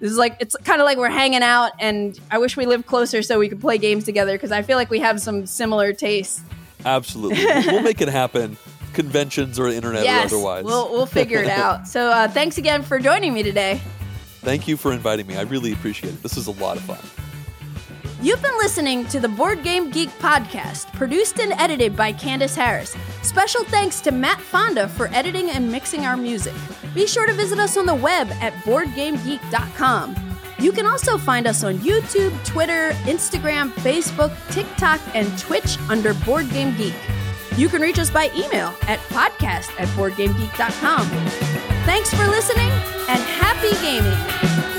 This is like, it's kind of like we're hanging out, and I wish we lived closer so we could play games together because I feel like we have some similar tastes. Absolutely. We'll make it happen. Conventions or internet or otherwise. We'll figure it out. So thanks again for joining me today. Thank you for inviting me. I really appreciate it. This is a lot of fun. You've been listening to the Board Game Geek podcast, produced and edited by Candice Harris. Special thanks to Matt Fonda for editing and mixing our music. Be sure to visit us on the web at BoardGameGeek.com. You can also find us on YouTube, Twitter, Instagram, Facebook, TikTok, and Twitch under Board Game Geek. You can reach us by email at podcast@BoardGameGeek.com. Thanks for listening, and happy gaming!